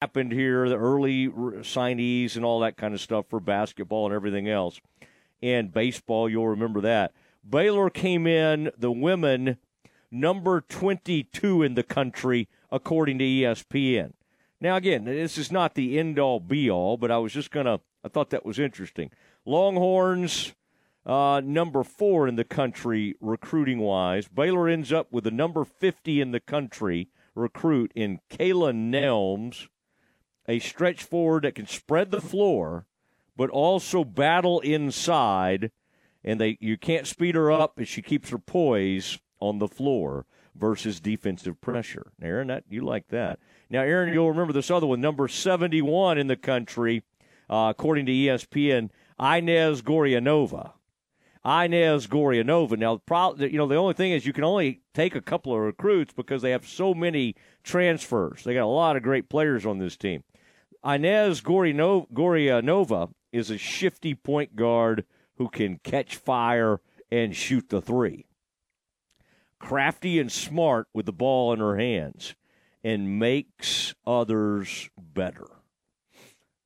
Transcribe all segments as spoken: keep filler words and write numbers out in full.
happened here, the early signees and all that kind of stuff for basketball and everything else. And baseball, you'll remember that. Baylor came in, the women, number twenty-two in the country, according to E S P N. Now, again, this is not the end-all, be-all, but I was just going to – I thought that was interesting. Longhorns, uh, number four in the country recruiting-wise. Baylor ends up with the number fifty in the country recruit in Kayla Nelms, a stretch forward that can spread the floor but also battle inside, and they you can't speed her up, and she keeps her poise on the floor versus defensive pressure. Aaron, that, you like that. Now, Aaron, you'll remember this other one, number seventy-one in the country, uh, according to E S P N, Inez Gorianova. Inez Gorianova. Now, pro- you know, the only thing is you can only take a couple of recruits because they have so many transfers. They got a lot of great players on this team. Inez Gorianova is a shifty point guard who can catch fire and shoot the three. Crafty and smart with the ball in her hands and makes others better.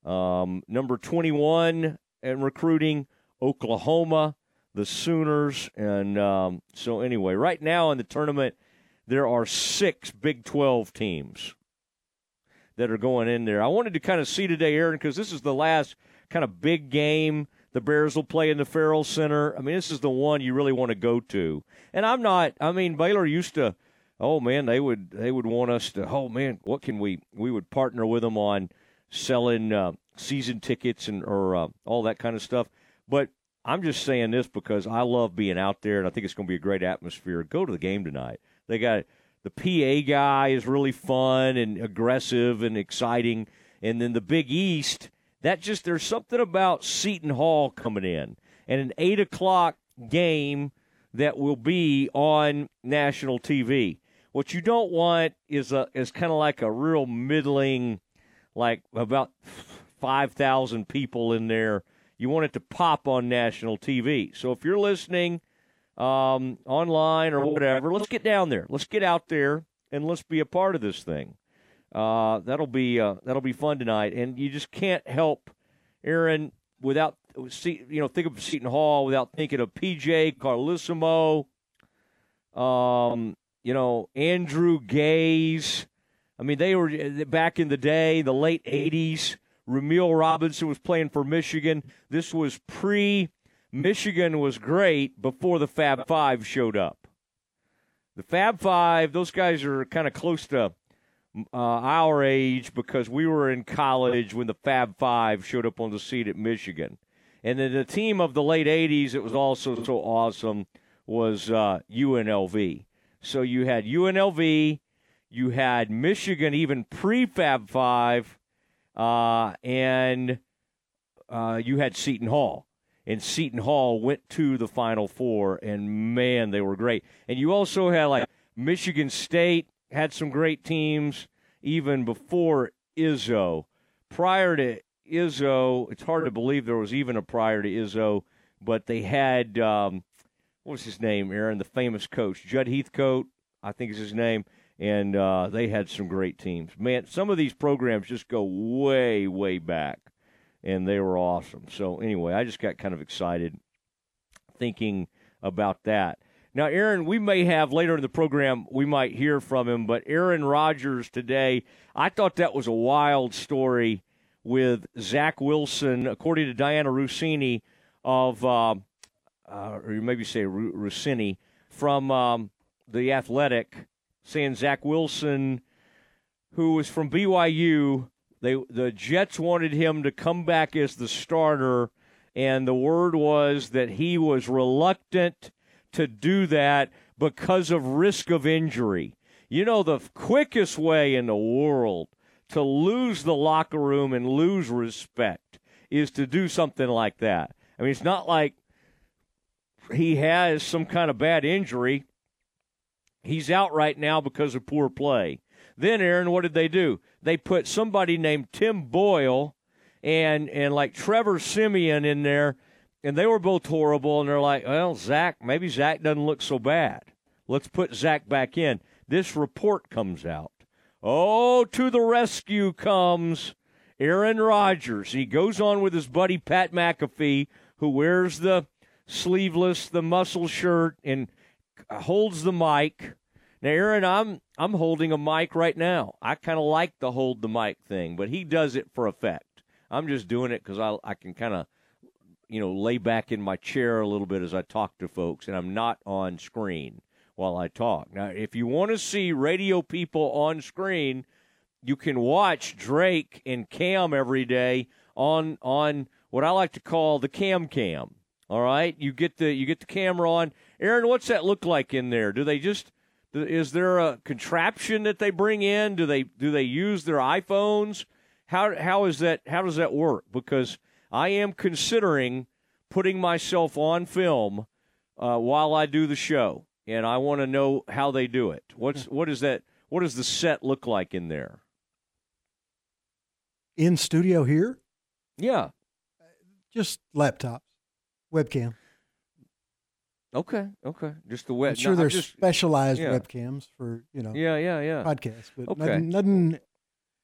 Um, number twenty-one in recruiting, Oklahoma, the Sooners. And um, so anyway, right now in the tournament, there are six Big twelve teams that are going in there. I wanted to kind of see today, Aaron, because this is the last kind of big game the Bears will play in the Ferrell Center. I mean, this is the one you really want to go to. And I'm not, I mean, Baylor used to, oh, man, they would they would want us to, oh, man, what can we, we would partner with them on selling uh, season tickets and or uh, all that kind of stuff. But I'm just saying this because I love being out there, and I think it's going to be a great atmosphere. Go to the game tonight. They got the P A guy is really fun and aggressive and exciting. And then the Big East, that just, there's something about Seton Hall coming in and an eight o'clock game that will be on national T V. What you don't want is a is kind of like a real middling, like about five thousand people in there. You want it to pop on national T V. So if you're listening um, online or whatever, let's get down there. Let's get out there and let's be a part of this thing. Uh, that'll be uh, that'll be fun tonight, and you just can't help, Aaron, without see you know think of Seton Hall without thinking of P J. Carlesimo, um, you know Andrew Gaze. I mean, they were back in the day, the late eighties. Rumeal Robinson was playing for Michigan. This was pre Michigan was great before the Fab Five showed up. The Fab Five, those guys are kind of close to Uh, our age because we were in college when the Fab Five showed up on the scene at Michigan. And then the team of the late eighties, it was also so awesome, was uh, U N L V. So you had U N L V, you had Michigan even pre-Fab Five, uh, and uh, you had Seton Hall. And Seton Hall went to the Final Four, and, man, they were great. And you also had, like, Michigan State, had some great teams even before Izzo. Prior to Izzo, it's hard to believe there was even a prior to Izzo, but they had, um, what was his name, Aaron, the famous coach, Judd Heathcote, I think is his name, and uh, they had some great teams. Man, some of these programs just go way, way back, and they were awesome. So anyway, I just got kind of excited thinking about that. Now, Aaron, we may have later in the program, we might hear from him, but Aaron Rodgers today, I thought that was a wild story with Zach Wilson, according to Dianna Russini of, uh, uh, or maybe say Russini, from um, The Athletic, saying Zach Wilson, who was from B Y U, they the Jets wanted him to come back as the starter, and the word was that he was reluctant to do that because of risk of injury. You know, the quickest way in the world to lose the locker room and lose respect is to do something like that. I mean, it's not like he has some kind of bad injury. He's out right now because of poor play. Then, Aaron, what did they do? They put somebody named Tim Boyle and, and like Trevor Simeon in there, and they were both horrible, and they're like, well, Zach, maybe Zach doesn't look so bad. Let's put Zach back in. This report comes out. Oh, to the rescue comes Aaron Rodgers. He goes on with his buddy Pat McAfee, who wears the sleeveless, the muscle shirt, and holds the mic. Now, Aaron, I'm I'm holding a mic right now. I kind of like the hold the mic thing, but he does it for effect. I'm just doing it because I I can kind of, you know, lay back in my chair a little bit as I talk to folks, and I'm not on screen while I talk. Now, if you want to see radio people on screen, you can watch Drake and Cam every day on on what I like to call the Cam Cam. All right, you get the you get the camera on. Aaron, what's that look like in there? Do they just is there a contraption that they bring in? Do they do they use their iPhones? How how is that how does that work? Because I am considering putting myself on film uh, while I do the show, and I want to know how they do it. What's what is that? What does the set look like in there? In studio here? Yeah, just laptops. Webcam. Okay, okay. Just the web. I'm sure no, there's just, specialized yeah. webcams for, you know, yeah, yeah, yeah. podcasts, but okay. nothing, nothing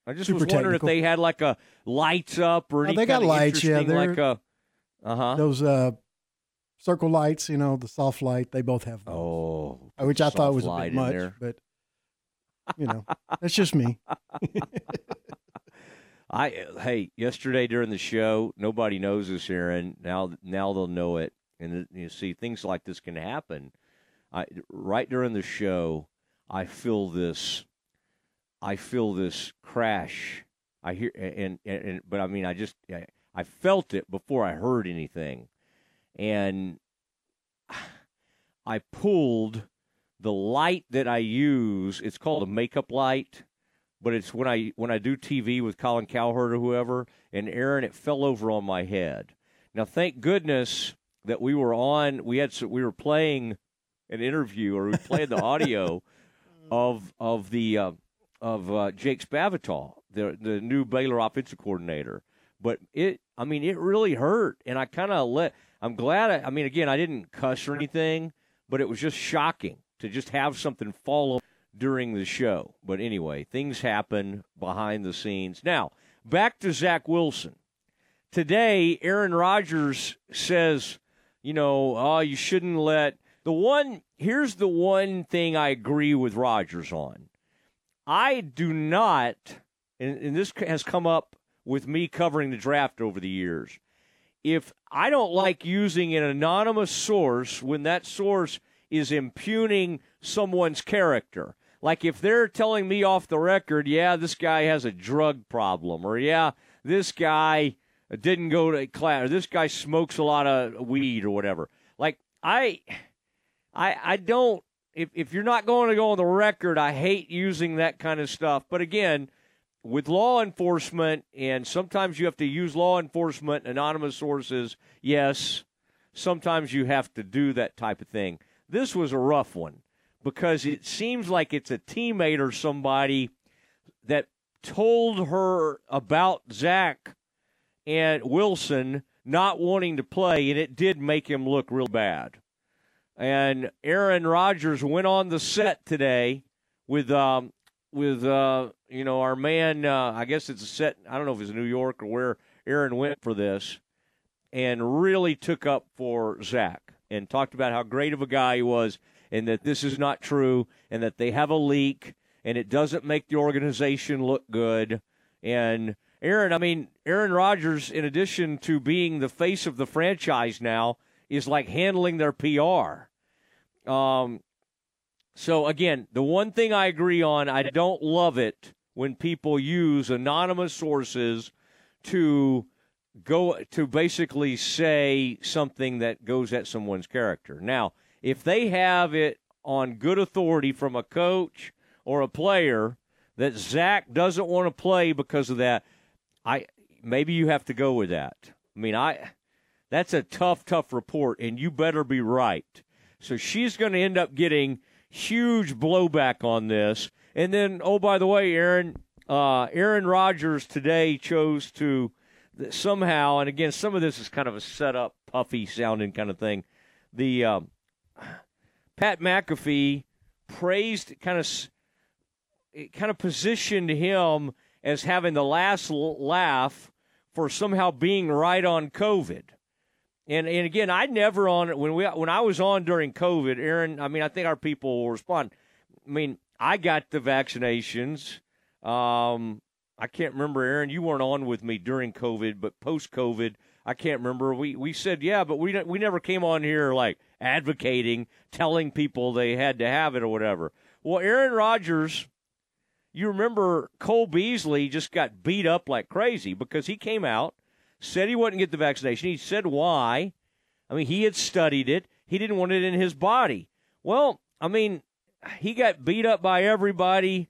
I just was wondering technical. If they had like a lights up or anything. No, they got lights, yeah. Like a, uh-huh. Those uh, circle lights, you know, the soft light, they both have those. Oh. Which I thought was a bit much, there. But, you know, that's just me. I hey, yesterday during the show, nobody knows this, Aaron. Now, now they'll know it, and you see things like this can happen. I right during the show, I feel this, I feel this crash. I hear and and, and but I mean, I just I, I felt it before I heard anything, and I pulled the light that I use. It's called a makeup light. But it's when I when I do T V with Colin Cowherd or whoever, and Aaron, it fell over on my head. Now, thank goodness that we were on. We had we were playing an interview, or we played the audio of of the uh, of uh, Jake Spavital, the the new Baylor offensive coordinator. But it, I mean, it really hurt, and I kind of let. I'm glad. I, I mean, again, I didn't cuss or anything, but it was just shocking to just have something fall over during the show. But anyway, things happen behind the scenes. Now, back to Zach Wilson. Today, Aaron Rodgers says, you know, oh, you shouldn't let the one. Here's the one thing I agree with Rodgers on. I do not, and, and this has come up with me covering the draft over the years. If I don't like using an anonymous source when that source is impugning someone's character. Like if they're telling me off the record, yeah, this guy has a drug problem, or yeah, this guy didn't go to class, or this guy smokes a lot of weed or whatever. Like I, I, I don't. If if you're not going to go on the record, I hate using that kind of stuff. But again, with law enforcement, and sometimes you have to use law enforcement, anonymous sources. Yes, sometimes you have to do that type of thing. This was a rough one, because it seems like it's a teammate or somebody that told her about Zach and Wilson not wanting to play, and it did make him look real bad. And Aaron Rodgers went on the set today with, um, with uh, you know, our man, uh, I guess it's a set, I don't know if it's New York or where Aaron went for this, and really took up for Zach and talked about how great of a guy he was, and that this is not true, and that they have a leak, and it doesn't make the organization look good. And Aaron, I mean, Aaron Rodgers, in addition to being the face of the franchise now, is like handling their P R. Um, so, again, the one thing I agree on, I don't love it when people use anonymous sources to go to basically say something that goes at someone's character. Now, if they have it on good authority from a coach or a player that Zach doesn't want to play because of that, I maybe you have to go with that. I mean, I that's a tough, tough report, and you better be right. So she's going to end up getting huge blowback on this. And then, oh, by the way, Aaron, uh, Aaron Rodgers today chose to somehow, and again, some of this is kind of a set-up, puffy-sounding kind of thing, the um, Pat McAfee praised, kind of it kind of positioned him as having the last laugh for somehow being right on COVID. And and again, I never on when we when I was on during COVID, Aaron, I mean, I think our people will respond. I mean, I got the vaccinations. Um, I can't remember, Aaron, you weren't on with me during COVID, but post-COVID, I can't remember. We we said, yeah, but we we never came on here like advocating, telling people they had to have it or whatever. Well, Aaron Rodgers, you remember Cole Beasley just got beat up like crazy because he came out, said he wouldn't get the vaccination. He said why. I mean, he had studied it. He didn't want it in his body. Well, I mean, he got beat up by everybody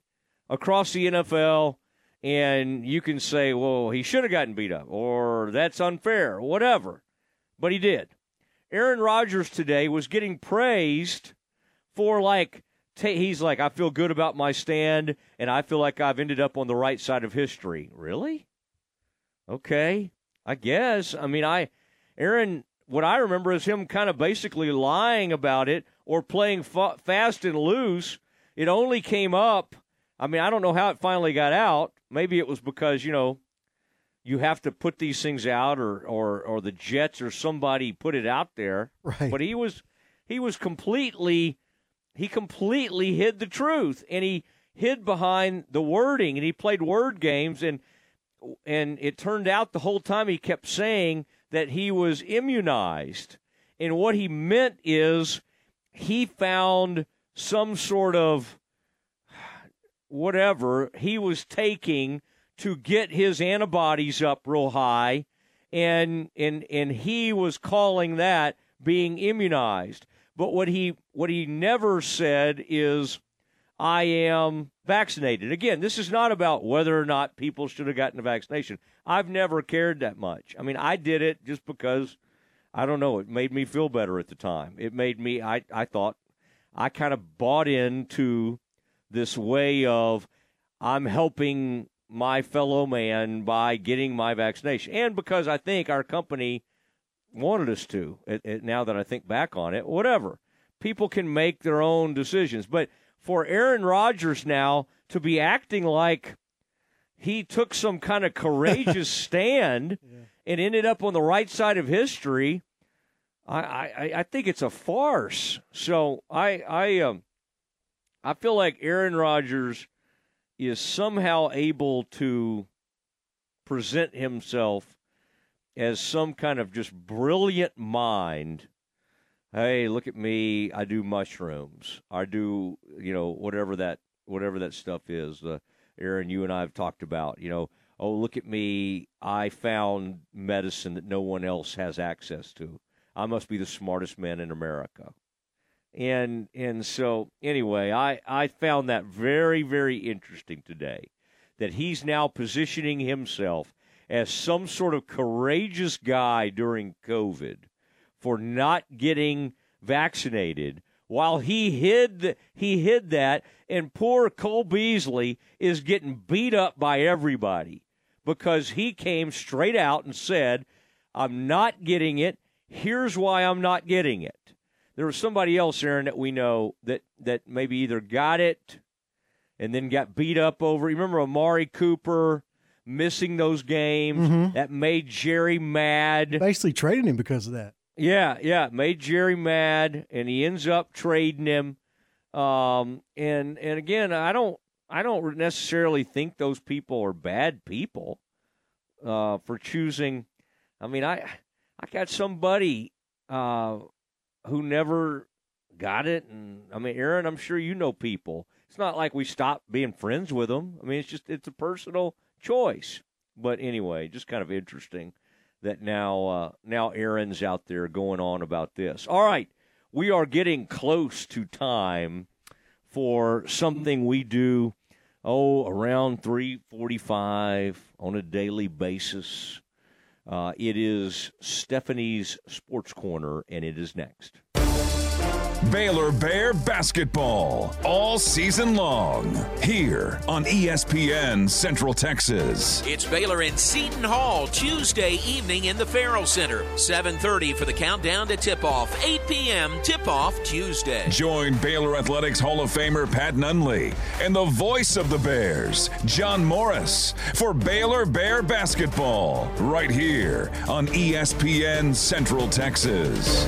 across the N F L, and you can say, well, he should have gotten beat up, or that's unfair, whatever. But he did. Aaron Rodgers today was getting praised for, like, t- he's like, I feel good about my stand, and I feel like I've ended up on the right side of history. Really? Okay, I guess. I mean, I, Aaron, what I remember is him kind of basically lying about it or playing fa- fast and loose. It only came up. I mean, I don't know how it finally got out. Maybe it was because, you know, you have to put these things out, or, or, or the Jets or somebody put it out there. Right. But he was he was completely he completely hid the truth, and he hid behind the wording, and he played word games, and and it turned out the whole time he kept saying that he was immunized. And what he meant is he found some sort of whatever he was taking to get his antibodies up real high, and and and he was calling that being immunized. But what he what he never said is, I am vaccinated. Again, this is not about whether or not people should have gotten a vaccination. I've never cared that much. I mean, I did it just because, I don't know, it made me feel better at the time. It made me, I, I thought, I kind of bought into this way of, I'm helping my fellow man by getting my vaccination. And because I think our company wanted us to, it, it, now that I think back on it, whatever. People can make their own decisions. But for Aaron Rodgers now to be acting like he took some kind of courageous stand yeah. and ended up on the right side of history, I, I, I think it's a farce. So I I um, I feel like Aaron Rodgers is somehow able to present himself as some kind of just brilliant mind. Hey, look at me. I do mushrooms. I do, you know, whatever that whatever that stuff is. Uh, Aaron, you and I have talked about, you know, oh, look at me. I found medicine that no one else has access to. I must be the smartest man in America. And and so anyway, I, I found that very, very interesting today, that he's now positioning himself as some sort of courageous guy during COVID for not getting vaccinated, while he hid he hid that, and poor Cole Beasley is getting beat up by everybody because he came straight out and said, I'm not getting it. Here's why I'm not getting it. There was somebody else, Aaron, that we know that, that maybe either got it and then got beat up over. You remember Amari Cooper missing those games? Mm-hmm. That made Jerry mad. Basically traded him because of that. Yeah, yeah, made Jerry mad, and he ends up trading him. Um, and and again, I don't I don't necessarily think those people are bad people uh, for choosing. I mean, I I got somebody uh, who never got it, and I mean, Aaron, I'm sure you know people. It's not like we stopped being friends with them. I mean, it's just it's a personal choice. But anyway, just kind of interesting that now uh, now Aaron's out there going on about this. All right, we are getting close to time for something we do, oh, around three forty-five on a daily basis. Uh, it is Stephanie's Sports Corner, and it is next. Baylor Bear basketball all season long here on E S P N Central Texas. It's Baylor and Seton Hall Tuesday evening in the Farrell Center. seven thirty for the countdown to tip-off. eight p.m. tip-off Tuesday. Join Baylor Athletics Hall of Famer Pat Nunley and the voice of the Bears, John Morris, for Baylor Bear basketball right here on E S P N Central Texas.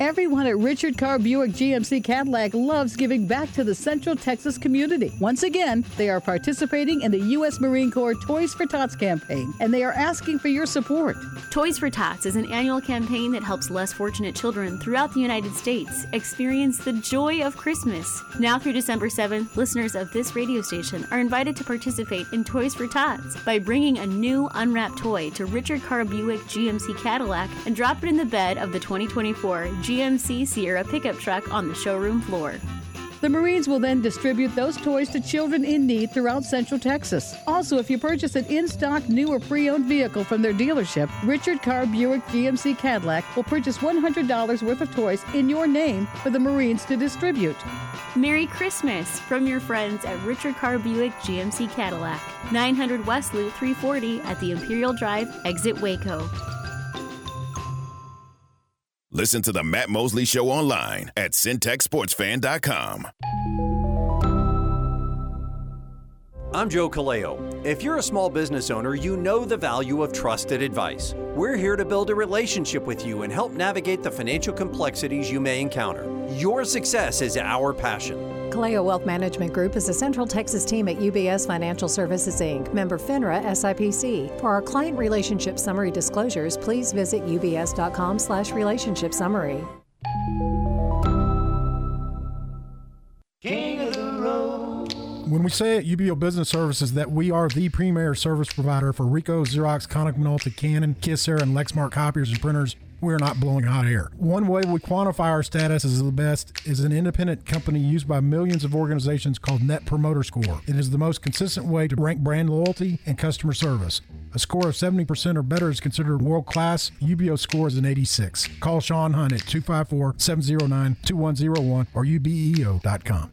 Everyone at Richard Carr Buick G M C Cadillac loves giving back to the Central Texas community. Once again, they are participating in the U S Marine Corps Toys for Tots campaign, and they are asking for your support. Toys for Tots is an annual campaign that helps less fortunate children throughout the United States experience the joy of Christmas. Now through December seventh, listeners of this radio station are invited to participate in Toys for Tots by bringing a new unwrapped toy to Richard Carr Buick G M C Cadillac and drop it in the bed of the twenty twenty-four G M C Sierra pickup truck on the showroom floor. The Marines will then distribute those toys to children in need throughout Central Texas. Also, if you purchase an in-stock, new, or pre-owned vehicle from their dealership, Richard Carr Buick G M C Cadillac will purchase one hundred dollars worth of toys in your name for the Marines to distribute. Merry Christmas from your friends at Richard Carr Buick G M C Cadillac, nine hundred West Loop three forty at the Imperial Drive, exit Waco. Listen to the Matt Mosley Show online at Syntex Sports Fan dot com. I'm Joe Caleo. If you're a small business owner, you know the value of trusted advice. We're here to build a relationship with you and help navigate the financial complexities you may encounter. Your success is our passion. Kaleo Wealth Management Group is a Central Texas team at U B S Financial Services, Incorporated, member FINRA S I P C. For our client relationship summary disclosures, please visit ubs.com slash relationship summary. King of the Road. When we say at U B O Business Services that we are the premier service provider for Ricoh, Xerox, Konica Minolta, Canon, Kyocera, and Lexmark copiers and printers, we're not blowing hot air. One way we quantify our status as the best is an independent company used by millions of organizations called Net Promoter Score. It is the most consistent way to rank brand loyalty and customer service. A score of seventy percent or better is considered world-class. U B O score is an eighty-six. Call Sean Hunt at two five four, seven zero nine, two one zero one or U B E O dot com.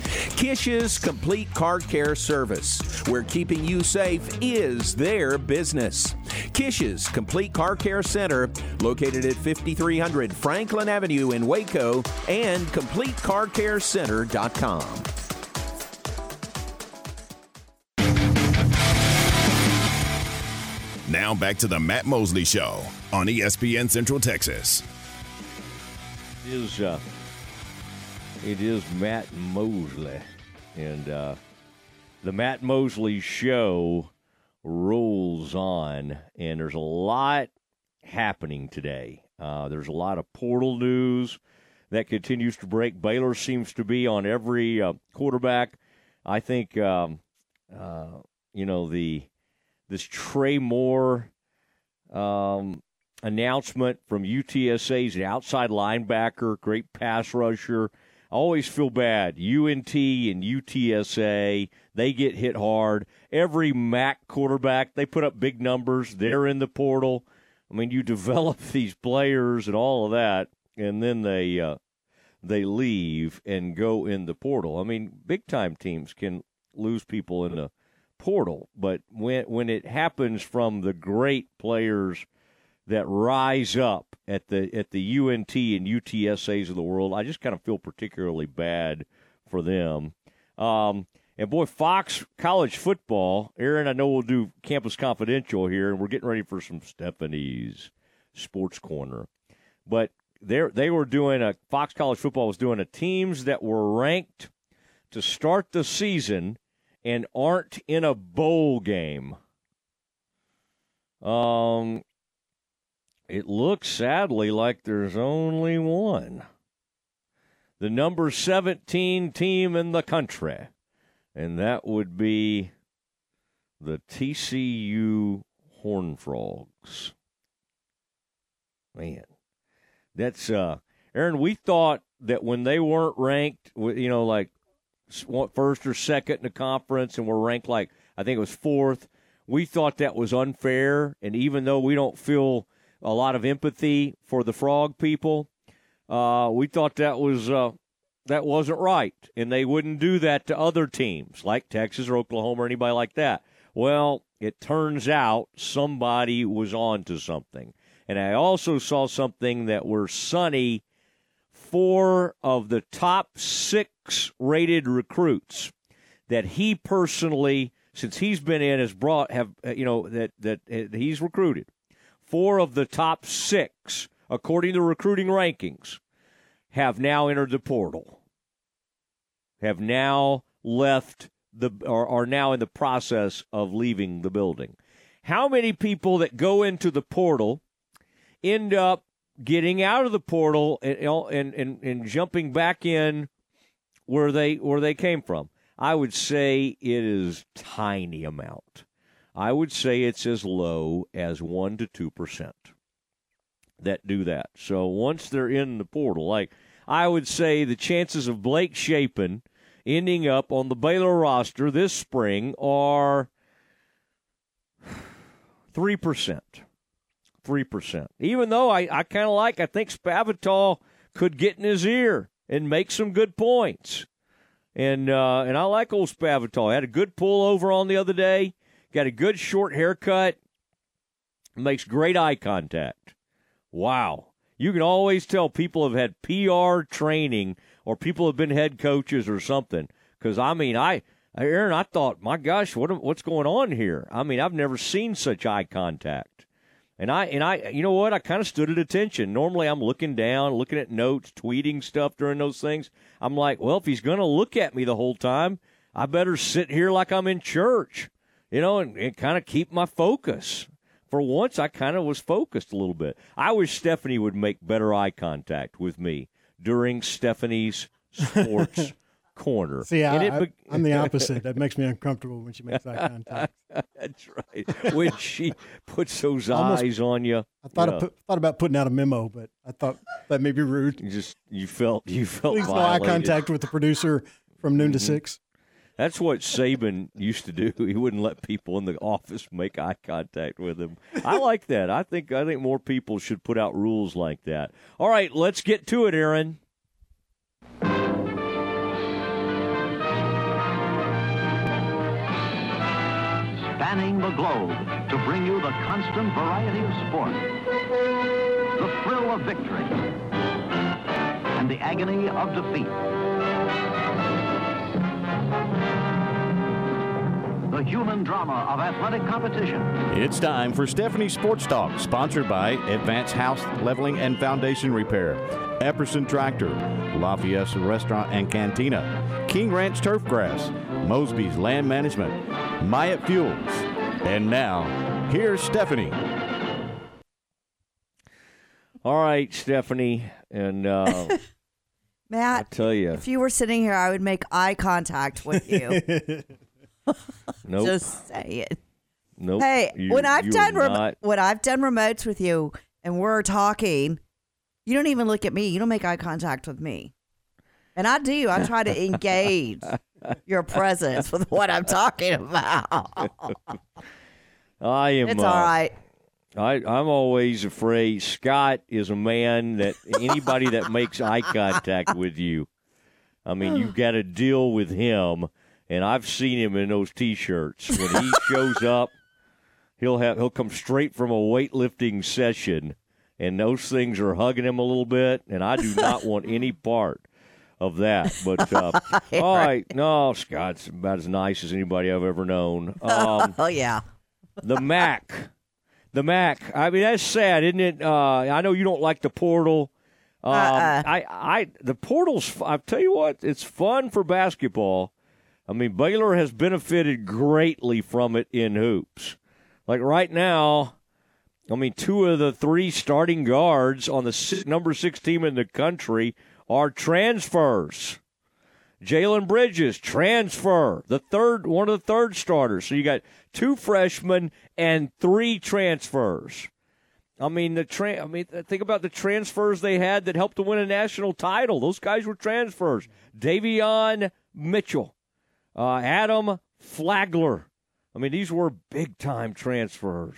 Kish's Complete Car Care Service, where keeping you safe is their business. Kish's Complete Car Care Center, located at fifty-three hundred Franklin Avenue in Waco, and complete car care center dot com. Now back to the Matt Mosley Show on E S P N Central Texas. It is, uh, it is Matt Mosley, and uh, the Matt Mosley Show rolls on, and there's a lot happening today. Uh, there's a lot of portal news. that continues to break. Baylor seems to be on every uh, quarterback. I think, um, uh, you know, the this Trey Moore um, announcement from U T S A. He's an outside linebacker, great pass rusher. I always feel bad. U N T and U T S A, they get hit hard. Every M A C quarterback, they put up big numbers. They're in the portal. I mean, you develop these players and all of that, and then they uh, they leave and go in the portal. I mean, big-time teams can lose people in the portal, but when when it happens from the great players that rise up at the at the U N T and U T S As of the world, I just kind of feel particularly bad for them. Um, and, boy, Fox College football, Aaron, I know we'll do Campus Confidential here, and we're getting ready for some Stephanie's Sports Corner. But they they were doing a – Fox College football was doing a teams that were ranked to start the season and aren't in a bowl game. Um, it looks sadly like there's only one. The number seventeen team in the country. And that would be the T C U Horned Frogs. Man, that's, uh, Aaron, we thought that when they weren't ranked, you know, like first or second in the conference and were ranked like, I think it was fourth, we thought that was unfair. And even though we don't feel a lot of empathy for the Frog people, uh, we thought that was uh, that wasn't right, and they wouldn't do that to other teams like Texas or Oklahoma or anybody like that. Well, it turns out somebody was on to something. And I also saw something that were Sonny, four of the top six rated recruits that he personally, since he's been in, has brought, have, you know, that, that he's recruited. Four of the top six, according to recruiting rankings, have now entered the portal, have now left the, or are now in the process of leaving the building. How many people that go into the portal end up getting out of the portal and and, and, and jumping back in where they where they came from? I would say it is tiny amount. I would say it's as low as one to two percent that do that. So once they're in the portal, like I would say the chances of Blake Shapen ending up on the Baylor roster this spring are three percent. three percent. Even though I, I kind of like, I think Spavital could get in his ear and make some good points. And uh, and I like old Spavital. Had a good pullover on the other day. Got a good short haircut. Makes great eye contact. Wow. You can always tell people have had P R training or people have been head coaches or something. Because, I mean, I Aaron, I thought, my gosh, what what's going on here? I mean, I've never seen such eye contact. And I, and I, you know what? I kind of stood at attention. Normally I'm looking down, looking at notes, tweeting stuff during those things. I'm like, well, if he's going to look at me the whole time, I better sit here like I'm in church, you know, and, and kind of keep my focus. For once, I kind of was focused a little bit. I wish Stephanie would make better eye contact with me during Stephanie's Sports Corner. See, I, I, be- I'm the opposite. That makes me uncomfortable when she makes eye contact. That's right. When she puts those almost, eyes on you. I thought you know. I put, thought about putting out a memo, but I thought that may be rude. You just you felt you felt Please violated. No eye contact with the producer from noon mm-hmm. to six. That's what Saban used to do. He wouldn't let people in the office make eye contact with him. I like that. I think I think more people should put out rules like that. All right, let's get to it, Aaron. Spanning the globe to bring you the constant variety of sport, the thrill of victory, and the agony of defeat. The human drama of athletic competition. It's time for Stephanie's Sports Talk, sponsored by Advanced House Leveling and Foundation Repair, Epperson Tractor, Lafayette's Restaurant and Cantina, King Ranch Turfgrass, Mosby's Land Management, Myatt Fuels. And now, here's Stephanie. All right, Stephanie. And uh, Matt, I tell you, if you were sitting here, I would make eye contact with you. Nope. Just say it. Nope. Hey, you, when I've done rem- when I've done remotes with you and we're talking, you don't even look at me. You don't make eye contact with me. And I do. I try to engage your presence with what I'm talking about. I am. It's uh, all right. I, I'm always afraid Scott is a man that anybody that makes eye contact with you, I mean, you've got to deal with him. And I've seen him in those T-shirts. When he shows up, he'll have he'll come straight from a weightlifting session, and those things are hugging him a little bit, and I do not want any part of that. But, uh, all right, no, Scott's about as nice as anybody I've ever known. Um, oh, yeah. The Mac. The Mac. I mean, that's sad, isn't it? Uh, I know you don't like the portal. Um, uh-uh. I, I, the portal's, I'll tell you what, it's fun for basketball. I mean, Baylor has benefited greatly from it in hoops. Like right now, I mean, two of the three starting guards on the number six team in the country are transfers. Jalen Bridges, transfer. The third, one of the third starters. So you got two freshmen and three transfers. I mean, the tra- I mean, think about the transfers they had that helped to win a national title. Those guys were transfers. Davion Mitchell, uh, Adam Flagler. I mean, these were big time transfers.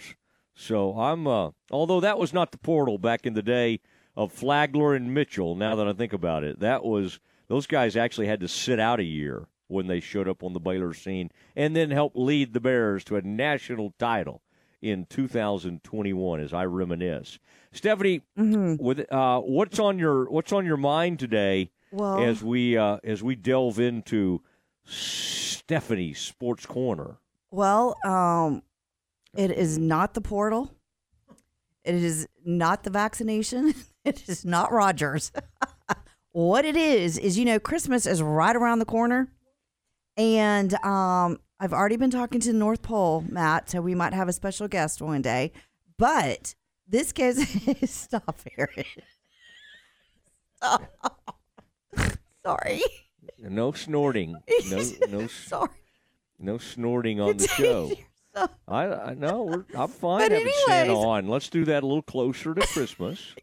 So I'm, uh, although that was not the portal back in the day of Flagler and Mitchell. Now that I think about it, that was. Those guys actually had to sit out a year when they showed up on the Baylor scene and then helped lead the Bears to a national title in two thousand twenty-one, as I reminisce. Stephanie, mm-hmm. with uh, what's on your what's on your mind today well, as we uh, as we delve into Stephanie's Sports Corner? Well, um, it is not the portal. It is not the vaccination. It is not Rodgers. What it is, is, you know, Christmas is right around the corner. And um, I've already been talking to the North Pole, Matt, so we might have a special guest one day. But this goes... Stop, Aaron. Stop. Sorry. No snorting. No, no, Sorry. No snorting on the show. I, I know. We're, I'm fine but having anyways, Santa on. Let's do that a little closer to Christmas.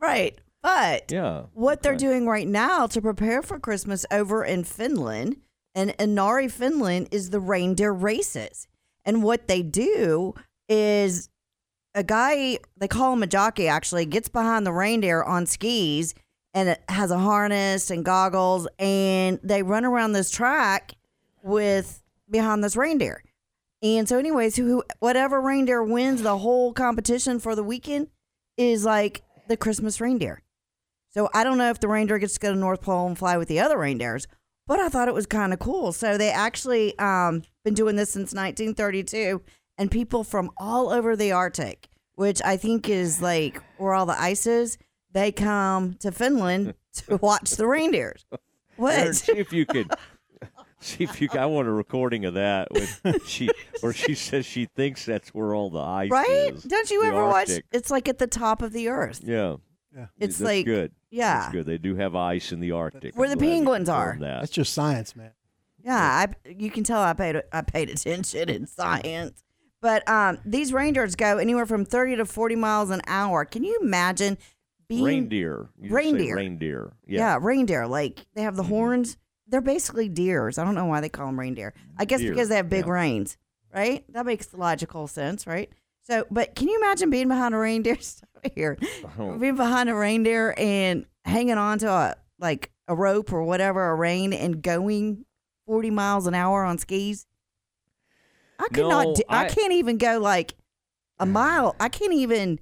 Right. But yeah, what okay. they're doing right now to prepare for Christmas over in Finland, and Inari, Finland, is the reindeer races. And what they do is a guy, they call him a jockey actually, gets behind the reindeer on skis and it has a harness and goggles, and they run around this track with behind this reindeer. And so anyways, who whatever reindeer wins the whole competition for the weekend is like the Christmas reindeer. So I don't know if the reindeer gets to go to North Pole and fly with the other reindeers, but I thought it was kind of cool. So they actually um, been doing this since nineteen thirty-two, and people from all over the Arctic, which I think is like where all the ice is, they come to Finland to watch the reindeers. What? Aaron, see if you could. See if you. I want a recording of that. When she or she says she thinks that's where all the ice right? is. Right? Don't you ever Arctic. Watch? It's like at the top of the Earth. Yeah. Yeah. It's that's like good. Yeah. That's good. They do have ice in the Arctic. Where the penguins are. That. That's just science, man. Yeah, yeah, I you can tell I paid I paid attention in science. But um, these reindeers go anywhere from thirty to forty miles an hour. Can you imagine being reindeer? You reindeer. Reindeer. Yeah. yeah, reindeer. Like they have the mm-hmm. horns. They're basically deers. I don't know why they call them reindeer. I guess deer. Because they have big yeah. reins, right? That makes logical sense, right? So, but can you imagine being behind a reindeer? Here, being behind a reindeer and hanging on to a like a rope or whatever, a rein, and going forty miles an hour on skis. I could no, not. Do, I, I can't even go like a mile. I can't even.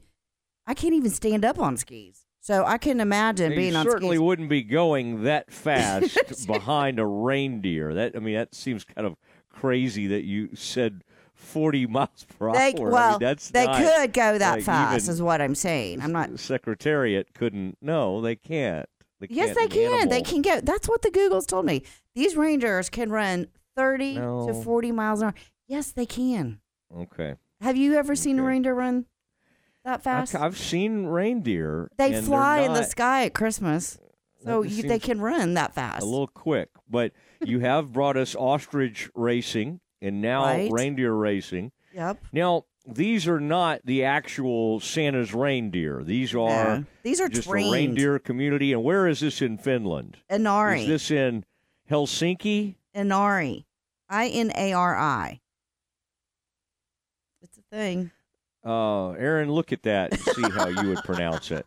I can't even stand up on skis. So I can imagine being on skis. You certainly wouldn't be going that fast behind a reindeer. That I mean, that seems kind of crazy that you said forty miles per hour. They, well, I mean, that's they not, could go that like, fast, is what I'm saying. I'm not. Secretariat couldn't. No, they can't. They yes, can't they can. Animal. They can go. That's what the Googles told me. These reindeers can run thirty no. to forty miles an hour. Yes, they can. Okay. Have you ever okay. seen a reindeer run? That fast? I've seen reindeer. They fly not... in the sky at Christmas. So you, they can run that fast. A little quick. But you have brought us ostrich racing and now right. reindeer racing. Yep. Now, these are not the actual Santa's reindeer. These are, yeah. these are just trained. A reindeer community. And where is this in Finland? Inari. Is this in Helsinki? Inari. I N A R I. It's a thing. Uh, Aaron, look at that and see how you would pronounce it.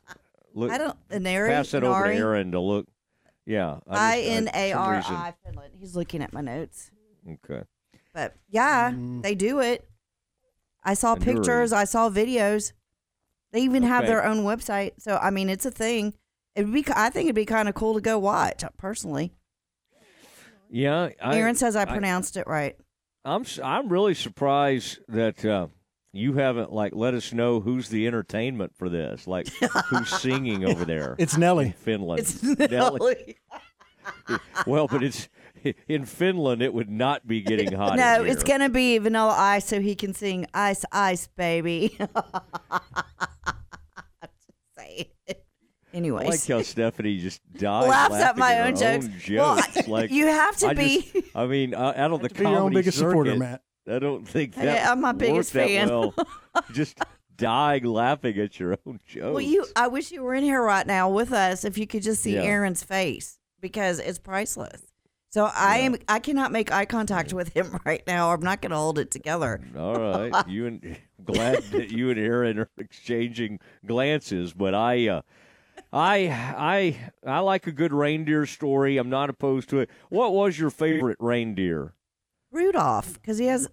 Look, I don't. Inari, pass that Inari. Over to Aaron to look. Yeah. I N A R I Finland. He's looking at my notes. Okay. But yeah, mm. they do it. I saw Inari. pictures. I saw videos. They even okay. have their own website. So I mean, it's a thing. It'd be. I think it'd be kind of cool to go watch personally. Yeah. I, Aaron says I pronounced I, it right. I'm. I'm really surprised that. Uh, You haven't, like, let us know who's the entertainment for this. Like, who's singing over there? It's Nelly. In Finland. It's Nelly. Nelly. Well, but it's in Finland, it would not be getting hot. No, it's going to be Vanilla Ice so he can sing Ice, Ice, Baby. Anyways. I like how Stephanie just dies laughs at my own, own jokes. Well, like, you have to I be. Just, I mean, uh, out of the comedy your own biggest circuit, supporter, Matt. I don't think that hey, I'm my biggest fan. Well. Just dying laughing at your own jokes. Well, you, I wish you were in here right now with us if you could just see yeah. Aaron's face because it's priceless. So I yeah. am. I cannot make eye contact with him right now. I'm not going to hold it together. All right, you and glad that you and Aaron are exchanging glances, but I. Uh, I I I like a good reindeer story. I'm not opposed to it. What was your favorite reindeer? Rudolph, because he has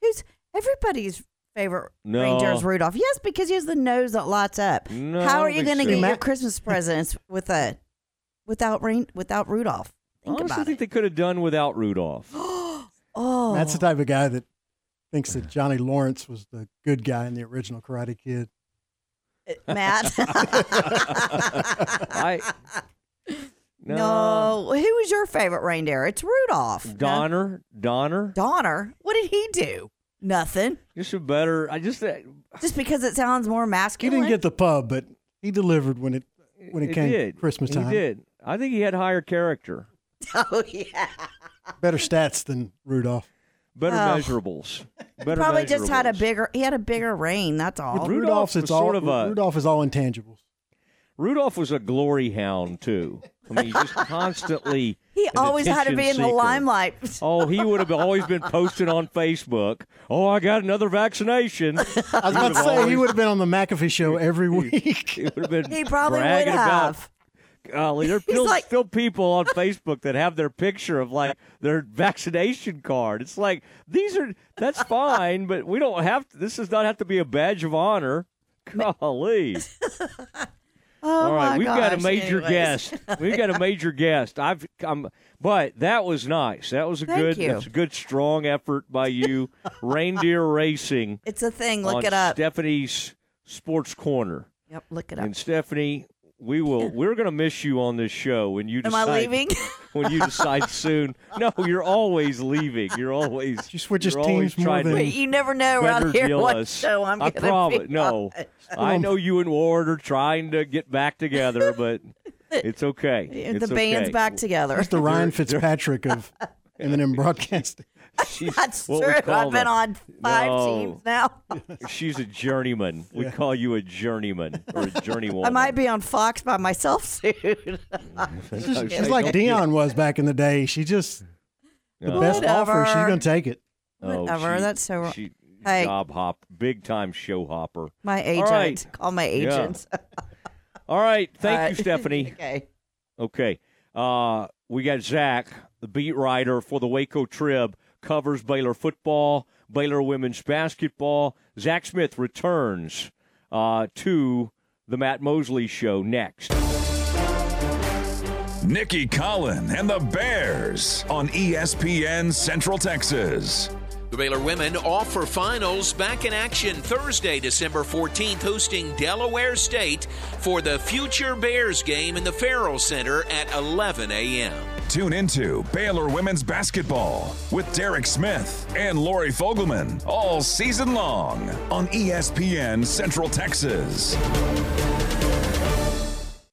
who's everybody's favorite no. reindeer is Rudolph. Yes, because he has the nose that lights up. No, how are you going to so. get your Christmas presents with a without rain without Rudolph? Think Honestly, about I think it. They could have done without Rudolph. Oh, that's the type of guy that thinks that Johnny Lawrence was the good guy in the original Karate Kid. Matt, I. No. no, who was your favorite reindeer? It's Rudolph. Donner, no. Donner, Donner. What did he do? Nothing. Just a better. I just uh, just because it sounds more masculine. He didn't get the pub, but he delivered when it when it, it came did. Christmas time. He did. I think he had higher character. Oh yeah. Better stats than Rudolph. Better oh. measurables. Better he probably measurables. Just had a bigger. He had a bigger reign. That's all. With Rudolph's, Rudolph's it's all. Sort of a, Rudolph is all intangibles. Rudolph was a glory hound too. I mean, he just constantly. He always had to be in seeker. the limelight. Oh, he would have always been posted on Facebook. Oh, I got another vaccination. I was about to say always, he would have been on the McAfee show every week. He, would have been he probably would have. About, golly, there are still, like, still people on Facebook that have their picture of like their vaccination card. It's like these are that's fine, but we don't have to, this does not have to be a badge of honor. Golly. Oh all right, we've gosh, got a major anyways. guest. We've got a major guest. I've, I'm, but that was nice. That was a Thank good, you. That's a good, strong effort by you. Reindeer racing. It's a thing. Look on it up. Stephanie's Sports Corner. Yep, look it up. And Stephanie, we will. We're gonna miss you on this show when you. Decide, Am I leaving? When you decide soon. No, you're always leaving. You're always. She switches teams more than. Wait, you never know around here what show I'm gonna be on. I promise. No. I know you and Ward are trying to get back together, but it's okay. It's the band's okay. back together. It's the Ryan Fitzpatrick of Eminem Broadcasting. She's, That's true. I've the, been on five no, teams now. She's a journeyman. We yeah. call you a journeyman or a journeywoman. I might be on Fox by myself soon. She's, just, she's like Dion was back in the day. She just, the no. best Whatever. offer, she's going to take it. Oh, Whatever. She, That's so wrong. She, Hey. Job hop, big time show hopper. My agent. Right. Call my agent. Yeah. All right. Thank All right. you, Stephanie. Okay. Okay. Uh, we got Zach, the beat writer for the Waco Trib, covers Baylor football, Baylor women's basketball. Zach Smith returns uh, to the Matt Mosley Show next. Nikki Collin and the Bears on E S P N Central Texas. The Baylor women off for finals, back in action Thursday, December fourteenth, hosting Delaware State for the Future Bears game in the Farrell Center at eleven a.m. Tune into Baylor Women's Basketball with Derek Smith and Lori Fogelman all season long on E S P N Central Texas.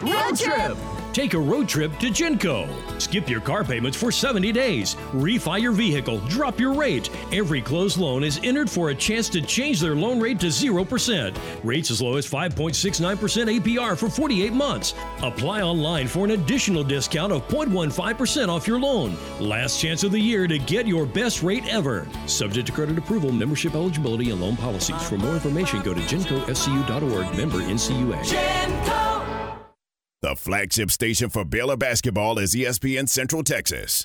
Road trip! Take a road trip to Genco. Skip your car payments for seventy days. Refi your vehicle. Drop your rate. Every closed loan is entered for a chance to change their loan rate to zero percent. Rates as low as five point six nine percent A P R for forty-eight months. Apply online for an additional discount of zero point one five percent off your loan. Last chance of the year to get your best rate ever. Subject to credit approval, membership eligibility, and loan policies. For more information, go to genco s c u dot org. Member N C U A. Genco. The flagship station for Baylor basketball is E S P N Central Texas.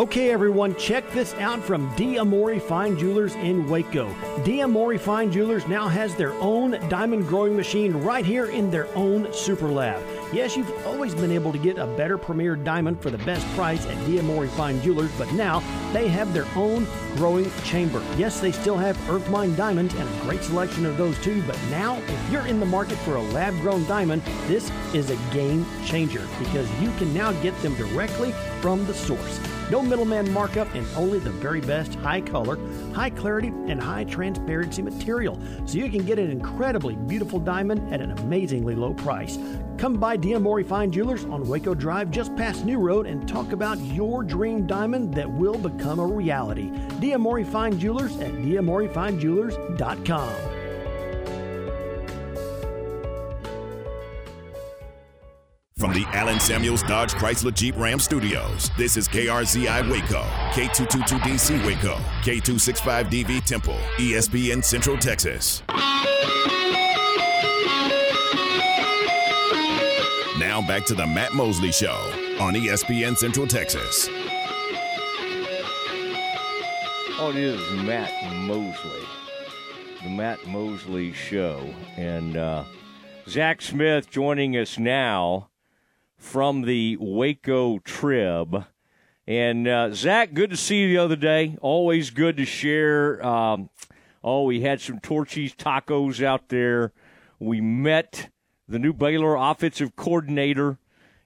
Okay, everyone, check this out from D'Amore Fine Jewelers in Waco. D'Amore Fine Jewelers now has their own diamond growing machine right here in their own super lab. Yes, you've always been able to get a better premier diamond for the best price at D'Amore Fine Jewelers, but now they have their own growing chamber. Yes, they still have Earth Mine diamonds and a great selection of those too, but now if you're in the market for a lab-grown diamond, this is a game changer because you can now get them directly from the source. No middleman markup and only the very best high color, high clarity, and high transparency material. So you can get an incredibly beautiful diamond at an amazingly low price. Come by D'Amore Fine Jewelers on Waco Drive just past New Road and talk about your dream diamond that will become a reality. D'Amore Fine Jewelers at d amore fine jewelers dot com. From the Allen Samuels Dodge Chrysler Jeep Ram Studios, this is K R Z I Waco, K two twenty-two D C Waco, K two sixty-five D V Temple, E S P N Central Texas. Now back to the Matt Mosley Show on E S P N Central Texas. Oh, it is Matt Mosley, the Matt Mosley Show, and uh, Zach Smith joining us now from the Waco Trib. And, uh, Zach, good to see you the other day. Always good to share. Um, oh, we had some Torchy's tacos out there. We met the new Baylor offensive coordinator.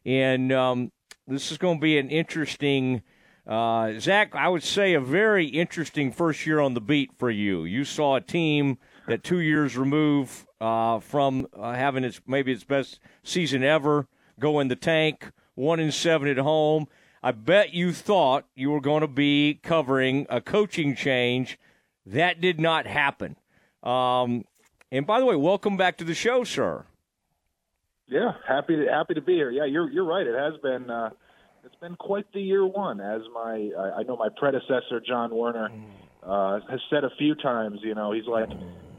And um, this is going to be an interesting, uh, Zach, I would say a very interesting first year on the beat for you. You saw a team that two years removed uh, from uh, having its maybe its best season ever, go in the tank, one and seven at home. I bet you thought you were going to be covering a coaching change. That did not happen. Um, and by the way, welcome back to the show, sir. Yeah, happy to, happy to be here. Yeah, you're you're right. It has been uh, it's been quite the year one, as my I, I know my predecessor John Werner uh, has said a few times. You know, he's like,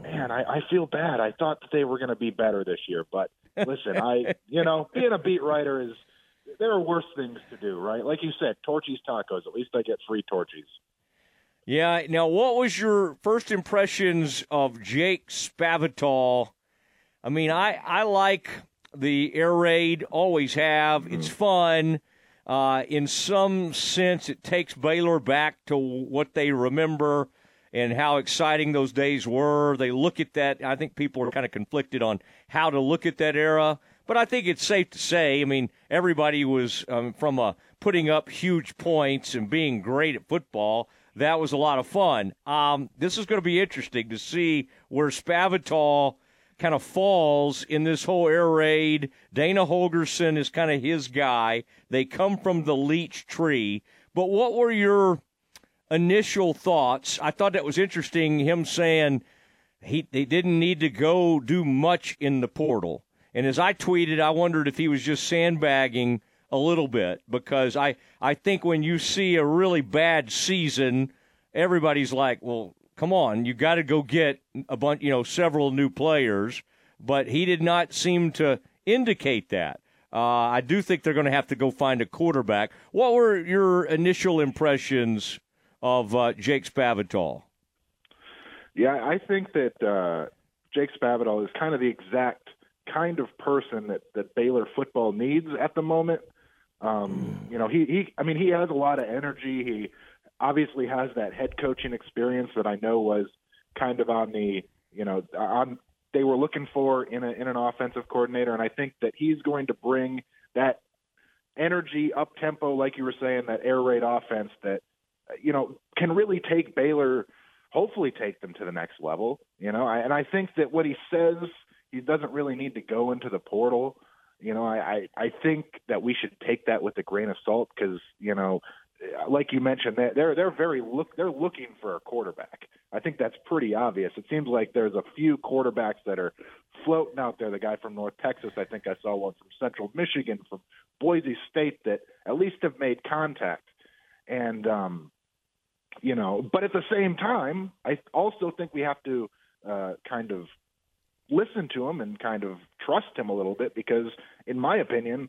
man, I, I feel bad. I thought that they were going to be better this year, but listen, I you know, being a beat writer is. There are worse things to do, right? Like you said, Torchy's Tacos. At least I get free Torchy's. Yeah. Now, what was your first impressions of Jake Spavital? I mean, I, I like the air raid, always have. It's fun. Uh, in some sense, it takes Baylor back to what they remember and how exciting those days were. They look at that. I think people are kind of conflicted on how to look at that era. But I think it's safe to say, I mean, everybody was um, from uh, putting up huge points and being great at football. That was a lot of fun. Um, this is going to be interesting to see where Spavital kind of falls in this whole air raid. Dana Holgerson is kind of his guy. They come from the Leach tree. But what were your initial thoughts? I thought that was interesting, him saying he they didn't need to go do much in the portal. And as I tweeted, I wondered if he was just sandbagging a little bit, because I, I think when you see a really bad season, everybody's like, well, come on, you got to go get a bunch, you know, several new players. But he did not seem to indicate that. Uh, I do think they're going to have to go find a quarterback. What were your initial impressions of uh, Jake Spavital? Yeah, I think that uh, Jake Spavital is kind of the exact kind of person that, that Baylor football needs at the moment. Um, you know, he, he, I mean, he has a lot of energy. He obviously has that head coaching experience that I know was kind of on the, you know, on they were looking for in a, in an offensive coordinator. And I think that he's going to bring that energy up tempo, like you were saying, that air raid offense that, you know, can really take Baylor, hopefully take them to the next level, you know? I, and I think that what he says, he doesn't really need to go into the portal. You know, I, I, I think that we should take that with a grain of salt because, you know, like you mentioned, they're they're very look they're looking for a quarterback. I think that's pretty obvious. It seems like there's a few quarterbacks that are floating out there. The guy from North Texas, I think I saw one from Central Michigan, from Boise State, that at least have made contact. And um, you know, but at the same time, I also think we have to uh, kind of listen to him and kind of trust him a little bit because, in my opinion,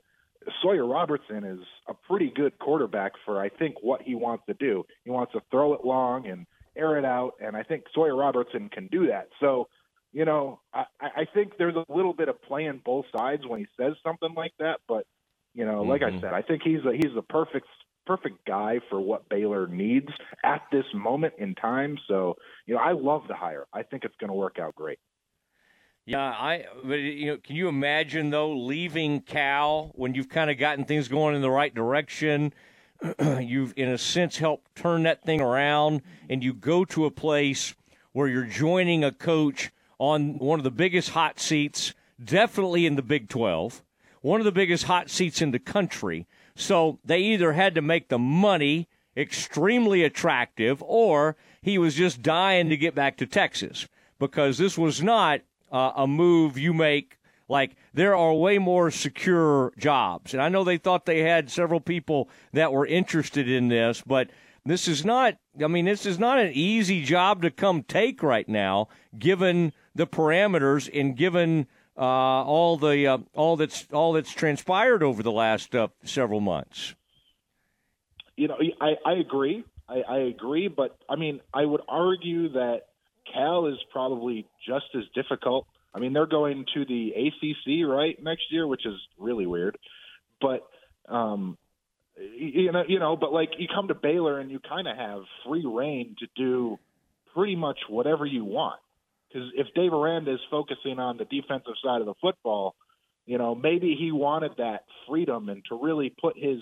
Sawyer Robertson is a pretty good quarterback for, I think, what he wants to do. He wants to throw it long and air it out, and I think Sawyer Robertson can do that. So, you know, I, I think there's a little bit of playing both sides when he says something like that, but, you know, mm-hmm. like I said, I think he's a, he's the perfect perfect guy for what Baylor needs at this moment in time. So, you know, I love the hire. I think it's going to work out great. Yeah, I. But you know, can you imagine though leaving Cal when you've kind of gotten things going in the right direction? You've, in a sense, helped turn that thing around, and you go to a place where you're joining a coach on one of the biggest hot seats, definitely in the Big twelve, one of the biggest hot seats in the country. So they either had to make the money extremely attractive, or he was just dying to get back to Texas because this was not Uh, a move you make. Like, there are way more secure jobs. And I know they thought they had several people that were interested in this, but this is not, I mean, this is not an easy job to come take right now, given the parameters and given uh, all the uh, all that's all that's transpired over the last uh, several months. You know, I, I agree. I, I agree. But, I mean, I would argue that Cal is probably just as difficult. I mean, they're going to the A C C, right, next year, which is really weird. But, um, you know, you know, but, like, you come to Baylor and you kind of have free reign to do pretty much whatever you want. Because if Dave Aranda is focusing on the defensive side of the football, you know, maybe he wanted that freedom and to really put his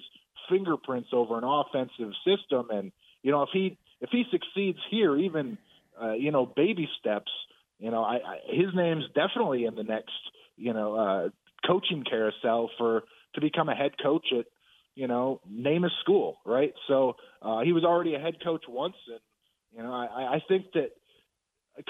fingerprints over an offensive system. And, you know, if he if he succeeds here, even – Uh, you know, baby steps, You know, I, I, his name's definitely in the next, you know, uh, coaching carousel for to become a head coach at, you know, name a school, right? So uh, he was already a head coach once, and you know, I, I think that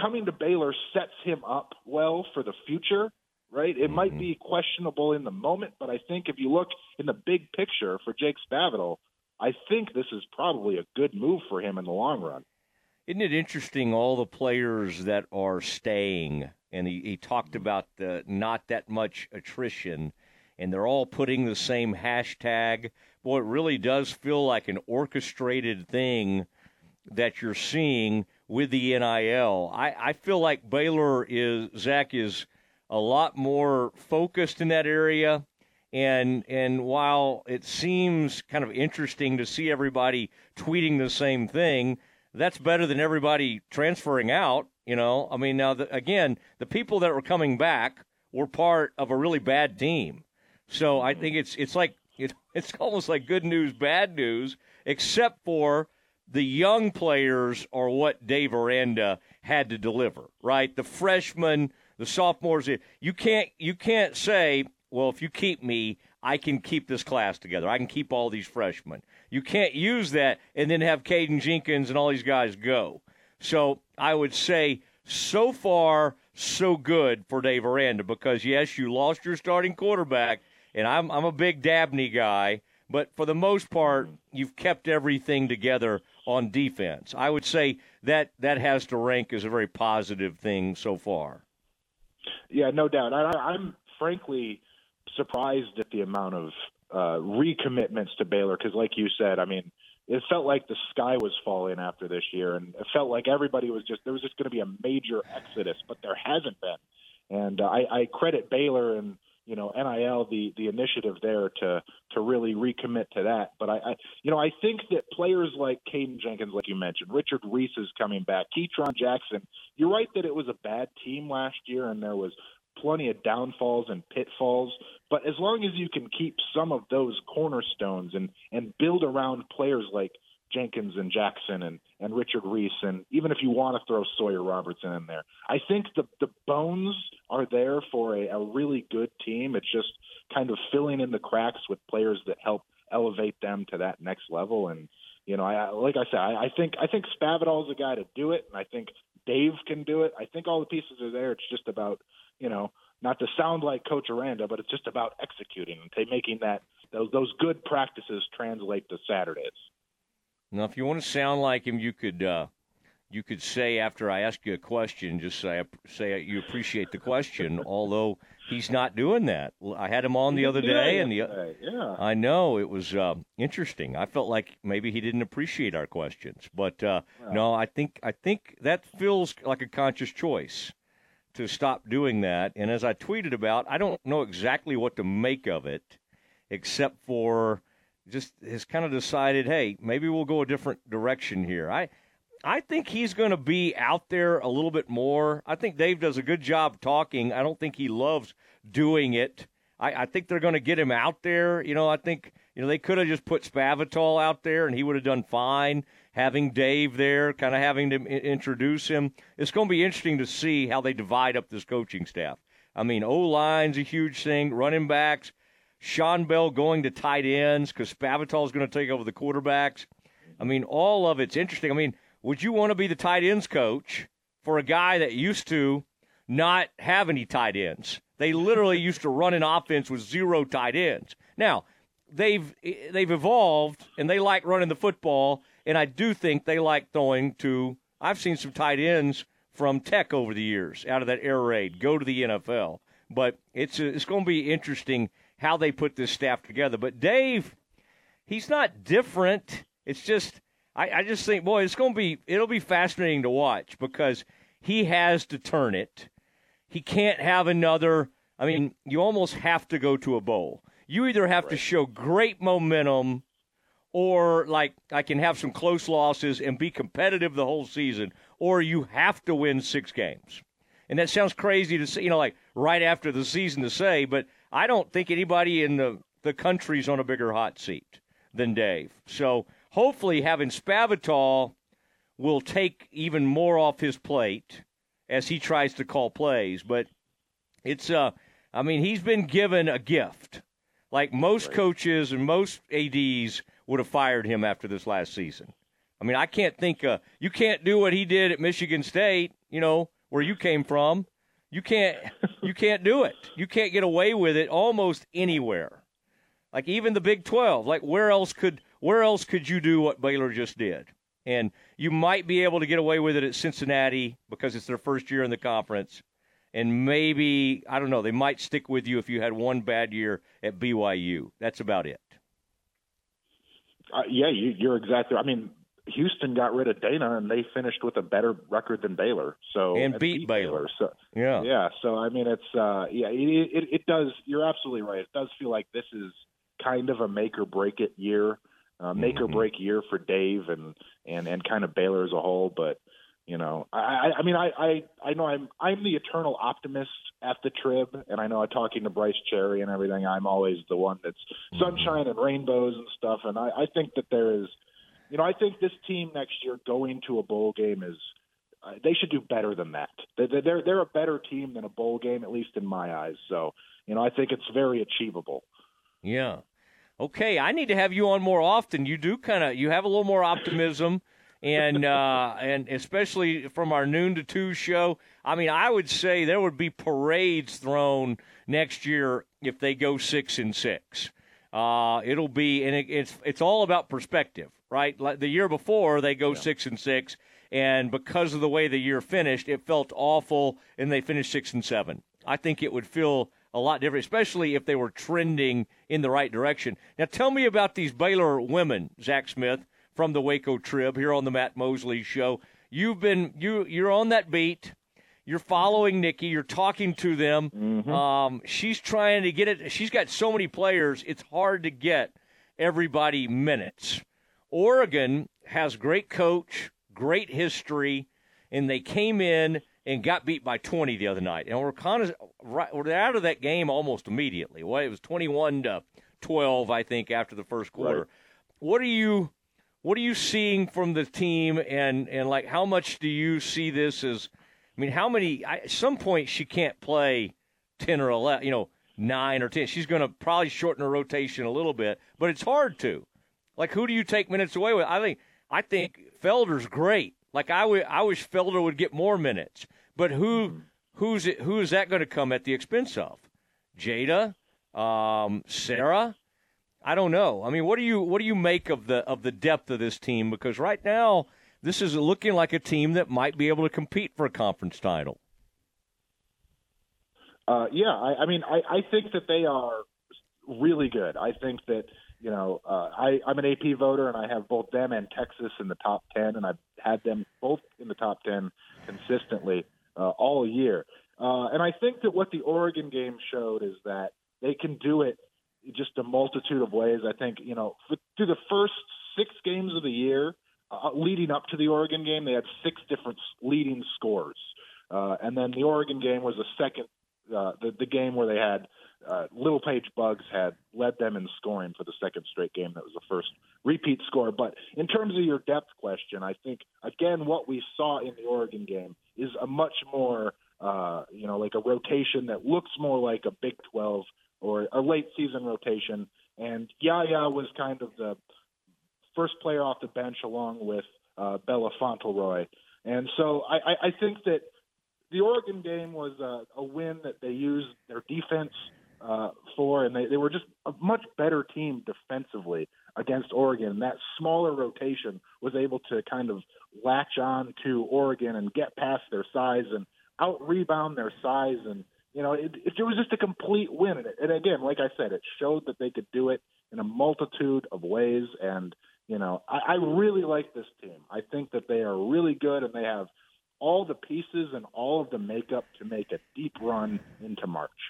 coming to Baylor sets him up well for the future, right? It mm-hmm. might be questionable in the moment, but I think if you look in the big picture for Jake Spavital, I think this is probably a good move for him in the long run. Isn't it interesting, all the players that are staying, and he, he talked about the not that much attrition, and they're all putting the same hashtag. Boy, it really does feel like an orchestrated thing that you're seeing with the N I L. I, I feel like Baylor is, Zach, is a lot more focused in that area. And and while it seems kind of interesting to see everybody tweeting the same thing, that's better than everybody transferring out, you know. I mean, now, the, again, the people that were coming back were part of a really bad team. So I think it's it's like it, it's almost like good news, bad news, except for the young players are what Dave Aranda had to deliver, right? The freshmen, the sophomores, you can't you can't say, well, if you keep me, I can keep this class together. I can keep all these freshmen. You can't use that and then have Caden Jenkins and all these guys go. So I would say so far so good for Dave Aranda, because, yes, you lost your starting quarterback, and I'm I'm a big Dabney guy, but for the most part, you've kept everything together on defense. I would say that that has to rank as a very positive thing so far. Yeah, no doubt. I, I'm frankly surprised at the amount of uh, recommitments to Baylor, because like you said, I mean, it felt like the sky was falling after this year, and it felt like everybody was just, there was just going to be a major exodus, but there hasn't been. And uh, I, I credit Baylor and, you know, N I L, the, the initiative there to, to really recommit to that. But I, I, you know, I think that players like Caden Jenkins, like you mentioned, Richard Reese is coming back, Keetron Jackson, you're right that it was a bad team last year and there was plenty of downfalls and pitfalls, but as long as you can keep some of those cornerstones and, and build around players like Jenkins and Jackson and, and Richard Reese, and even if you want to throw Sawyer Robertson in there, I think the, the bones are there for a, a really good team. It's just kind of filling in the cracks with players that help elevate them to that next level. And, you know, I, like I said, I, I think I think Spavital's a guy to do it, and I think Dave can do it. I think all the pieces are there. It's just about, you know, not to sound like Coach Aranda, but it's just about executing and making that those those good practices translate to Saturdays. Now, if you want to sound like him, you could uh, you could say after I ask you a question, just say say you appreciate the question. Although he's not doing that. I had him on the other day, yeah, and the yeah. I know it was uh, interesting. I felt like maybe he didn't appreciate our questions, but uh, wow. no, I think I think that feels like a conscious choice to stop doing that. And as I tweeted about, I don't know exactly what to make of it, except for just has kind of decided, hey, maybe we'll go a different direction here. I I think he's going to be out there a little bit more. I think Dave does a good job talking. I don't think he loves doing it. I, I think they're going to get him out there. You know, I think, you know, they could have just put Spavital out there and he would have done fine. Having Dave there, kind of having to introduce him. It's going to be interesting to see how they divide up this coaching staff. I mean, O-line's a huge thing, running backs, Sean Bell going to tight ends because Spavital's going to take over the quarterbacks. I mean, all of it's interesting. I mean, would you want to be the tight ends coach for a guy that used to not have any tight ends? They literally used to run an offense with zero tight ends. Now, they've they've evolved, and they like running the football. And I do think they like throwing to – I've seen some tight ends from Tech over the years out of that air raid go to the N F L. But it's a, it's going to be interesting how they put this staff together. But Dave, he's not different. It's just I, – I just think, boy, it's going to be – it'll be fascinating to watch because he has to turn it. He can't have another – I mean, you almost have to go to a bowl. You either have right. to show great momentum – or like I can have some close losses and be competitive the whole season, or you have to win six games. And that sounds crazy to say, you know, like right after the season to say, but I don't think anybody in the, the country's on a bigger hot seat than Dave. So hopefully having Spavital will take even more off his plate as he tries to call plays. But it's, uh, I mean, he's been given a gift. Like most coaches and most A Ds would have fired him after this last season. I mean, I can't think uh, – you can't do what he did at Michigan State, you know, where you came from. You can't you can't do it. You can't get away with it almost anywhere. Like even the Big twelve, like where else could where else could you do what Baylor just did? And you might be able to get away with it at Cincinnati because it's their first year in the conference. And maybe, I don't know, they might stick with you if you had one bad year at B Y U. That's about it. Uh, yeah, you, you're exactly right. I mean, Houston got rid of Dana, and they finished with a better record than Baylor. So and beat, beat Baylor. Baylor. So, yeah, yeah. So I mean, it's uh, yeah, it, it it does. You're absolutely right. It does feel like this is kind of a make or break it year, uh, make mm-hmm. or break year for Dave and and and kind of Baylor as a whole. But you know, I I mean, I I, I know I'm I'm the eternal optimist at the Trib, and I know I'm talking to Bryce Cherry and everything. I'm always the one that's mm-hmm. sunshine and rainbows and stuff. And I, I think that there is. You know, I think this team next year going to a bowl game is uh, – they should do better than that. They're, they're, they're a better team than a bowl game, at least in my eyes. So, you know, I think it's very achievable. Yeah. Okay, I need to have you on more often. You do kind of – you have a little more optimism, and uh, and especially from our noon to two show. I mean, I would say there would be parades thrown next year if they go six and six. Uh, it'll be – and it, it's it's all about perspective. Right, like the year before they go yeah. six and six, and because of the way the year finished, it felt awful, and they finished six and seven. I think it would feel a lot different, especially if they were trending in the right direction. Now, tell me about these Baylor women, Zach Smith from the Waco Trib here on the Matt Mosley Show. You've been you you're on that beat. You're following Nikki. You're talking to them. Mm-hmm. Um, she's trying to get it. She's got so many players. It's hard to get everybody minutes. Oregon has great coach, great history, and they came in and got beat by twenty the other night. And we're kind of right, we're out of that game almost immediately. Well, it was twenty-one to twelve, I think, after the first quarter. Right. What are you, what are you seeing from the team, and and like how much do you see this as? I mean, how many? I, at some point, she can't play ten or eleven, you know, nine or ten. She's going to probably shorten her rotation a little bit, but it's hard to. Like, who do you take minutes away with? I think I think Felder's great. Like, I, w- I wish Felder would get more minutes. But who who's it, who is that going to come at the expense of? Jada, um, Sarah? I don't know. I mean, what do you what do you make of the of the depth of this team? Because right now, this is looking like a team that might be able to compete for a conference title. Uh, yeah, I, I mean, I, I think that they are really good. I think that. You know, uh, I, I'm an A P voter, and I have both them and Texas in the top ten, and I've had them both in the top ten consistently uh, all year. Uh, and I think that what the Oregon game showed is that they can do it just a multitude of ways. I think, you know, for, through the first six games of the year, uh, leading up to the Oregon game, they had six different leading scores. Uh, and then the Oregon game was the second, uh, the, the game where they had – Uh, Little Page Bugs had led them in scoring for the second straight game. That was the first repeat score. But in terms of your depth question, I think, again, what we saw in the Oregon game is a much more, uh, you know, like a rotation that looks more like a Big twelve or a late season rotation. And Yaya was kind of the first player off the bench along with uh, Bella Fauntleroy. And so I, I think that the Oregon game was a, a win that they used their defense Uh, four, and they, they were just a much better team defensively against Oregon. And that smaller rotation was able to kind of latch on to Oregon and get past their size and out-rebound their size. And, you know, it, it was just a complete win. And, and again, like I said, it showed that they could do it in a multitude of ways. And, you know, I, I really like this team. I think that they are really good, and they have all the pieces and all of the makeup to make a deep run into March.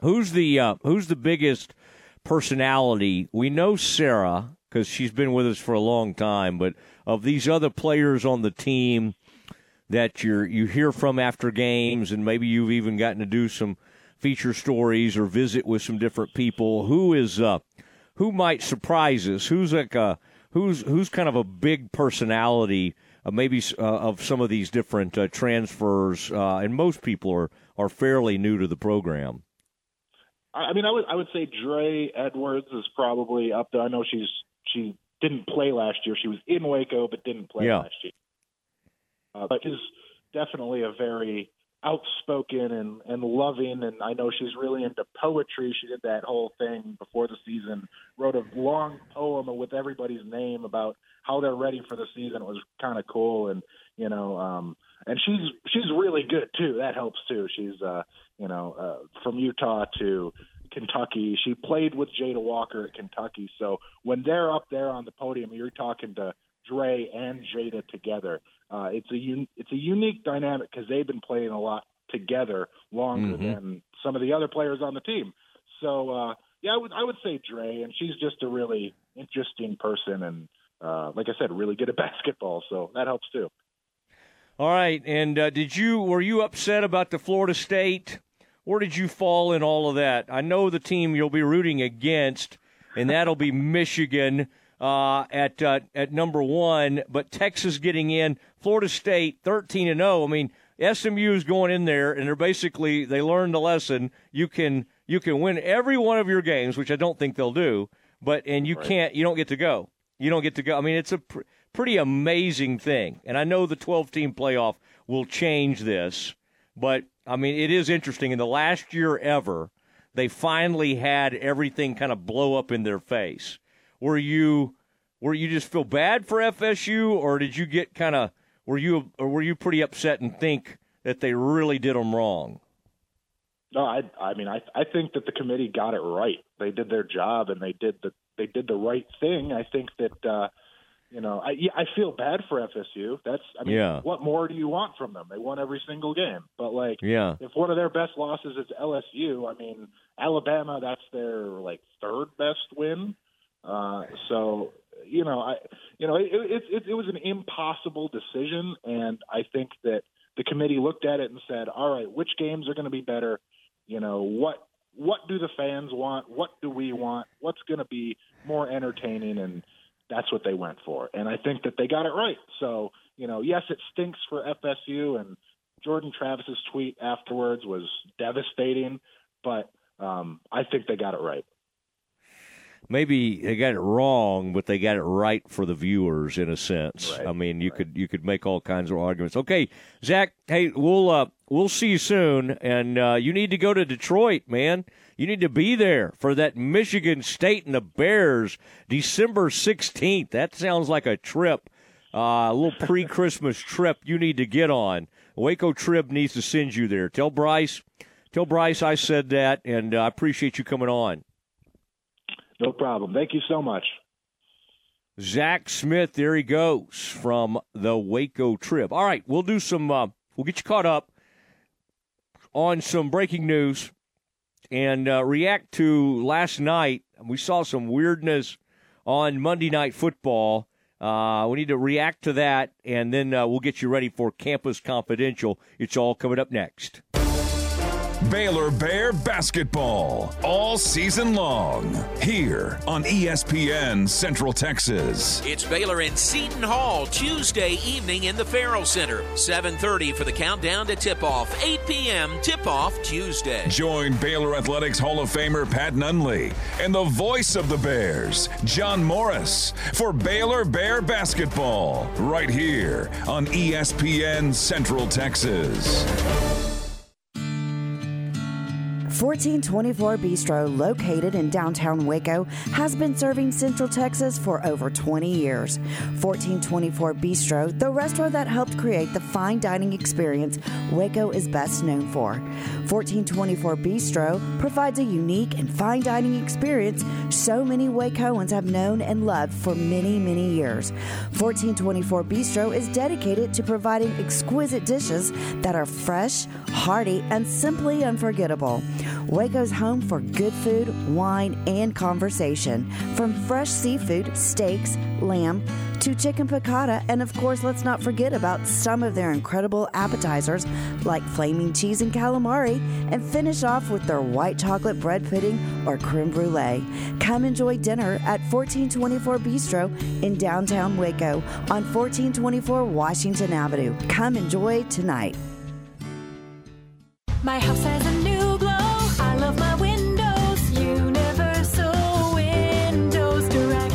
Who's the uh, who's the biggest personality? We know Sarah because she's been with us for a long time. But of these other players on the team that you you hear from after games, and maybe you've even gotten to do some feature stories or visit with some different people, who is uh, who might surprise us? Who's like a, who's who's kind of a big personality uh, maybe uh, of some of these different uh, transfers, uh, and most people are, are fairly new to the program? I mean, I would I would say Dre Edwards is probably up there. I know she's she didn't play last year. She was in Waco but didn't play yeah. last year. Uh, but she's definitely a very outspoken and, and loving, and I know she's really into poetry. She did that whole thing before the season, wrote a long poem with everybody's name about how they're ready for the season. It was kind of cool, and you know, um, and she's she's really good too. That helps too. She's uh, you know uh, from Utah to Kentucky. She played with Jada Walker at Kentucky, so when they're up there on the podium, you're talking to Dre and Jada together. Uh, it's a un- it's a unique dynamic because they've been playing a lot together longer mm-hmm. than some of the other players on the team. So uh, yeah, I would I would say Dre, and she's just a really interesting person, and uh, like I said, really good at basketball. So that helps too. All right, and uh, did you were you upset about the Florida State? Where did you fall in all of that? I know the team you'll be rooting against, and that'll be Michigan. Uh, at uh, at number one, but Texas getting in. Florida State thirteen and oh. I mean, S M U's going in there, and they're basically they learned a lesson. You can you can win every one of your games, which I don't think they'll do. But and you right. can't you don't get to go. You don't get to go. I mean, it's a pr- pretty amazing thing. And I know the twelve team playoff will change this, but I mean, it is interesting. In the last year ever, they finally had everything kind of blow up in their face. Were you, were you just feel bad for F S U, or did you get kind of, were you, or were you pretty upset and think that they really did them wrong? No, I, I mean, I, I think that the committee got it right. They did their job and they did the, they did the right thing. I think that, uh, you know, I, I feel bad for F S U. That's, I mean, yeah. what more do you want from them? They won every single game, but like, yeah. if one of their best losses is L S U, I mean, Alabama, that's their like third best win. Uh, so, you know, I, you know, it, it, it, it was an impossible decision. And I think that the committee looked at it and said, all right, which games are going to be better? You know, what, what do the fans want? What do we want? What's going to be more entertaining? And that's what they went for. And I think that they got it right. So, you know, yes, it stinks for F S U, and Jordan Travis's tweet afterwards was devastating, but, um, I think they got it right. Maybe they got it wrong, but they got it right for the viewers in a sense. Right, I mean, you right. could you could make all kinds of arguments. Okay, Zach. Hey, we'll uh, we'll see you soon, and uh, you need to go to Detroit, man. You need to be there for that Michigan State and the Bears, December sixteenth. That sounds like a trip, uh, a little pre-Christmas trip. You need to get on. Waco Trib needs to send you there. Tell Bryce, tell Bryce I said that, and I uh, appreciate you coming on. No problem. Thank you so much. Zach Smith, there he goes from the Waco Trib. All right, we'll do some, uh, we'll get you caught up on some breaking news and uh, react to last night. We saw some weirdness on Monday Night Football. Uh, we need to react to that, and then uh, we'll get you ready for Campus Confidential. It's all coming up next. Baylor Bear basketball all season long here on E S P N Central Texas. It's Baylor in Seton Hall Tuesday evening in the Farrell Center. seven thirty for the countdown to tip-off. eight p.m. tip-off Tuesday. Join Baylor Athletics Hall of Famer Pat Nunley and the voice of the Bears, John Morris, for Baylor Bear basketball right here on E S P N Central Texas. fourteen twenty-four Bistro, located in downtown Waco, has been serving Central Texas for over twenty years. fourteen twenty-four Bistro, the restaurant that helped create the fine dining experience Waco is best known for. fourteen twenty-four Bistro provides a unique and fine dining experience so many Wacoans have known and loved for many, many years. fourteen twenty-four Bistro is dedicated to providing exquisite dishes that are fresh, hearty, and simply unforgettable. Waco's home for good food, wine, and conversation. From fresh seafood, steaks, lamb, to chicken piccata, and of course, let's not forget about some of their incredible appetizers like flaming cheese and calamari, and finish off with their white chocolate bread pudding or creme brulee. Come enjoy dinner at fourteen twenty-four Bistro in downtown Waco on fourteen twenty-four Washington Avenue. Come enjoy tonight. My house has a new glow. I love my windows. Universal Windows Direct.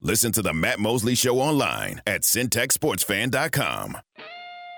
Listen to the Matt Mosley Show online at Syntex Sports Fan dot com.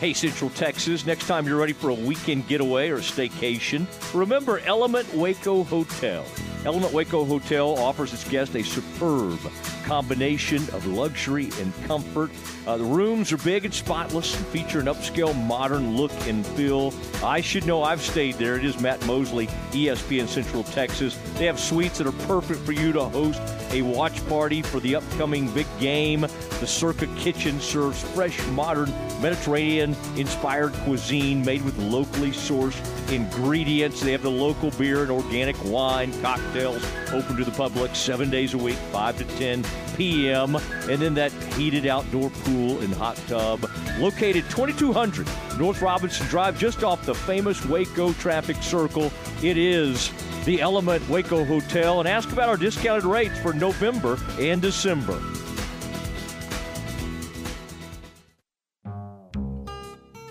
Hey, Central Texas, next time you're ready for a weekend getaway or a staycation, remember Element Waco Hotel. Element Waco Hotel offers its guests a superb combination of luxury and comfort. Uh, the rooms are big and spotless and feature an upscale modern look and feel. I should know, I've stayed there. It is Matt Mosley, E S P N Central Texas. They have suites that are perfect for you to host a watch party for the upcoming big game. The Circa Kitchen serves fresh, modern, Mediterranean-inspired cuisine made with locally sourced ingredients. They have the local beer and organic wine, cocktails, open to the public seven days a week, five to ten p.m., and then that heated outdoor pool and hot tub. Located twenty-two hundred North Robinson Drive, just off the famous Waco traffic circle, it is the Element Waco Hotel. And ask about our discounted rates for November and December.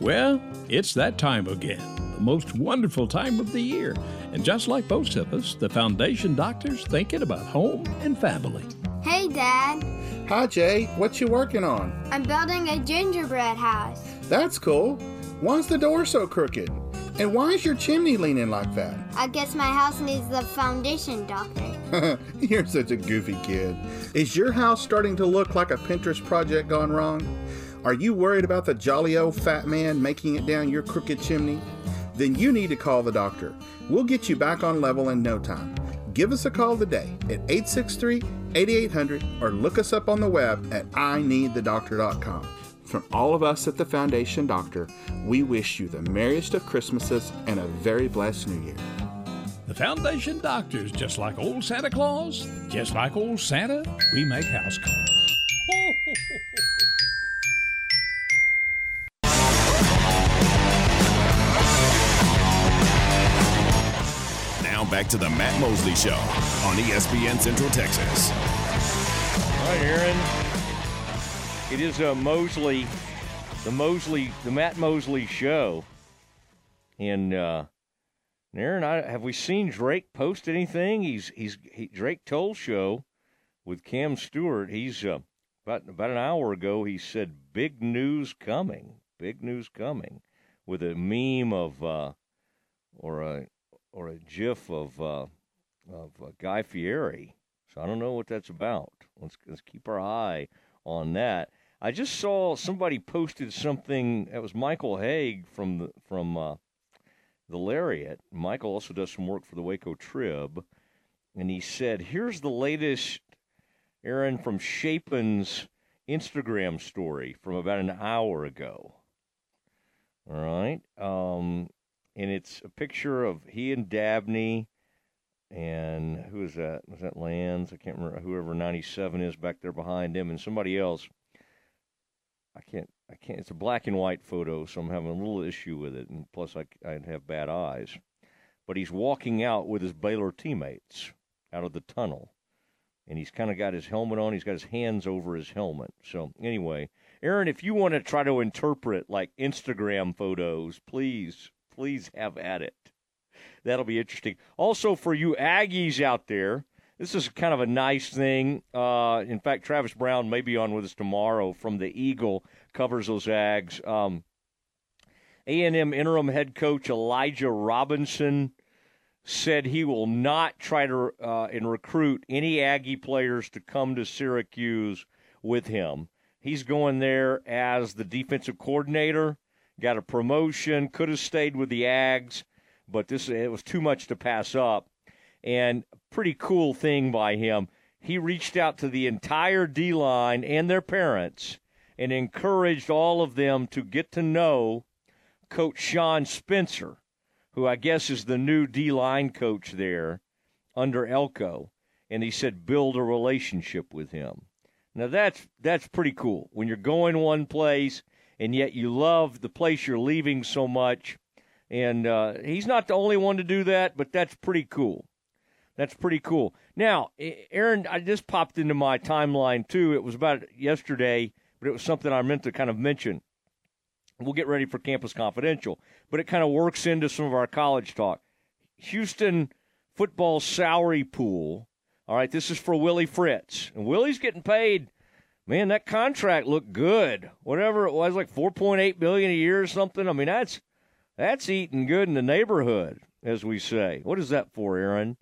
Well, it's that time again, the most wonderful time of the year. And just like most of us, the Foundation Doctor's thinking about home and family. Hey, Dad. Hi, Jay. What you working on? I'm building a gingerbread house. That's cool. Why's the door so crooked? And why is your chimney leaning like that? I guess my house needs the Foundation Doctor. You're such a goofy kid. Is your house starting to look like a Pinterest project gone wrong? Are you worried about the jolly old fat man making it down your crooked chimney? Then you need to call the doctor. We'll get you back on level in no time. Give us a call today at eight six three, eight eight zero zero or look us up on the web at I need the doctor dot com. From all of us at the Foundation Doctor, we wish you the merriest of Christmases and a very blessed New Year. The Foundation Doctor's just like old Santa Claus, just like old Santa, we make house calls. Back to the Matt Mosley Show on E S P N Central Texas. All right, Aaron. It is a Mosley, the Mosley, the Matt Mosley Show. And uh, Aaron, I, have we seen Drake post anything? He's he's he, Drake Toll Show with Cam Stewart. He's uh, about about an hour ago. He said, "Big news coming. Big news coming," with a meme of uh, or a. or a gif of uh, of uh, Guy Fieri. So I don't know what that's about. Let's, let's keep our eye on that. I just saw somebody posted something. That was Michael Haig from the, from uh, the Lariat. Michael also does some work for the Waco Trib. And he said, here's the latest Aaron, from Shapen's Instagram story from about an hour ago. All right. Um, and it's a picture of he and Dabney. And who is that? Was that Lands? I can't remember. Whoever ninety-seven is back there behind him, and somebody else. I can't. I can't. It's a black and white photo, so I'm having a little issue with it. And plus, I I'd have bad eyes. But he's walking out with his Baylor teammates out of the tunnel, and he's kind of got his helmet on. He's got his hands over his helmet. So anyway, Aaron, if you want to try to interpret like Instagram photos, please, please have at it. That'll be interesting. Also, for you Aggies out there, this is kind of a nice thing. Uh, in fact, Travis Brown may be on with us tomorrow from the Eagle, covers those Ags. Um, A and M interim head coach Elijah Robinson said he will not try to uh, and recruit any Aggie players to come to Syracuse with him. He's going there as the defensive coordinator, got a promotion, could have stayed with the Ags. But this it was too much to pass up, and pretty cool thing by him. He reached out to the entire D-line and their parents and encouraged all of them to get to know Coach Sean Spencer, who I guess is the new D-line coach there under Elko, and he said build a relationship with him. Now, that's that's pretty cool when you're going one place and yet you love the place you're leaving so much. And uh, he's not the only one to do that, but that's pretty cool. That's pretty cool. Now, Aaron, I just popped into my timeline, too. It was about yesterday, but it was something I meant to kind of mention. We'll get ready for Campus Confidential, but it kind of works into some of our college talk. Houston football salary pool. All right, this is for Willie Fritz. And Willie's getting paid. Man, that contract looked good. Whatever it was, like four point eight billion dollars a year or something. I mean, that's... That's eating good in the neighborhood, as we say. What is that for, Aaron?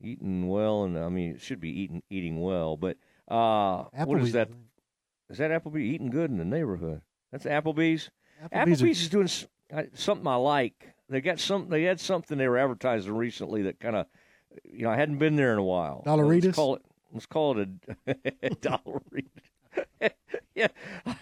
Eating well, and I mean, it should be eating eating well, but uh, what is that? Is that Applebee's eating good in the neighborhood? That's Applebee's. Applebee's, Applebee's are... is doing uh, something I like. They got some. They had something they were advertising recently that kind of, you know, I hadn't been there in a while. Dollaritas. Let's call it. Let's call it a Dollaritas. Yeah,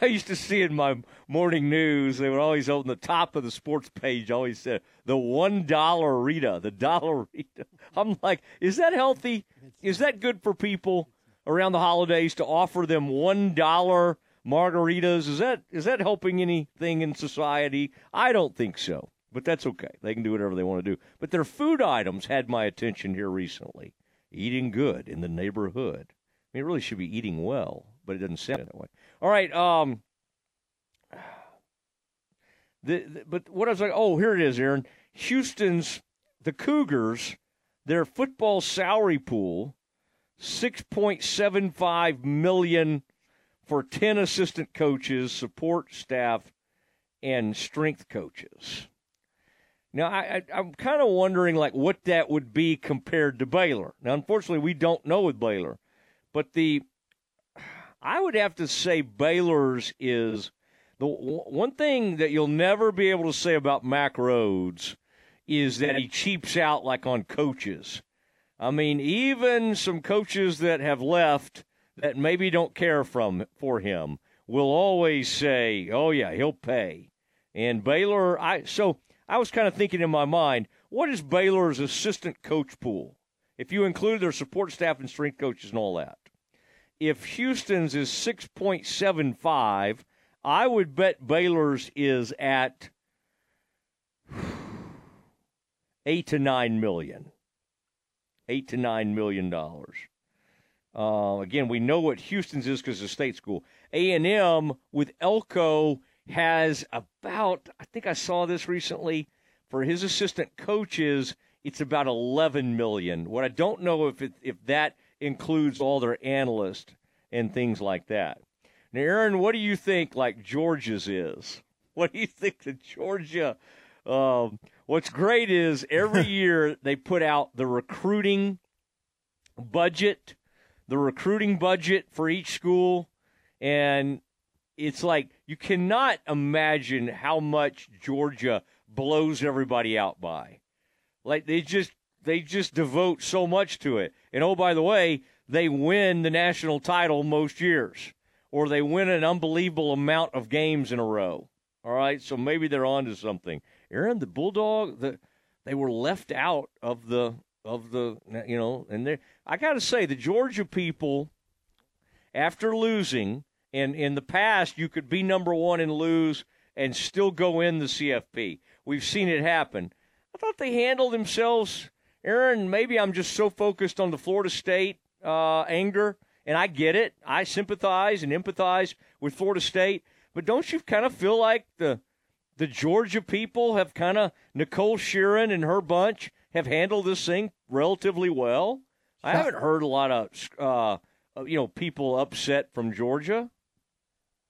I used to see in my morning news, they would always on the top of the sports page, always said, the one dollar Rita, the Dollarita. I'm like, is that healthy? Is that good for people around the holidays to offer them one dollar margaritas? Is that is that helping anything in society? I don't think so, but that's okay. They can do whatever they want to do. But their food items had my attention here recently. Eating good in the neighborhood. I mean, it really should be eating well. But it doesn't sound that way. All right. Um, the, the, but what I was like, oh, here it is, Aaron. Houston's, the Cougars, their football salary pool, six point seven five million dollars for ten assistant coaches, support staff, and strength coaches. Now, I, I, I'm kind of wondering, like, what that would be compared to Baylor. Now, unfortunately, we don't know with Baylor. But the... I would have to say Baylor's is the one thing that you'll never be able to say about Mack Rhodes is that he cheaps out like on coaches. I mean, even some coaches that have left that maybe don't care from for him will always say, "Oh yeah, he'll pay." And Baylor, I so I was kind of thinking in my mind, what is Baylor's assistant coach pool if you include their support staff and strength coaches and all that? If Houston's is six point seven five, I would bet Baylor's is at eight to nine million dollars. eight to nine million dollars. Uh, again, we know what Houston's is because it's a state school. A and M with Elko has about, I think I saw this recently, for his assistant coaches, it's about eleven million dollars. What I don't know if it, if that includes all their analysts and things like that. Now, Aaron, what do you think, like, Georgia's is? What do you think that Georgia um, – what's great is every year they put out the recruiting budget, the recruiting budget for each school, and it's like you cannot imagine how much Georgia blows everybody out by. Like, they just – They just devote so much to it. And, oh, by the way, they win the national title most years, or they win an unbelievable amount of games in a row. All right, so maybe they're onto something. Aaron, the Bulldog, the, they were left out of the of the you know, and I got to say the Georgia people, after losing, and in the past you could be number one and lose and still go in the C F P. We've seen it happen. I thought they handled themselves. Aaron, maybe I'm just so focused on the Florida State uh, anger, and I get it. I sympathize and empathize with Florida State, but don't you kind of feel like the the Georgia people have kind of, Nicole Sheeran and her bunch have handled this thing relatively well? I haven't heard a lot of uh, you know people upset from Georgia.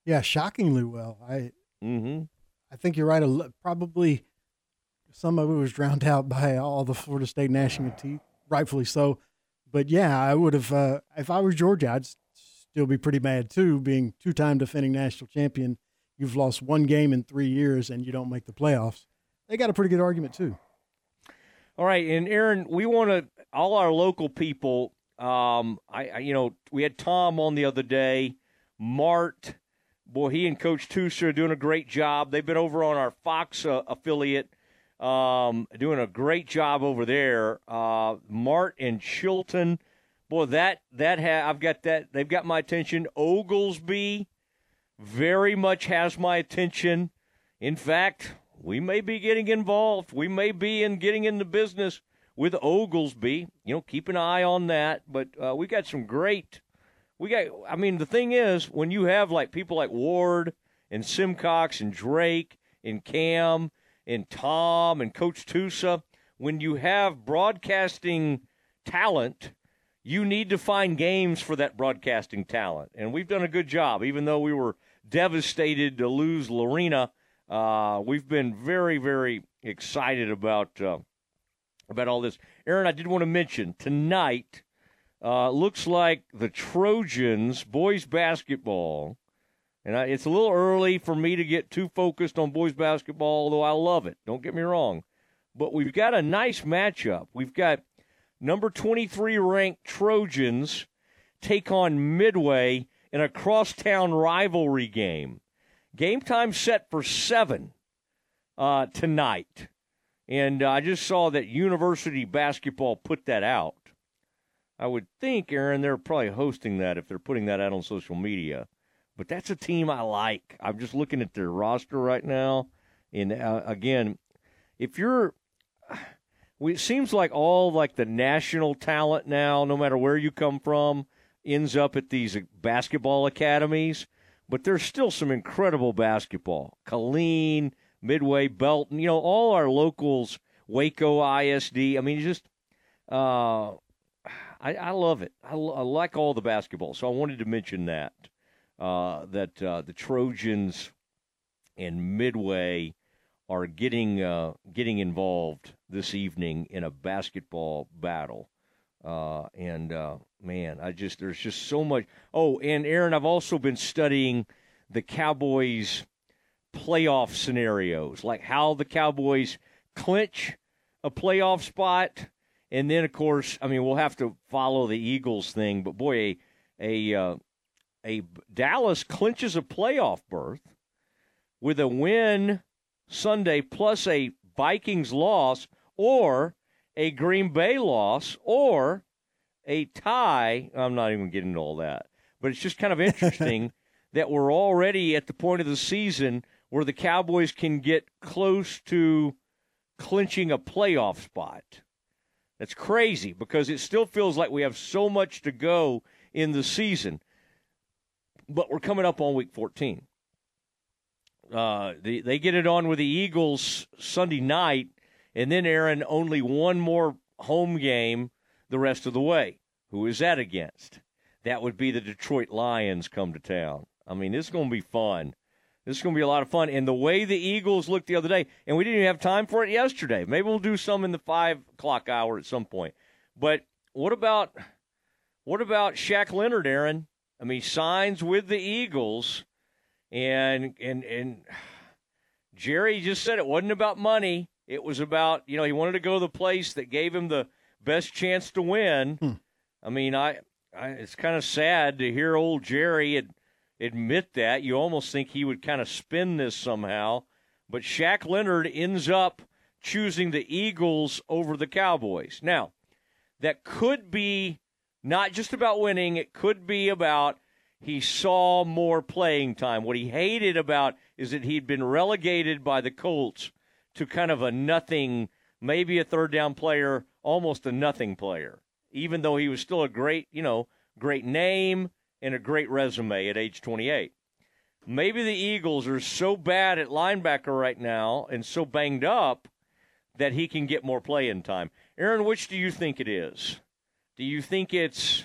Yeah, shockingly well. I mm-hmm. I think you're right. Probably. Some of it was drowned out by all the Florida State national team, rightfully so. But, yeah, I would have uh, – if I was Georgia, I'd still be pretty mad too, being two-time defending national champion. You've lost one game in three years and you don't make the playoffs. They got a pretty good argument too. All right, and, Aaron, we want to – all our local people, um, I, I you know, we had Tom on the other day, Mart. Boy, he and Coach Tusa are doing a great job. They've been over on our Fox uh, affiliate – Um, doing a great job over there. Uh, Mart and Chilton, boy, that that ha- I've got that. They've got my attention. Oglesby very much has my attention. In fact, we may be getting involved. We may be in getting in the business with Oglesby. You know, keep an eye on that. But uh, we got some great. We got. I mean, the thing is, when you have like people like Ward and Simcox and Drake and Cam. And Tom and Coach Tusa, when you have broadcasting talent, you need to find games for that broadcasting talent. And we've done a good job. Even though we were devastated to lose Lorena, uh, we've been very, very excited about uh, about all this. Aaron, I did want to mention, tonight uh, looks like the Trojans, boys basketball, And I, it's a little early for me to get too focused on boys basketball, although I love it. Don't get me wrong. But we've got a nice matchup. We've got number twenty-three ranked Trojans take on Midway in a crosstown rivalry game. Game time set for seven uh, tonight. And uh, I just saw that University Basketball put that out. I would think, Aaron, they're probably hosting that if they're putting that out on social media. But that's a team I like. I'm just looking at their roster right now. And, uh, again, if you're – it seems like all, like, the national talent now, no matter where you come from, ends up at these basketball academies. But there's still some incredible basketball. Colleen, Midway, Belton, you know, all our locals, Waco I S D. I mean, just uh, – I, I love it. I, I like all the basketball, so I wanted to mention that. Uh, that uh, the Trojans and Midway are getting uh, getting involved this evening in a basketball battle, uh, and uh, man, I just there's just so much. Oh, and Aaron, I've also been studying the Cowboys playoff scenarios, like how the Cowboys clinch a playoff spot, and then of course, I mean, we'll have to follow the Eagles thing, but boy, a, a uh, A Dallas clinches a playoff berth with a win Sunday plus a Vikings loss or a Green Bay loss or a tie. I'm not even getting into all that. But it's just kind of interesting that we're already at the point of the season where the Cowboys can get close to clinching a playoff spot. That's crazy because it still feels like we have so much to go in the season. But we're coming up on week fourteen. Uh, they, they get it on with the Eagles Sunday night, and then, Aaron, only one more home game the rest of the way. Who is that against? That would be the Detroit Lions come to town. I mean, this is going to be fun. This is going to be a lot of fun. And the way the Eagles looked the other day, and we didn't even have time for it yesterday. Maybe we'll do some in the five o'clock hour at some point. But what about, what about Shaq Leonard, Aaron? I mean, signs with the Eagles, and and and Jerry just said it wasn't about money. It was about, you know, he wanted to go to the place that gave him the best chance to win. Hmm. I mean, I I, it's kind of sad to hear old Jerry ad, admit that. You almost think he would kind of spin this somehow. But Shaq Leonard ends up choosing the Eagles over the Cowboys. Now, that could be not just about winning. It could be about he saw more playing time. What he hated about is that he'd been relegated by the Colts to kind of a nothing, maybe a third down player, almost a nothing player, even though he was still a great, you know, great name and a great resume at age twenty-eight. Maybe the Eagles are so bad at linebacker right now and so banged up that he can get more playing time. Aaron, which do you think it is? Do you think it's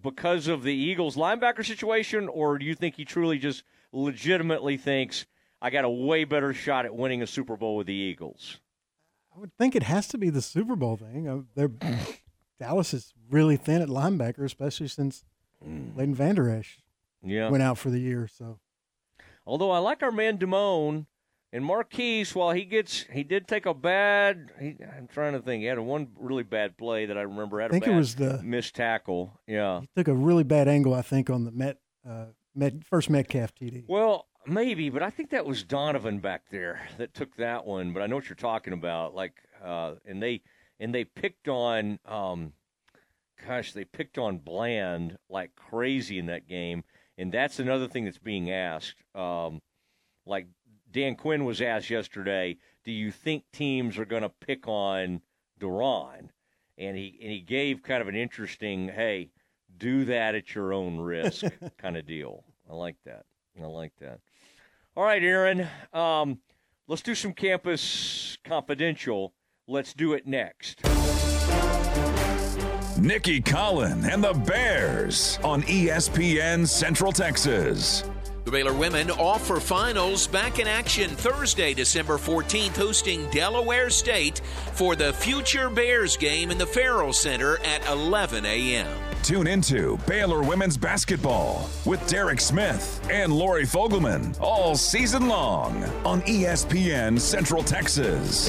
because of the Eagles linebacker situation, or do you think he truly just legitimately thinks, I got a way better shot at winning a Super Bowl with the Eagles? I would think it has to be the Super Bowl thing. They're, Dallas is really thin at linebacker, especially since mm. Leighton Vander Esch yeah. went out for the year. So, although I like our man Damone and Marquise, while he gets, he did take a bad. He, I'm trying to think. He had a one really bad play that I remember. Had I think a bad it was the missed tackle. Yeah, he took a really bad angle. I think on the Met, uh, Met first Metcalf T D. Well. Maybe, but I think that was Donovan back there that took that one. But I know what you're talking about. Like, uh, and they and they picked on, um, gosh, they picked on Bland like crazy in that game. And that's another thing that's being asked. Um, like Dan Quinn was asked yesterday, do you think teams are going to pick on Duran? And he and he gave kind of an interesting, hey, do that at your own risk kind of deal. I like that. I like that. All right, Aaron, um, let's do some Campus Confidential. Let's do it next. Nikki Collin and the Bears on E S P N Central Texas. The Baylor women off for finals, back in action Thursday, December fourteenth, hosting Delaware State for the Future Bears game in the Farrell Center at eleven a.m. Tune into Baylor Women's Basketball with Derek Smith and Lori Fogelman all season long on E S P N Central Texas.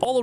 All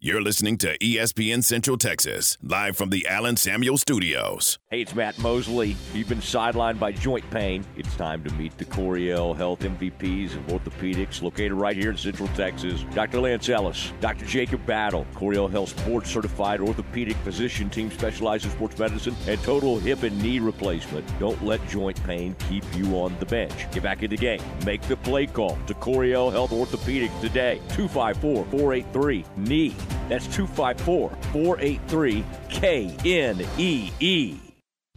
You're listening to E S P N Central Texas, live from the Allen Samuel Studios. Hey, it's Matt Mosley. You've been sidelined by joint pain. It's time to meet the Coriel Health M V Ps of orthopedics, located right here in Central Texas. Doctor Lance Ellis, Doctor Jacob Battle, Coriel Health's board-certified orthopedic physician team specializes in sports medicine and total hip and knee replacement. Don't let joint pain keep you on the bench. Get back in the game. Make the play call to Coriel Health Orthopedics today. two five four, four eight three, N E E. That's two five four, four eight three, K N E E.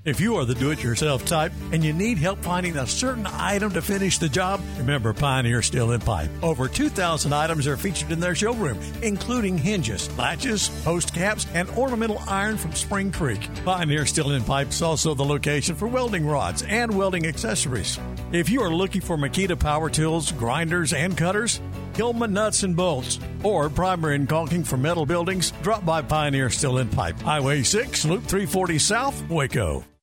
If you are the do-it-yourself type and you need help finding a certain item to finish the job, remember Pioneer Steel and Pipe. Over two thousand items are featured in their showroom, including hinges, latches, post caps, and ornamental iron from Spring Creek. Pioneer Steel and Pipe is also the location for welding rods and welding accessories. If you are looking for Makita power tools, grinders, and cutters, Gilman Nuts and Bolts, or primer and caulking for metal buildings, drop by Pioneer Steel and Pipe, Highway six, Loop three forty South, Waco.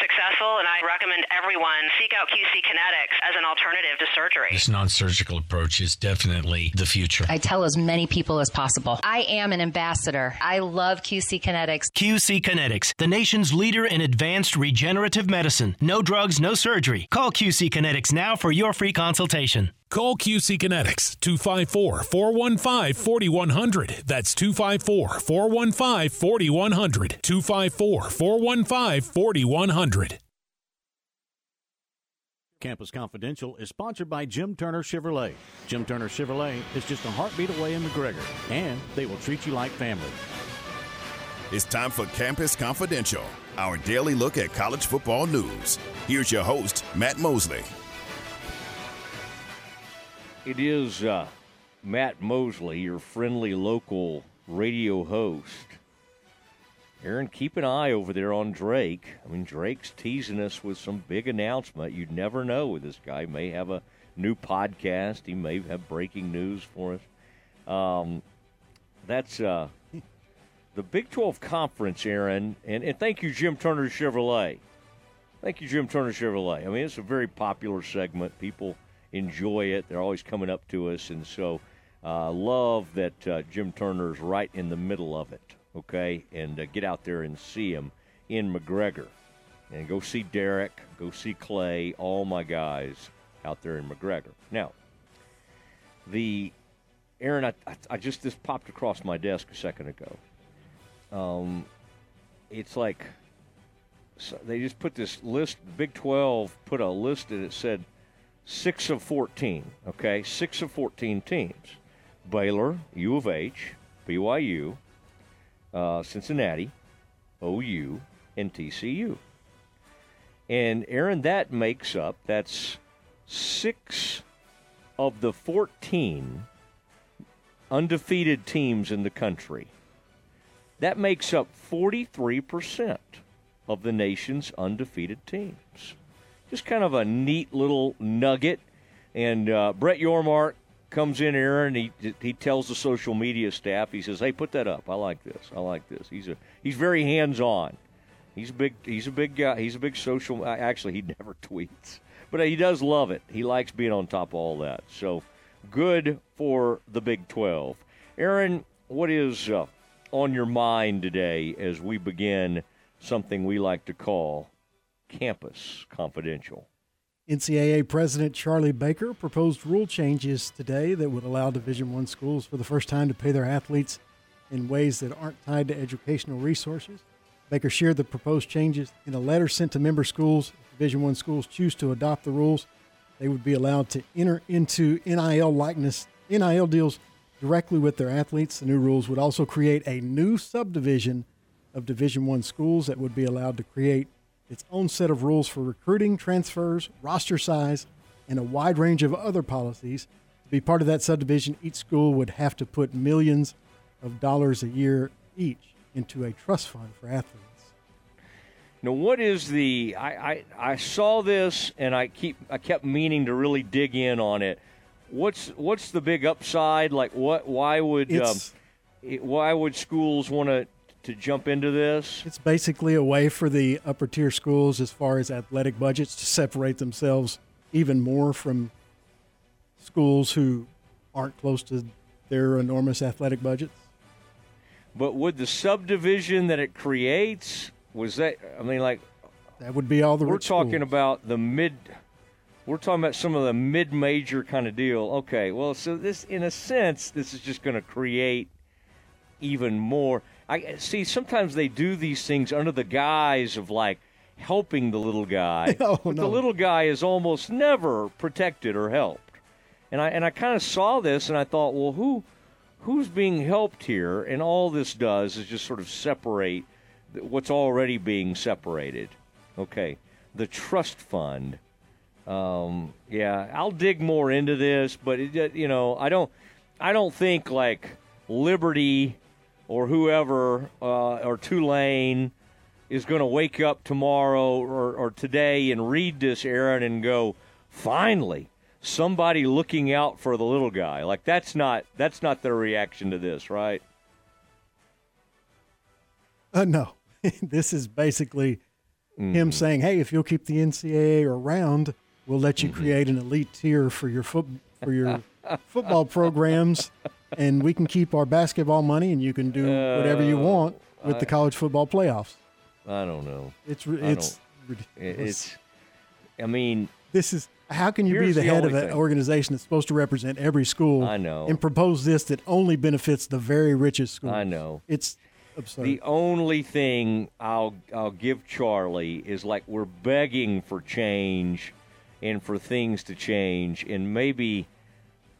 sick. And I recommend everyone seek out Q C Kinetics as an alternative to surgery. This non-surgical approach is definitely the future. I tell as many people as possible. I am an ambassador. I love Q C Kinetics. Q C Kinetics, the nation's leader in advanced regenerative medicine. No drugs, no surgery. Call Q C Kinetics now for your free consultation. Call Q C Kinetics, two five four, four one five, four one zero zero. That's two five four, four one five, four one zero zero, two five four, four one five, four one zero zero. Campus Confidential is sponsored by Jim Turner Chevrolet. Jim Turner Chevrolet is just a heartbeat away in McGregor, and they will treat you like family. It's time for Campus Confidential, our daily look at college football news. Here's your host, Matt Mosley. It is uh, Matt Mosley, your friendly local radio host. Aaron, keep an eye over there on Drake. I mean, Drake's teasing us with some big announcement. You never know. This guy may have a new podcast. He may have breaking news for us. Um, that's uh, the Big twelve Conference, Aaron. And, and thank you, Jim Turner Chevrolet. Thank you, Jim Turner Chevrolet. I mean, it's a very popular segment. People enjoy it. They're always coming up to us. And so I uh, love that uh, Jim Turner's right in the middle of it. Okay, and uh, get out there and see him in McGregor. And go see Derek, go see Clay, all my guys out there in McGregor. Now, the Aaron, I, I, I just this popped across my desk a second ago. Um, it's like so they just put this list, Big twelve put a list, and it said six of fourteen, okay, six of fourteen teams. Baylor, U of H, B Y U, Uh, Cincinnati, O U, and T C U. And, Aaron, that makes up, that's six of the fourteen undefeated teams in the country. That makes up forty-three percent of the nation's undefeated teams. Just kind of a neat little nugget. And uh, Brett Yormark comes in, Aaron, he he tells the social media staff, he says, hey, put that up. I like this. I like this. He's a he's very hands-on. He's a big he's a big guy. He's a big social. Actually, he never tweets, but he does love it. He likes being on top of all that. So good for the Big twelve. Aaron, what is uh, on your mind today as we begin something we like to call Campus Confidential? N C A A President Charlie Baker proposed rule changes today that would allow Division I schools for the first time to pay their athletes in ways that aren't tied to educational resources. Baker shared the proposed changes in a letter sent to member schools. If Division I schools choose to adopt the rules, they would be allowed to enter into N I L likeness, N I L deals directly with their athletes. The new rules would also create a new subdivision of Division I schools that would be allowed to create its own set of rules for recruiting, transfers, roster size, and a wide range of other policies. To be part of that subdivision, each school would have to put millions of dollars a year each into a trust fund for athletes. Now, what is the – I I saw this, and I keep I kept meaning to really dig in on it. What's what's the big upside? Like, what? Why would um, why would schools want to – to jump into this? It's basically a way for the upper tier schools as far as athletic budgets to separate themselves even more from schools who aren't close to their enormous athletic budgets. But would the subdivision that it creates, was that, I mean, like, that would be all the we're talking schools. About the mid, we're talking about some of the mid-major kind of deal. Okay, well, so this, in a sense, this is just going to create even more. I see sometimes they do these things under the guise of, like, helping the little guy. Oh, but no. The little guy is almost never protected or helped. And I and I kind of saw this, and I thought, well, who who's being helped here? And all this does is just sort of separate what's already being separated. Okay, the trust fund. Um, yeah, I'll dig more into this, but it, you know, I don't, I don't think like Liberty or whoever uh, or Tulane is going to wake up tomorrow or, or today and read this, Aaron, and go, finally, somebody looking out for the little guy. Like that's not that's not their reaction to this, right? Uh, no, this is basically mm-hmm. him saying, hey, if you'll keep the N C A A around, we'll let you create an elite tier for your foot for your football programs, and we can keep our basketball money, and you can do uh, whatever you want with I, the college football playoffs. I don't know. It's it's ridiculous. It's. I mean, this is how can you be the, the head of an thing. organization that's supposed to represent every school? I know, and propose this that only benefits the very richest schools. I know, it's absurd. The only thing I'll I'll give Charlie is like we're begging for change, and for things to change, and maybe.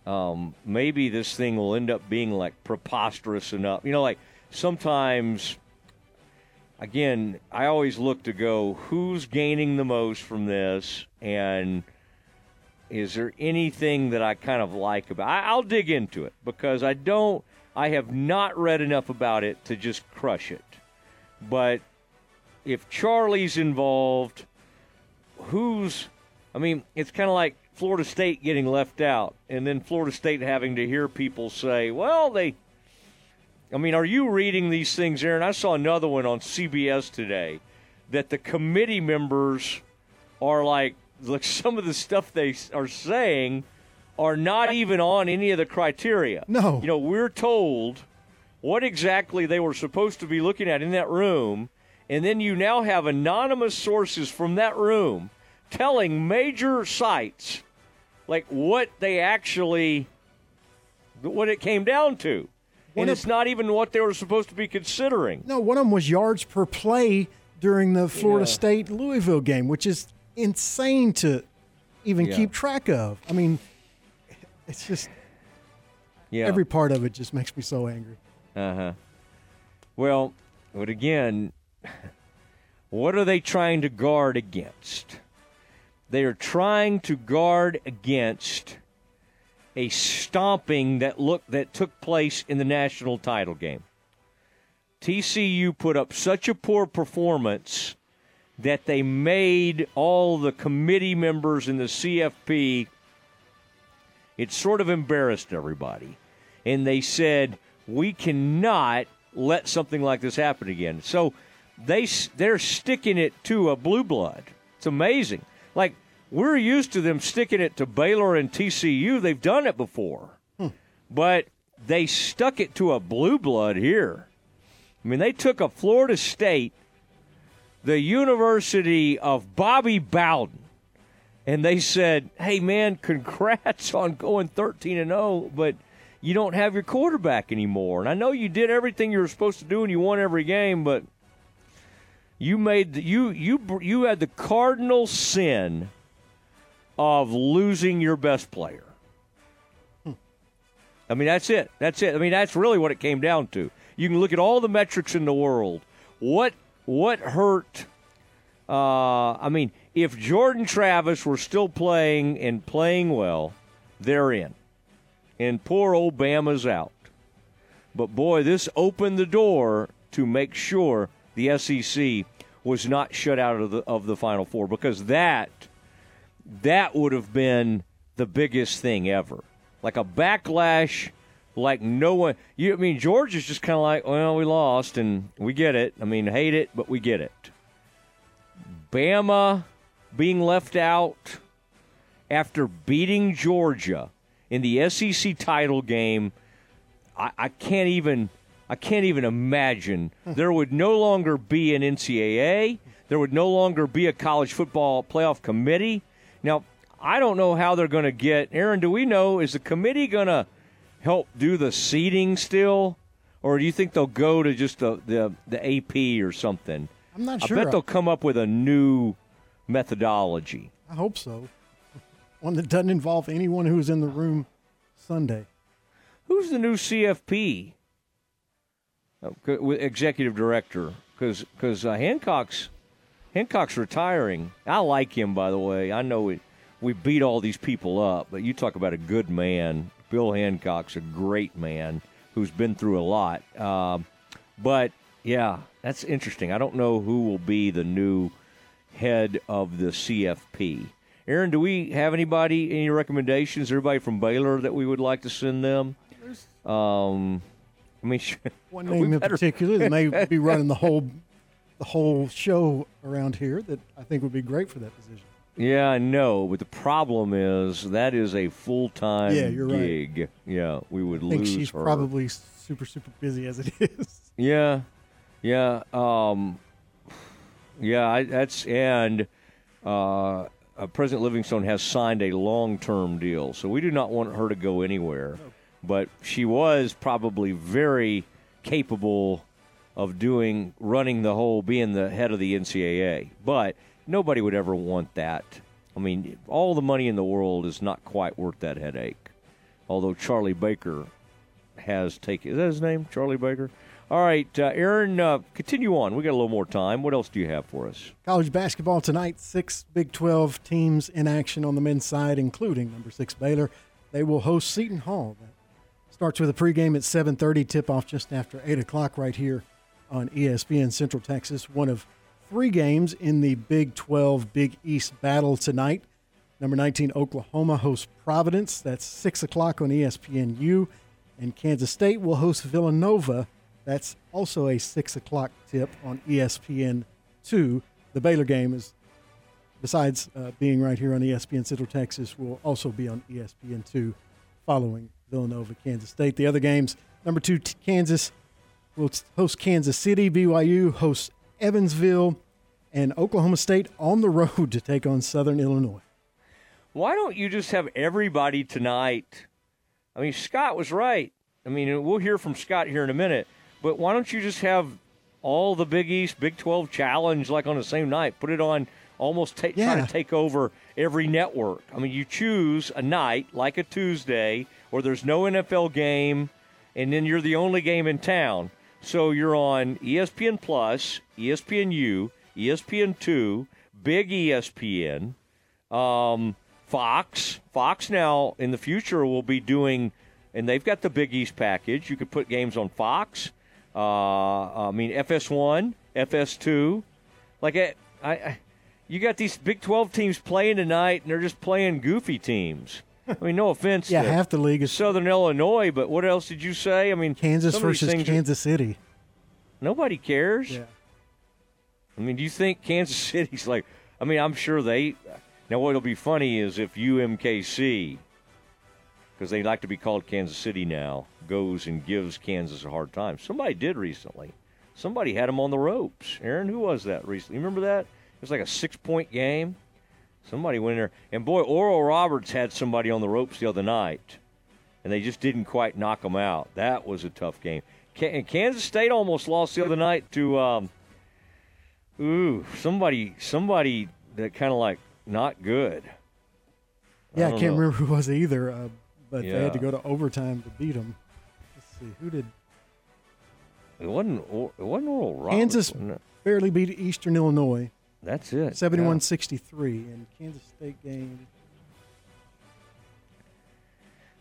Um, maybe this thing will end up being, like, preposterous enough. You know, like, sometimes, again, I always look to go, who's gaining the most from this, and is there anything that I kind of like about it? I'll dig into it, because I don't, I have not read enough about it to just crush it. But if Charlie's involved, who's, I mean, it's kind of like, Florida State getting left out, and then Florida State having to hear people say, well, they – I mean, are you reading these things, Aaron? I saw another one on C B S today that the committee members are like, like some of the stuff they are saying are not even on any of the criteria. No. You know, we're told what exactly they were supposed to be looking at in that room, and then you now have anonymous sources from that room – telling major sites like what they actually what it came down to, and it's not even what they were supposed to be considering. No, one of them was yards per play during the Florida yeah. State Louisville game, which is insane to even yeah. keep track of. I mean, it's just yeah, every part of it just makes me so angry. Uh huh. Well, but again, what are they trying to guard against? They are trying to guard against a stomping that look that took place in the national title game. T C U put up such a poor performance that they made all the committee members in the C F P, it sort of embarrassed everybody. And they said, we cannot let something like this happen again. So they, they're sticking it to a blue blood. It's amazing. Like, we're used to them sticking it to Baylor and T C U. They've done it before. Hmm. But they stuck it to a blue blood here. I mean, they took a Florida State, the University of Bobby Bowden, and they said, hey, man, congrats on going thirteen and oh, but you don't have your quarterback anymore. And I know you did everything you were supposed to do and you won every game, but you made the, you you you had the cardinal sin of losing your best player. Hmm. I mean, that's it. That's it. I mean, that's really what it came down to. You can look at all the metrics in the world. What what hurt? Uh, I mean, if Jordan Travis were still playing and playing well, they're in, and poor old Bama's out. But boy, this opened the door to make sure the S E C was not shut out of the of the Final Four, because that that would have been the biggest thing ever, like a backlash, like no one. You I mean, Georgia's just kind of like, well, we lost and we get it. I mean, hate it, but we get it. Bama being left out after beating Georgia in the S E C title game, I, I can't even. I can't even imagine. There would no longer be an N C A A. There would no longer be a college football playoff committee. Now, I don't know how they're going to get. Aaron, do we know, is the committee going to help do the seeding still? Or do you think they'll go to just the, the, the A P or something? I'm not sure. I bet they'll come up with a new methodology. I hope so. one that doesn't involve anyone who was in the room Sunday. Who's the new C F P? Executive director, because because uh, Hancock's Hancock's retiring. I like him, by the way. I know we, we beat all these people up, but you talk about a good man. Bill Hancock's a great man who's been through a lot. Uh, but yeah, that's interesting. I don't know who will be the new head of the C F P. Aaron, do we have anybody? Any recommendations? Everybody from Baylor that we would like to send them? Um, I mean, one name in better... particular that may be running the whole the whole show around here that I think would be great for that position. Yeah, I know, but the problem is that is a full time yeah, you're gig. Right. Yeah, we would I think lose she's her. Probably super super busy as it is. Yeah, yeah, um, yeah. I, that's and uh, President Livingstone has signed a long term deal, so we do not want her to go anywhere. No. But she was probably very capable of doing, running the whole, being the head of the N C A A. But nobody would ever want that. I mean, all the money in the world is not quite worth that headache. Although Charlie Baker has taken, is that his name, Charlie Baker? All right, uh, Aaron, uh, continue on. We got a little more time. What else do you have for us? College basketball tonight, six Big Twelve teams in action on the men's side, including number six Baylor. They will host Seton Hall. Starts with a pregame at seven thirty, tip-off just after eight o'clock right here on E S P N Central Texas. One of three games in the Big Twelve Big East battle tonight. Number nineteen, Oklahoma hosts Providence. That's six o'clock on E S P N U. And Kansas State will host Villanova. That's also a six o'clock tip on E S P N two. The Baylor game is, besides uh, being right here on E S P N Central Texas, will also be on E S P N two following Villanova, Kansas State. The other games, number two, Kansas will host Kansas City. B Y U hosts Evansville, and Oklahoma State on the road to take on Southern Illinois. Why don't you just have everybody tonight? I mean, Scott was right. I mean, we'll hear from Scott here in a minute, but why don't you just have all the Big East, Big Twelve Challenge like on the same night? Put it on almost ta- yeah. try to take over every network. I mean, you choose a night like a Tuesday or there's no N F L game, and then you're the only game in town. So you're on E S P N Plus, E S P N U, E S P N two, Big E S P N, um, Fox. Fox now in the future will be doing, and they've got the Big East package. You could put games on Fox. Uh, I mean, F S one, F S two. Like, I, I, you got these Big Twelve teams playing tonight, and they're just playing goofy teams. I mean, no offense yeah, to half the league is Southern Illinois, but what else did you say? I mean, Kansas versus Kansas City. Nobody cares. Yeah. I mean, do you think Kansas City's like, I mean, I'm sure they, now what'll be funny is if U M K C, because they like to be called Kansas City now, goes and gives Kansas a hard time. Somebody did recently. Somebody had them on the ropes. Aaron, who was that recently? You remember that? It was like a six-point game. Somebody went in there. And, boy, Oral Roberts had somebody on the ropes the other night, and they just didn't quite knock them out. That was a tough game. And Kansas State almost lost the other night to, um, ooh, somebody somebody that kind of like not good. Yeah, I, I can't know. remember who it was either, uh, but yeah. they had to go to overtime to beat them. Let's see, who did? It wasn't, it wasn't Oral Roberts. Kansas barely beat Eastern Illinois. That's it. seventy-one sixty-three in Kansas State game.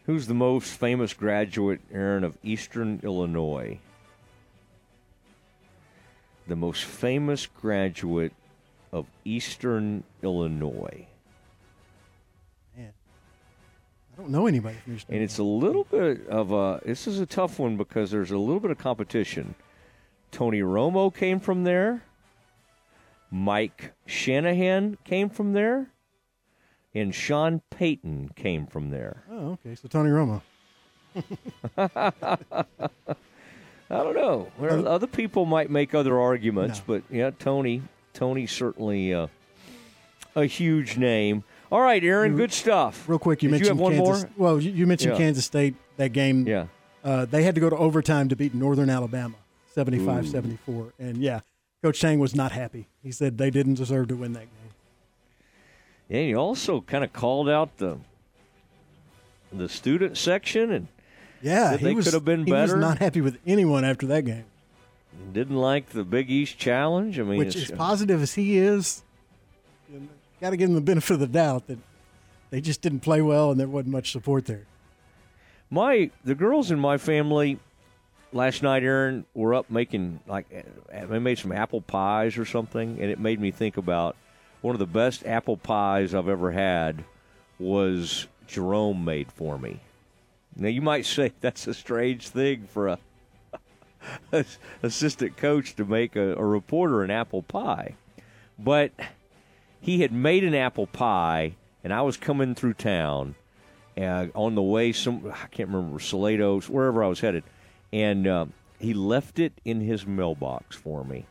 Who's the most famous graduate, Aaron, of Eastern Illinois? The most famous graduate of Eastern Illinois. Man, I don't know anybody from Eastern Illinois. And it's a little bit of a – this is a tough one because there's a little bit of competition. Tony Romo came from there. Mike Shanahan came from there, and Sean Payton came from there. Oh, okay. So Tony Romo. I don't know. Other people might make other arguments, no. but yeah, Tony, Tony certainly uh, a huge name. All right, Aaron, you, good stuff. Real quick, you Did mentioned you have Kansas. One more? Well, you, you mentioned yeah. Kansas State that game. Yeah, uh, they had to go to overtime to beat Northern Alabama, seventy-five seventy-four, and yeah. Coach Chang was not happy. He said they didn't deserve to win that game. And he also kind of called out the the student section and yeah, said they could have been better. He was not happy with anyone after that game. Didn't like the Big East Challenge. I mean, which as positive as he is, got to give him the benefit of the doubt that they just didn't play well and there wasn't much support there. My the girls in my family last night, Aaron, were up making like they made some apple pies or something, and it made me think about one of the best apple pies I've ever had was Jerome made for me. Now, you might say that's a strange thing for a, a assistant coach to make a, a reporter an apple pie. But he had made an apple pie, and I was coming through town uh, on the way, some I can't remember, Salado, wherever I was headed, and uh, he left it in his mailbox for me,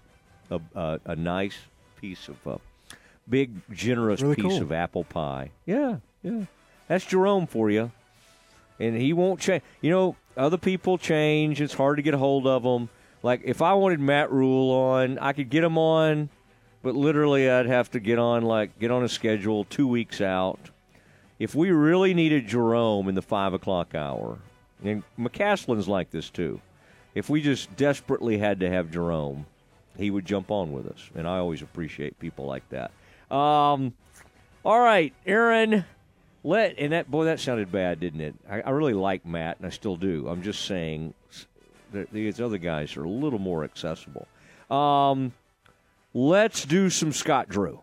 a, a, a nice piece of uh, big, generous really piece cool. of apple pie. Yeah, yeah. That's Jerome for you. And he won't change. You know, other people change. It's hard to get a hold of them. Like, if I wanted Matt Rule on, I could get him on, but literally I'd have to get on, like, get on a schedule two weeks out. If we really needed Jerome in the five o'clock hour, and McCaslin's like this too, if we just desperately had to have Jerome, he would jump on with us. And I always appreciate people like that. Um, all right, Aaron, let and that boy, that sounded bad, didn't it? I, I really like Matt, and I still do. I'm just saying that these other guys are a little more accessible. Um, let's do some Scott Drew.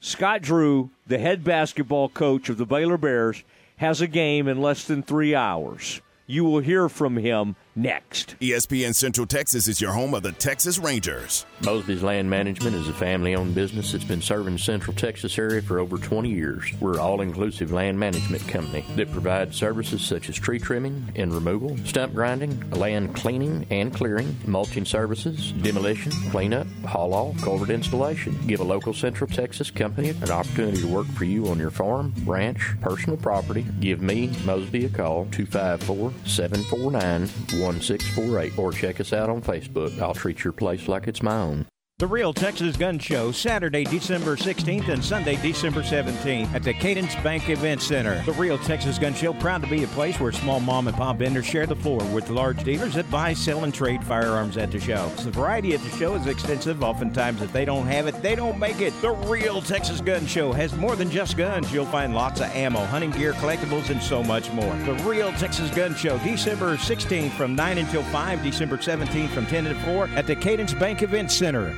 Scott Drew, the head basketball coach of the Baylor Bears, has a game in less than three hours. You will hear from him next. E S P N Central Texas is your home of the Texas Rangers. Mosby's Land Management is a family-owned business that's been serving the Central Texas area for over twenty years. We're an all-inclusive land management company that provides services such as tree trimming and removal, stump grinding, land cleaning and clearing, mulching services, demolition, cleanup, haul-off, culvert installation. Give a local Central Texas company an opportunity to work for you on your farm, ranch, personal property. Give me, Mosby, a call, two five four, seven four nine, one six four eight, or check us out on Facebook. I'll treat your place like it's my own. The Real Texas Gun Show, Saturday, December sixteenth and Sunday, December seventeenth at the Cadence Bank Event Center. The Real Texas Gun Show, proud to be a place where small mom and pop vendors share the floor with large dealers that buy, sell, and trade firearms at the show. The variety at the show is extensive. Oftentimes, if they don't have it, they don't make it. The Real Texas Gun Show has more than just guns. You'll find lots of ammo, hunting gear, collectibles, and so much more. The Real Texas Gun Show, December sixteenth from nine until five, December seventeenth from ten to four at the Cadence Bank Event Center.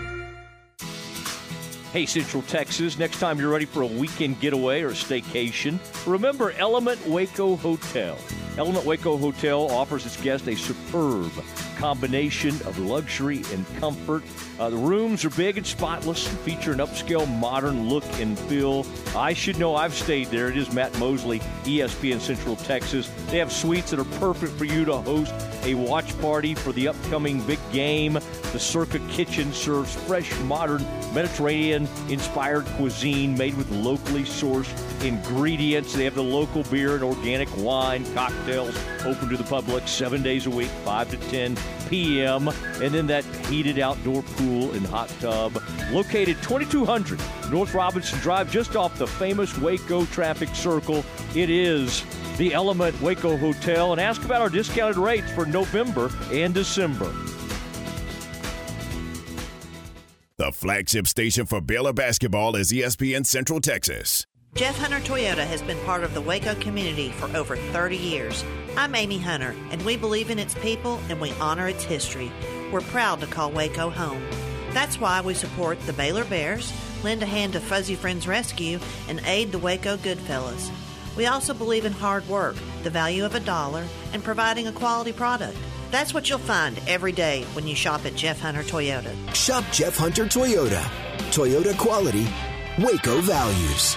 Hey, Central Texas, next time you're ready for a weekend getaway or a staycation, remember Element Waco Hotel. Element Waco Hotel offers its guests a superb combination of luxury and comfort. Uh, the rooms are big and spotless and feature an upscale modern look and feel. I should know, I've stayed there. It is Matt Mosley, E S P N Central Texas. They have suites that are perfect for you to host a watch party for the upcoming big game. The Circa Kitchen serves fresh, modern, Mediterranean-inspired cuisine made with locally sourced ingredients. They have the local beer and organic wine cocktails open to the public seven days a week, five to ten p.m., and then that heated outdoor pool and hot tub. Located twenty-two hundred North Robinson Drive, just off the famous Waco traffic circle, it is the Element Waco Hotel. And ask about our discounted rates for November and December. The flagship station for Baylor basketball is E S P N Central Texas. Jeff Hunter Toyota has been part of the Waco community for over thirty years. I'm Amy Hunter, and we believe in its people and we honor its history. We're proud to call Waco home. That's why we support the Baylor Bears, lend a hand to Fuzzy Friends Rescue, and aid the Waco Goodfellas. We also believe in hard work, the value of a dollar, and providing a quality product. That's what you'll find every day when you shop at Jeff Hunter Toyota. Shop Jeff Hunter Toyota. Toyota quality, Waco values.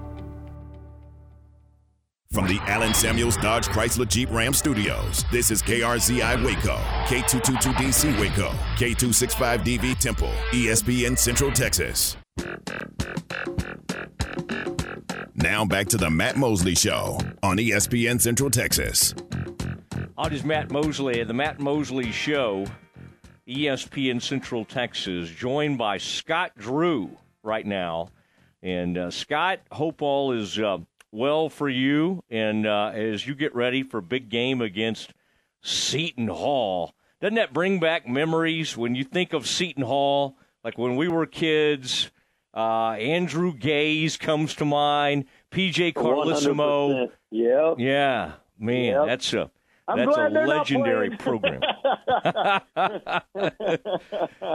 From the Allen Samuels Dodge Chrysler Jeep Ram Studios, this is K R Z I Waco, K two two two D C Waco, K two six five D V Temple, E S P N Central Texas. Now back to the Matt Mosley Show on E S P N Central Texas. It is Matt Mosley, the Matt Mosley Show, E S P N Central Texas, joined by Scott Drew right now. And uh, Scott, hope all is... Uh, well for you, and uh, as you get ready for big game against Seton Hall. Doesn't that bring back memories when you think of Seton Hall? Like when we were kids, uh, Andrew Gaze comes to mind, P J. Carlesimo. Yeah. Yeah, man, yep. that's a that's a legendary program.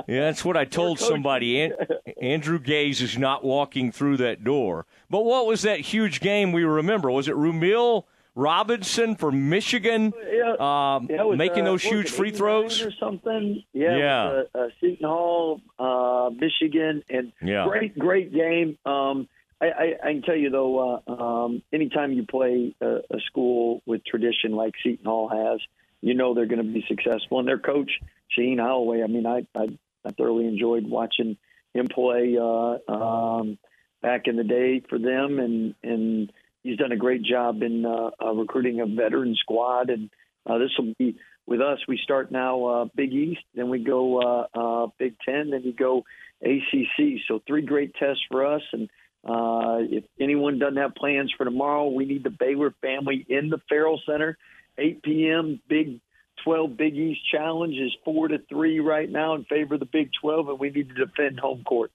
Yeah, that's what I told somebody. An- Andrew Gaze is not walking through that door. But what was that huge game we remember? Was it Rumeal Robinson for Michigan yeah, um, was, making uh, those huge free throws? Or something? Yeah, yeah. It was, uh, uh, Seton Hall, uh, Michigan, and yeah. great, great game. Um, I, I, I can tell you, though, uh, um, anytime you play a, a school with tradition like Seton Hall has, you know they're going to be successful. And their coach, Shane Holloway, I mean, I, I, I thoroughly enjoyed watching him play uh, um, back in the day for them. And, and he's done a great job in uh, uh, recruiting a veteran squad. And uh, this will be with us. We start now uh, Big East, then we go uh, uh, Big Ten, then we go A C C. So three great tests for us. And Uh, if anyone doesn't have plans for tomorrow, we need the Baylor family in the Farrell Center, eight p.m. Big twelve Big East Challenge is four to three right now in favor of the Big twelve, and we need to defend home court.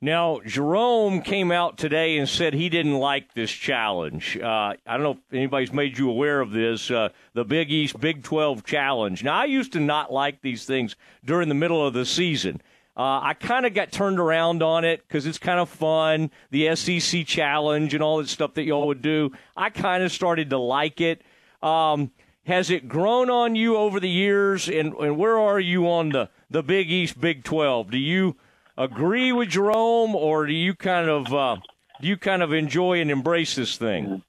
Now, Jerome came out today and said he didn't like this challenge. Uh, I don't know if anybody's made you aware of this, uh, the Big East Big twelve Challenge. Now, I used to not like these things during the middle of the season. Uh, I kind of got turned around on it because it's kind of fun, the S E C challenge and all that stuff that y'all would do. I kind of started to like it. Um, has it grown on you over the years, and, and where are you on the, the Big East Big twelve? Do you agree with Jerome, or do you kind of uh, do you kind of enjoy and embrace this thing?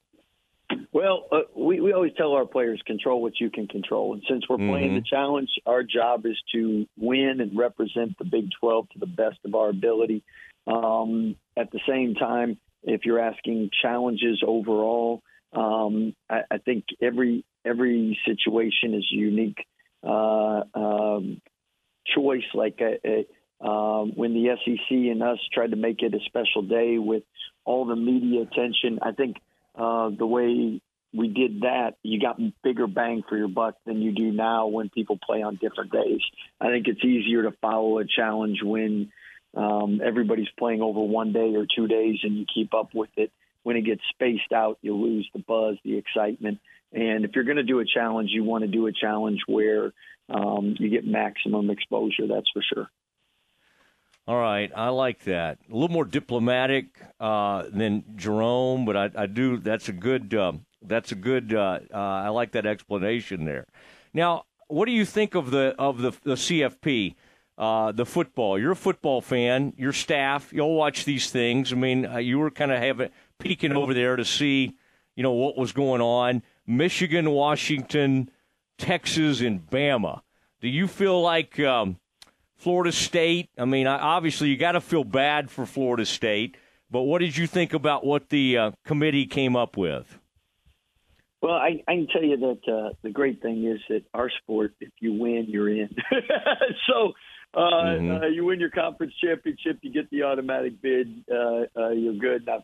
Well, uh, we, we always tell our players, control what you can control. And since we're playing mm-hmm. the challenge, our job is to win and represent the Big twelve to the best of our ability. Um, at the same time, if you're asking challenges overall, um, I, I think every every situation is a unique uh, um, choice. Like a, a, um, when the S E C and us tried to make it a special day with all the media attention, I think – Uh, the way we did that, you got bigger bang for your buck than you do now when people play on different days. I think it's easier to follow a challenge when um, everybody's playing over one day or two days and you keep up with it. When it gets spaced out, you lose the buzz, the excitement. And if you're going to do a challenge, you want to do a challenge where um, you get maximum exposure, that's for sure. All right, I like that. A little more diplomatic uh, than Jerome, but I, I do. That's a good. Um, that's a good. Uh, uh, I like that explanation there. Now, what do you think of the of the, the C F P, uh, the football? You're a football fan. Your staff, you'll watch these things. I mean, uh, you were kind of having peeking over there to see, you know, what was going on. Michigan, Washington, Texas, and Bama. Do you feel like? Um, Florida State, I mean, obviously you got to feel bad for Florida State, but what did you think about what the uh, committee came up with? Well, I, I can tell you that uh, the great thing is that our sport, if you win, you're in. so uh, mm-hmm. uh, you win your conference championship, you get the automatic bid, uh, uh, you're good. I,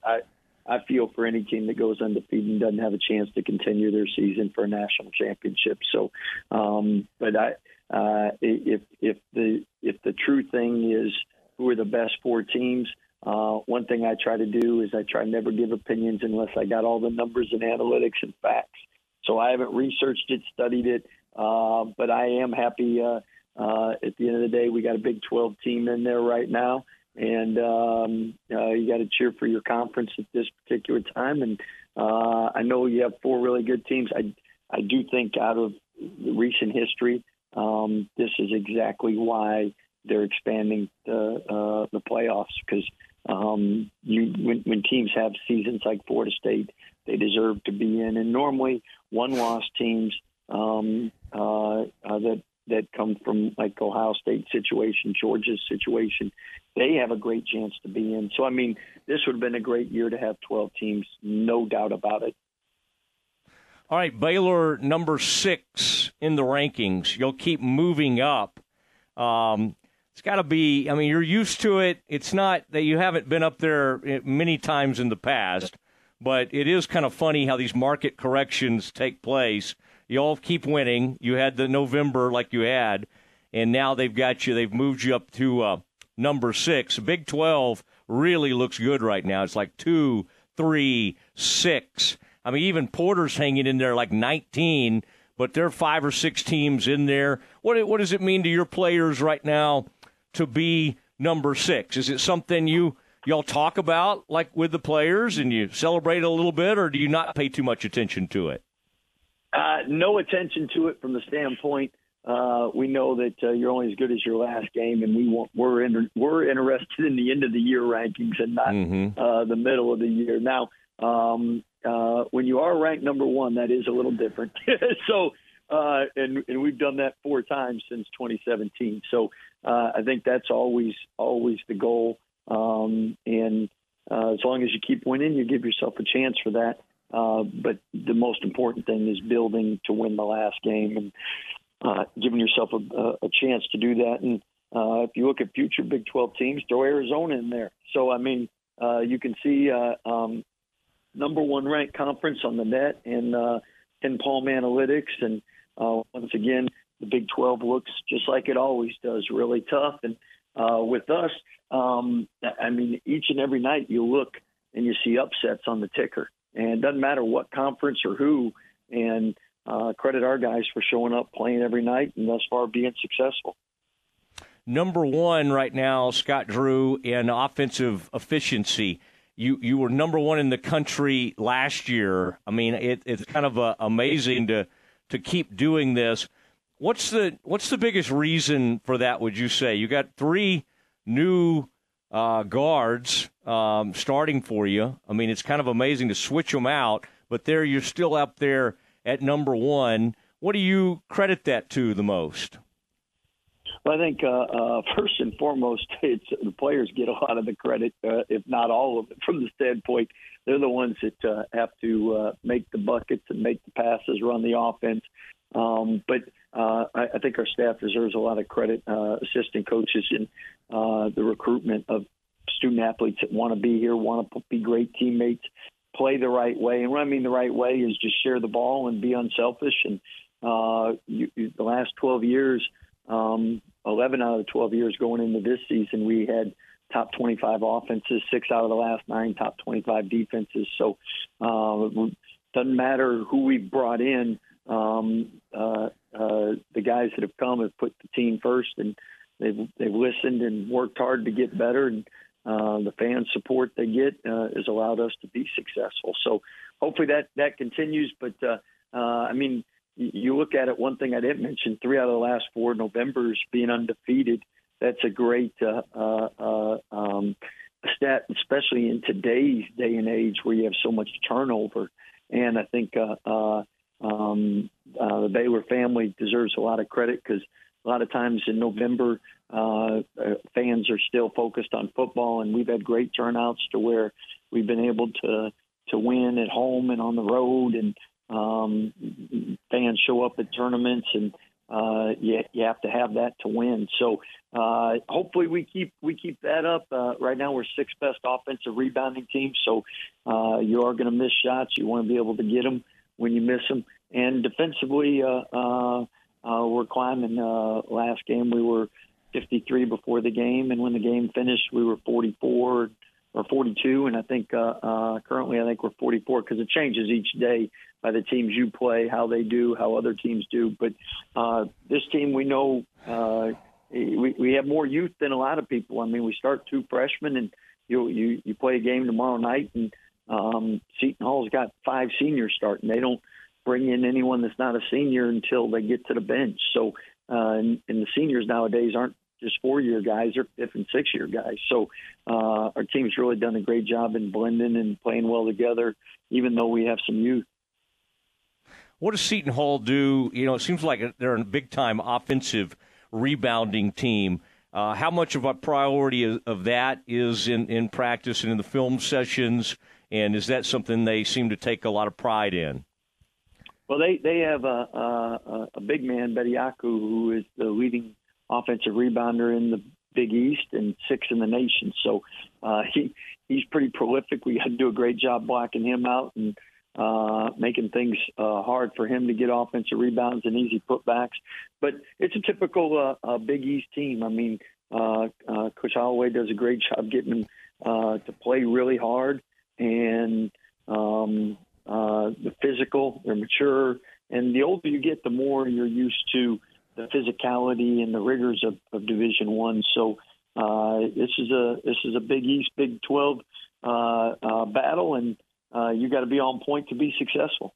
I, I feel for any team that goes undefeated and doesn't have a chance to continue their season for a national championship. So, um, but I – Uh, if if the if the true thing is who are the best four teams, uh, one thing I try to do is I try never give opinions unless I got all the numbers and analytics and facts. So I haven't researched it, studied it, uh, but I am happy. Uh, uh, at the end of the day, we got a Big twelve team in there right now, and um, uh, you got to cheer for your conference at this particular time. And uh, I know you have four really good teams. I I do think out of the recent history. Um, this is exactly why they're expanding the, uh, the playoffs because um, you, when, when teams have seasons like Florida State, they deserve to be in. And normally, one-loss teams um, uh, uh, that that come from like Ohio State situation, Georgia's situation, they have a great chance to be in. So I mean, this would have been a great year to have twelve teams, no doubt about it. All right, Baylor number six in the rankings. You'll keep moving up. Um, it's got to be, I mean, you're used to it. It's not that you haven't been up there many times in the past, but it is kind of funny how these market corrections take place. You all keep winning. You had the November like you had, and now they've got you. They've moved you up to uh, number six. Big twelve really looks good right now. It's like two, three, six. I mean, even Porter's hanging in there like nineteen, but there are five or six teams in there. What what does it mean to your players right now to be number six? Is it something you y'all talk about, like with the players, and you celebrate a little bit, or do you not pay too much attention to it? Uh, no attention to it from the standpoint uh, we know that uh, you're only as good as your last game, and we want, we're inter- we're interested in the end of the year rankings and not mm-hmm. uh, the middle of the year now. Um, Uh, when you are ranked number one, that is a little different. so, uh, and, and we've done that four times since twenty seventeen. So uh, I think that's always always the goal. Um, and uh, as long as you keep winning, you give yourself a chance for that. Uh, but the most important thing is building to win the last game and uh, giving yourself a, a chance to do that. And uh, if you look at future Big twelve teams, throw Arizona in there. So, I mean, uh, you can see uh, – um, number one ranked conference on the net and uh, in Palm Analytics. And uh, once again, the Big twelve looks just like it always does, really tough. And uh, with us, um, I mean, each and every night you look and you see upsets on the ticker. And it doesn't matter what conference or who. And uh, credit our guys for showing up, playing every night, and thus far being successful. Number one right now, Scott Drew, in offensive efficiency. You you were number one in the country last year. I mean, it, it's kind of uh, amazing to to keep doing this. What's the what's the biggest reason for that? Would you say you got three new uh, guards um, starting for you? I mean, it's kind of amazing to switch them out, but there you're still up there at number one. What do you credit that to the most? Well, I think uh, uh, first and foremost, it's the players get a lot of the credit, uh, if not all of it, from the standpoint they're the ones that uh, have to uh, make the buckets and make the passes, run the offense. Um, but uh, I, I think our staff deserves a lot of credit, uh, assistant coaches in uh, the recruitment of student athletes that want to be here, want to be great teammates, play the right way. And what I mean the right way is just share the ball and be unselfish. And uh, you, you, the last twelve years, Um, eleven out of the twelve years going into this season, we had top twenty-five offenses, six out of the last nine top twenty-five defenses. So uh, it doesn't matter who we brought in. Um, uh, uh, the guys that have come have put the team first, and they've they've listened and worked hard to get better, and uh, the fan support they get uh, has allowed us to be successful. So hopefully that that continues. But uh, uh, I mean, you look at it. One thing I didn't mention: three out of the last four Novembers being undefeated. That's a great uh, uh, um, stat, especially in today's day and age where you have so much turnover. And I think uh, uh, um, uh, the Baylor family deserves a lot of credit, because a lot of times in November, uh, fans are still focused on football, and we've had great turnouts to where we've been able to to win at home and on the road, and um, fans show up at tournaments, and uh, you, you have to have that to win. So uh, hopefully we keep we keep that up. Uh, right now we're sixth best offensive rebounding team, so uh, you are going to miss shots. You want to be able to get them when you miss them. And defensively, uh, uh, uh, we're climbing. Uh, last game we were fifty-three before the game, and when the game finished, we were forty-four or forty-two, and I think uh, uh, currently I think we're forty-four, because it changes each day by the teams you play, how they do, how other teams do. But uh, this team, we know uh, we, we have more youth than a lot of people. I mean, we start two freshmen, and you you, you play a game tomorrow night, and um, Seton Hall's got five seniors starting. They don't bring in anyone that's not a senior until they get to the bench. So uh, and, and the seniors nowadays aren't just four-year guys, or fifth- and six-year guys. So uh, our team's really done a great job in blending and playing well together, even though we have some youth. What does Seton Hall do? You know, it seems like they're a big-time offensive rebounding team. Uh, how much of a priority of that is in, in practice and in the film sessions, and is that something they seem to take a lot of pride in? Well, they, they have a, a, a big man, Bediaku, who is the leading offensive rebounder in the Big East and sixth in the nation. So uh, he he's pretty prolific. We had to do a great job blocking him out and uh, making things uh, hard for him to get offensive rebounds and easy putbacks. But it's a typical uh, uh, Big East team. I mean, uh, uh, Coach Holloway does a great job getting them uh, to play really hard, and um, uh, the physical, they're mature. And the older you get, the more you're used to the physicality and the rigors of, of Division One. So uh, this is a this is a Big East, Big twelve uh, uh, battle, and uh, you got to be on point to be successful.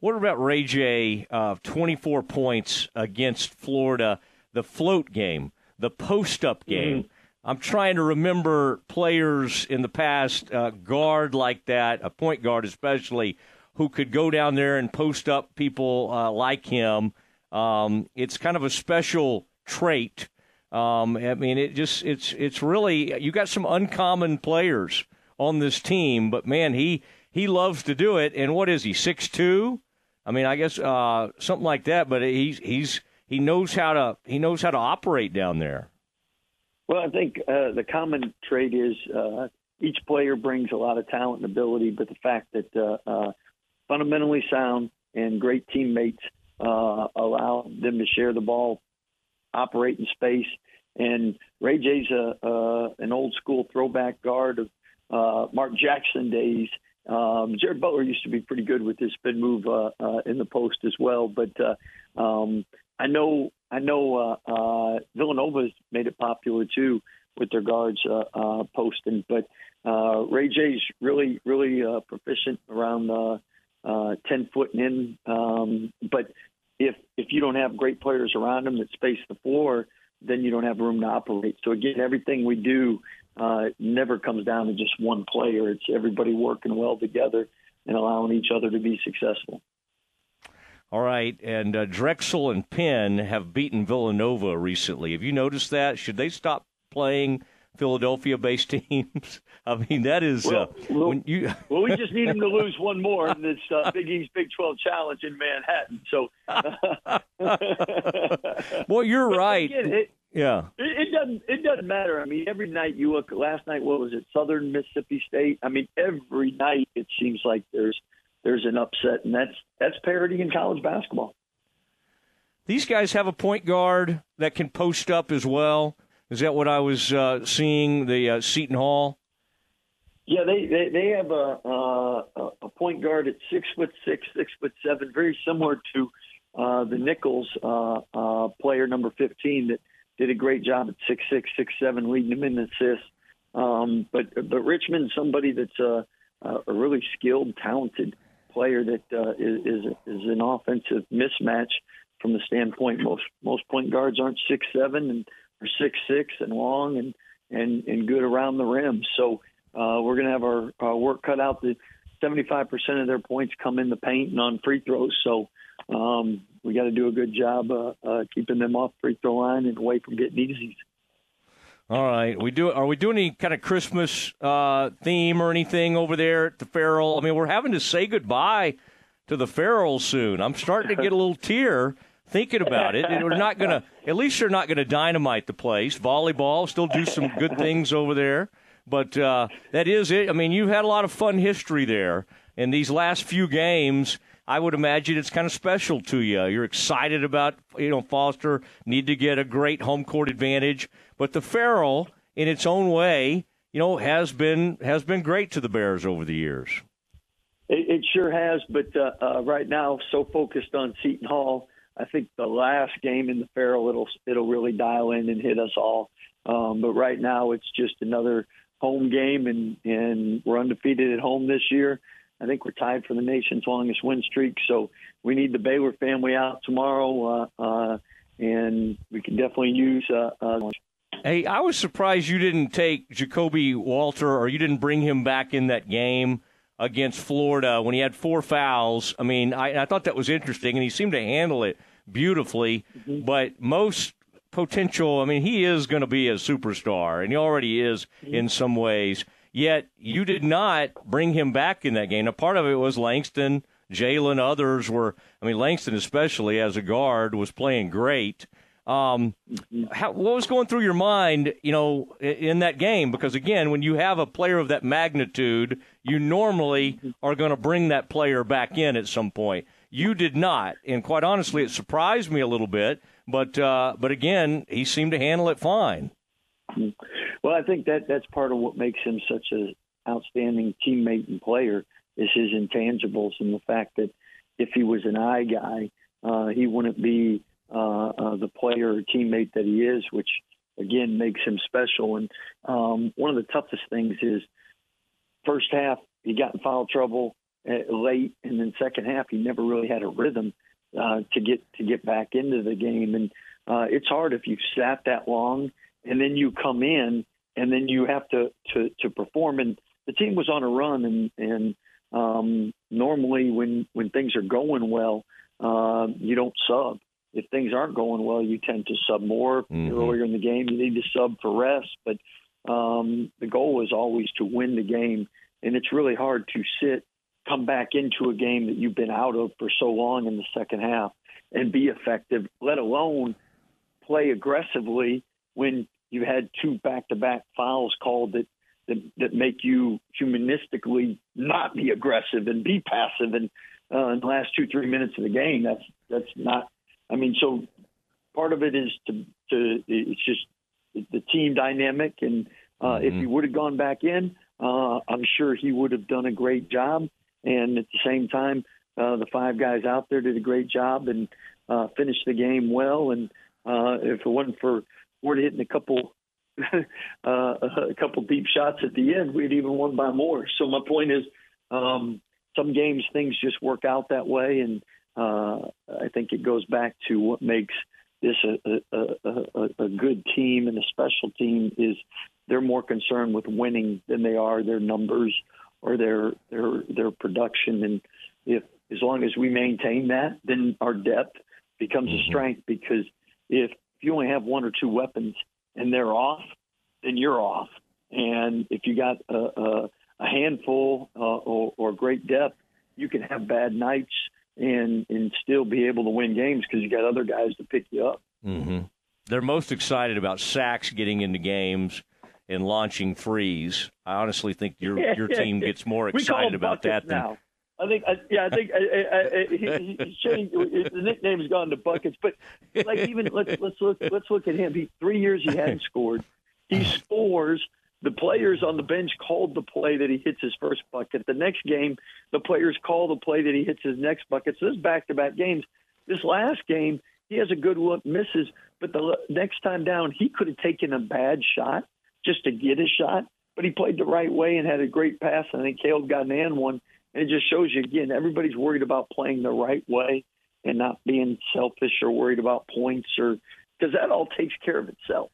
What about Ray J? Uh, twenty-four points against Florida. The float game, the post-up game. Mm-hmm. I'm trying to remember players in the past, uh, guard like that, a point guard especially, who could go down there and post up people uh, like him. Um, it's kind of a special trait. Um, I mean, it just, it's, it's really, you got some uncommon players on this team, but man, he, he loves to do it. And what is he, six two? I mean, I guess, uh, something like that, but he's, he's, he knows how to, he knows how to operate down there. Well, I think, uh, the common trait is, uh, each player brings a lot of talent and ability, but the fact that, uh, uh, fundamentally sound and great teammates, Uh, allow them to share the ball, operate in space. And Ray J's a, uh, an old-school throwback guard of uh, Mark Jackson days. Um, Jared Butler used to be pretty good with his spin move uh, uh, in the post as well. But uh, um, I know I know uh, uh, Villanova's made it popular, too, with their guards uh, uh, posting. But uh, Ray J's really, really uh, proficient around uh, uh, ten-foot and in. Um, but If if you don't have great players around them that space the floor, then you don't have room to operate. So, again, everything we do uh, never comes down to just one player. It's everybody working well together and allowing each other to be successful. All right, and uh, Drexel and Penn have beaten Villanova recently. Have you noticed that? Should they stop playing Philadelphia-based teams? I mean, that is well, uh, well, when you. Well, we just need them to lose one more in this uh, Big East Big twelve Challenge in Manhattan. So, well, you're but right. Again, it, yeah, it, it doesn't. It doesn't matter. I mean, every night you look. Last night, what was it? Southern Mississippi State. I mean, every night it seems like there's there's an upset, and that's that's parity in college basketball. These guys have a point guard that can post up as well. Is that what I was uh, seeing, the uh, Seton Hall? Yeah, they, they, they have a, uh, a point guard at six foot six, six foot seven, very similar to uh, the Nichols uh, uh, player number fifteen that did a great job at six six, six seven, leading them in assists. Um, but but Richmond's somebody that's a, a really skilled, talented player that uh, is is an offensive mismatch from the standpoint. Most most point guards aren't six seven and or six six and long and and and good around the rim. So uh, we're going to have our, our work cut out. The seventy-five percent of their points come in the paint and on free throws. So um, we got to do a good job uh, uh, keeping them off free throw line and away from getting easies. All right, we do. Are we doing any kind of Christmas uh, theme or anything over there at the Ferrell? I mean, we're having to say goodbye to the Ferrell soon. I'm starting to get a little tear thinking about it. And we're not gonna. At least they're not gonna dynamite the place. Volleyball still do some good things over there, but uh, that is it. I mean, you've had a lot of fun history there, and these last few games, I would imagine it's kind of special to you. You're excited about, you know, Foster need to get a great home court advantage. But the Ferrell, in its own way, you know, has been has been great to the Bears over the years. It, it sure has, but uh, uh, right now, so focused on Seton Hall, I think the last game in the Ferrell, it'll it'll really dial in and hit us all. Um, but right now, it's just another home game, and, and we're undefeated at home this year. I think we're tied for the nation's longest win streak, so we need the Baylor family out tomorrow, uh, uh, and we can definitely use uh, – uh, Hey, I was surprised you didn't take Jacoby Walter, or you didn't bring him back in that game against Florida when he had four fouls. I mean, I, I thought that was interesting, and he seemed to handle it beautifully. Mm-hmm. But most potential, I mean, he is going to be a superstar, and he already is mm-hmm. in some ways. Yet you did not bring him back in that game. Now, part of it was Langston, Jalen, others were – I mean, Langston especially as a guard was playing great. Um, how, what was going through your mind, you know, in that game? Because, again, when you have a player of that magnitude, you normally are going to bring that player back in at some point. You did not, and quite honestly, it surprised me a little bit. But, uh, but again, he seemed to handle it fine. Well, I think that that's part of what makes him such an outstanding teammate and player is his intangibles and the fact that if he was an eye guy, uh, he wouldn't be – Uh, uh, the player or teammate that he is, which, again, makes him special. And um, one of the toughest things is first half, he got in foul trouble late, and then second half, he never really had a rhythm uh, to get to get back into the game. And uh, it's hard if you've sat that long, and then you come in, and then you have to, to, to perform. And the team was on a run, and, and um, normally when, when things are going well, uh, you don't sub. If things aren't going well, you tend to sub more mm-hmm. earlier in the game. You need to sub for rest, but um, the goal is always to win the game, and it's really hard to sit, come back into a game that you've been out of for so long in the second half and be effective, let alone play aggressively when you had two back-to-back fouls called that that, that make you humanistically not be aggressive and be passive. And uh, in the last two, three minutes of the game, that's that's not – I mean, so part of it is to, to it's just the team dynamic. And uh, mm-hmm. if he would have gone back in, uh, I'm sure he would have done a great job. And at the same time, uh, the five guys out there did a great job and uh, finished the game well. And uh, if it wasn't for Ward hitting a couple uh, a couple deep shots at the end, we'd even won by more. So my point is, um, some games things just work out that way, and Uh, I think it goes back to what makes this a, a, a, a good team and a special team is they're more concerned with winning than they are their numbers or their their their production. And if as long as we maintain that, then our depth becomes a strength, because if you only have one or two weapons and they're off, then you're off. And if you got a, a, a handful uh, or, or great depth, you can have bad nights and and still be able to win games because you got other guys to pick you up. Mm-hmm. They're most excited about sacks getting into games and launching threes. I honestly think your your team gets more excited about that now. than I think. I, yeah, I think I, I, I, he, he, he, the nickname's gone to buckets. But like even let's let's look let's look at him. He three years he hadn't scored. He scores. The players on the bench called the play that he hits his first bucket. The next game, the players call the play that he hits his next bucket. So this is back-to-back games. This last game, he has a good look, misses, But the next time down, he could have taken a bad shot just to get a shot, but he played the right way and had a great pass, and then Caleb got an and one. And it just shows you, again, everybody's worried about playing the right way and not being selfish or worried about points, or because that all takes care of itself.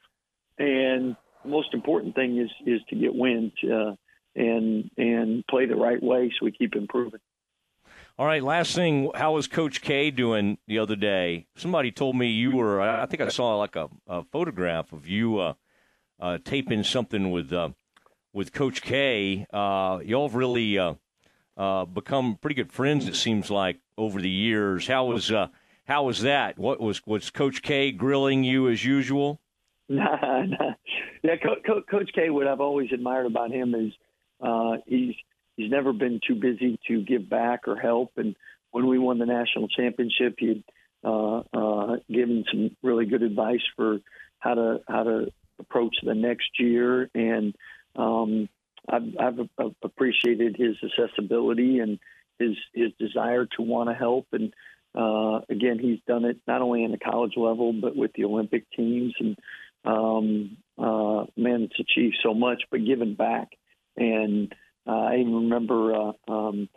And the most important thing is is to get wins uh, and and play the right way so we keep improving. All right, last thing, how was Coach K doing the other day? Somebody told me you were, I think I saw like a, a photograph of you uh, uh, taping something with uh, with Coach K. Uh, y'all have really uh, uh, become pretty good friends, it seems like, over the years. How was uh, how was that? What was was Coach K grilling you as usual? Nah, nah. Yeah, Co- Co- Coach K, what I've always admired about him is uh, he's – He's never been too busy to give back or help. And when we won the national championship, he had uh, uh, given some really good advice for how to how to approach the next year. And um, I've, I've, I've appreciated his accessibility and his his desire to want to help. And uh, again, he's done it not only in the college level but with the Olympic teams. And um, uh, man, it's achieved so much, but given back. And Uh, I even remember uh, um,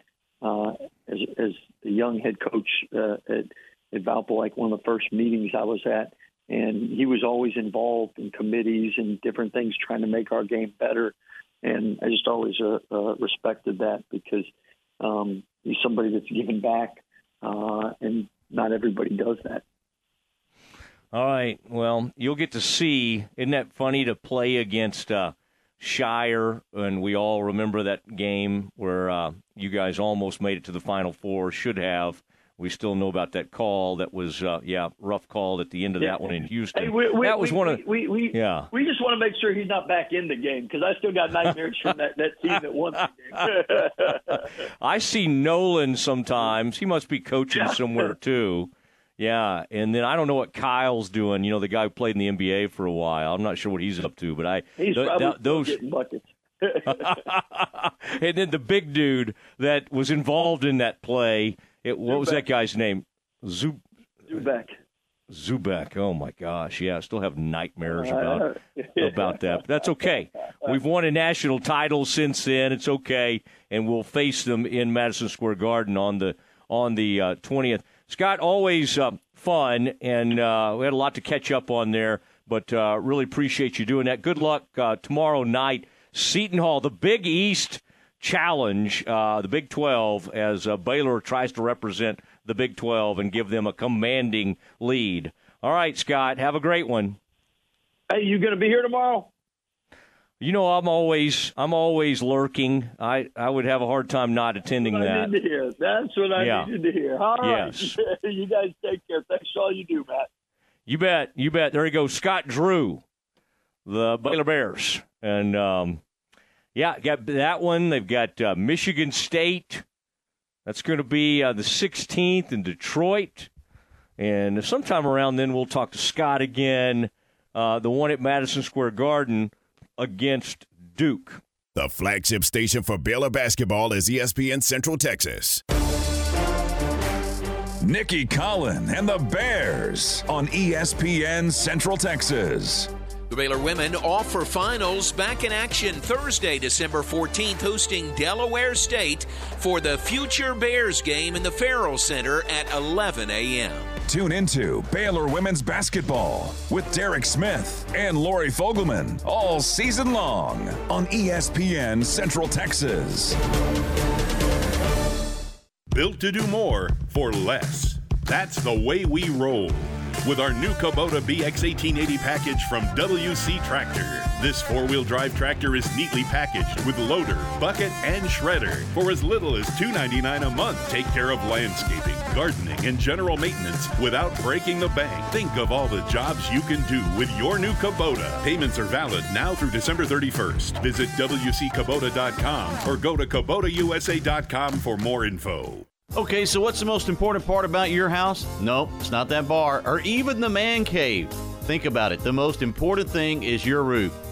uh, as, as a young head coach uh, at, at Valpo, like one of the first meetings I was at, and he was always involved in committees and different things trying to make our game better. And I just always uh, uh, respected that because um, he's somebody that's giving back, uh, and not everybody does that. All right. Well, you'll get to see. Isn't that funny to play against uh... – Shire, and we all remember that game where uh, you guys almost made it to the Final Four, should have. We still know about that call that was, uh, yeah, rough call at the end of yeah. that one in Houston. Hey, we, we, that was we, one of we, we, yeah. we just want to make sure he's not back in the game because I still got nightmares from that, that team that won the game. I see Nolan sometimes. He must be coaching yeah. somewhere too. Yeah, and then I don't know what Kyle's doing. You know, the guy who played in the N B A for a while. I'm not sure what he's up to, but I he's th- probably th- those getting buckets. And then the big dude that was involved in that play. It, what Zubek. was that guy's name? Zub- Zubek. Zubek. Oh my gosh! Yeah, I still have nightmares about about that. But that's okay. We've won a national title since then. It's okay, and we'll face them in Madison Square Garden on the on the uh, twentieth. Scott, always uh, fun, and uh, we had a lot to catch up on there, but uh, really appreciate you doing that. Good luck uh, tomorrow night, Seton Hall, the Big East Challenge, uh, the Big twelve, as uh, Baylor tries to represent the Big twelve and give them a commanding lead. All right, Scott, have a great one. Hey, you going to be here tomorrow? You know, I'm always I'm always lurking. I, I would have a hard time not attending that. That's what I needed to hear. That's what I yeah. needed to hear. All right. Yes. You guys take care. Thanks for all you do, Matt. You bet. You bet. There you go. Scott Drew, the Baylor Bears. And, um, yeah, got that one. They've got uh, Michigan State. That's going to be uh, the sixteenth in Detroit. And sometime around then we'll talk to Scott again, uh, the one at Madison Square Garden against Duke. The flagship station for Baylor basketball is E S P N Central Texas. Nikki Collin and the Bears on E S P N Central Texas. The Baylor women off for finals, back in action Thursday, December fourteenth, hosting Delaware State for the Future Bears game in the Farrell Center at eleven a.m. Tune into Baylor Women's Basketball with Derek Smith and Lori Fogelman all season long on E S P N Central Texas. Built to do more for less. That's the way we roll. With our new Kubota B X eighteen eighty package from W C Tractor. This four-wheel drive tractor is neatly packaged with loader, bucket, and shredder for as little as two dollars and ninety-nine cents a month. Take care of landscaping, gardening, and general maintenance without breaking the bank. Think of all the jobs you can do with your new Kubota. Payments are valid now through December thirty-first. Visit W C Kubota dot com or go to Kubota U S A dot com for more info. Okay, so what's the most important part about your house? Nope, it's not that bar or even the man cave. Think about it. The most important thing is your roof.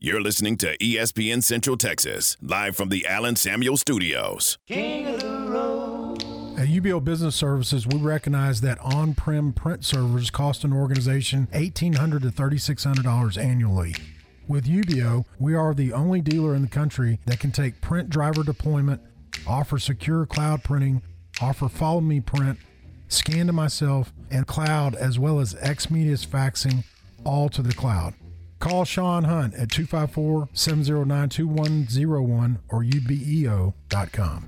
You're listening to E S P N Central Texas, live from the Allen Samuel Studios. King of the road. At U B O Business Services, we recognize that on-prem print servers cost an organization eighteen hundred dollars to thirty-six hundred dollars annually. With U B O, we are the only dealer in the country that can take print driver deployment, offer secure cloud printing, offer follow me print, scan to myself, and cloud, as well as Xmedia's faxing, all to the cloud. Call Sean Hunt at two five four, seven zero nine, two one zero one or U B E O dot com.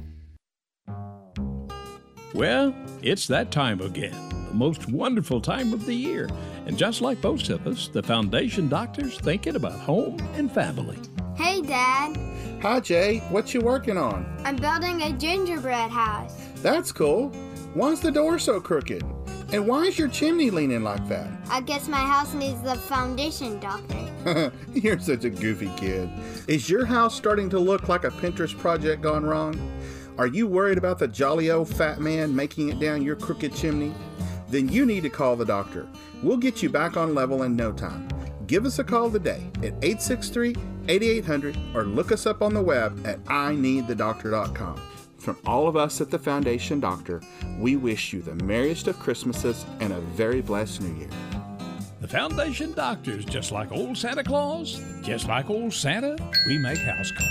Well, it's that time again, the most wonderful time of the year. And just like most of us, the Foundation Doctor's thinking about home and family. Hey, Dad. Hi, Jay. What you working on? I'm building a gingerbread house. That's cool. Why's the door so crooked? And why is your chimney leaning like that? I guess my house needs the foundation, Doctor. You're such a goofy kid. Is your house starting to look like a Pinterest project gone wrong? Are you worried about the jolly old fat man making it down your crooked chimney? Then you need to call the doctor. We'll get you back on level in no time. Give us a call today at eight six three, eight eight hundred or look us up on the web at I need the doctor dot com. From all of us at the Foundation Doctor, we wish you the merriest of Christmases and a very blessed New Year. The Foundation Doctor's just like old Santa Claus, just like old Santa, we make house calls.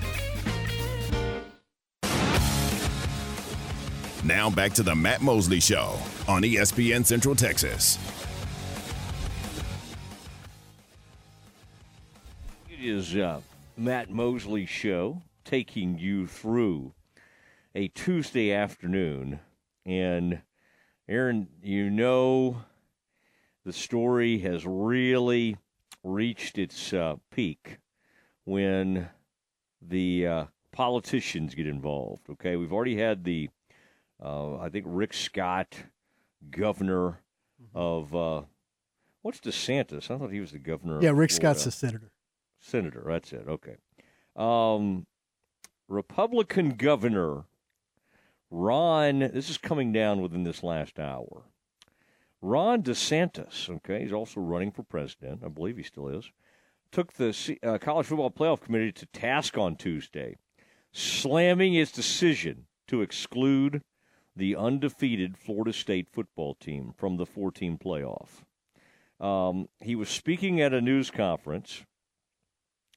Now back to the Matt Mosley Show on E S P N Central Texas. It is uh, Matt Mosley Show taking you through a Tuesday afternoon. And, Aaron, you know the story has really reached its uh, peak when the uh, politicians get involved. Okay, we've already had the Uh, I think Rick Scott, governor of, uh, what's DeSantis? I thought he was the governor. Yeah, of Rick Florida. Scott's the senator. Senator, that's it. Okay. Um, Republican governor Ron, this is coming down within this last hour. Ron DeSantis, okay, he's also running for president. I believe he still is. Took the C- uh, College Football Playoff Committee to task on Tuesday, slamming his decision to exclude the undefeated Florida State football team from the four-team playoff. Um, he was speaking at a news conference,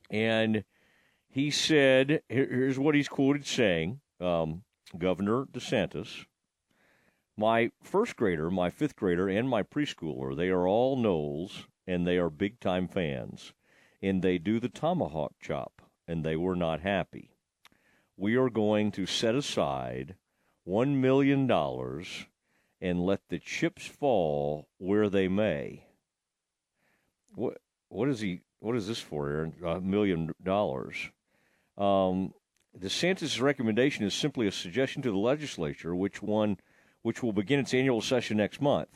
and he said, here, here's what he's quoted saying, um, Governor DeSantis, my first grader, my fifth grader, and my preschooler, they are all Knowles, and they are big-time fans, and they do the tomahawk chop, and they were not happy. We are going to set aside one million dollars and let the chips fall where they may. What what is he What is this for, Aaron? A million dollars. Um, DeSantis' recommendation is simply a suggestion to the legislature, which one, which will begin its annual session next month.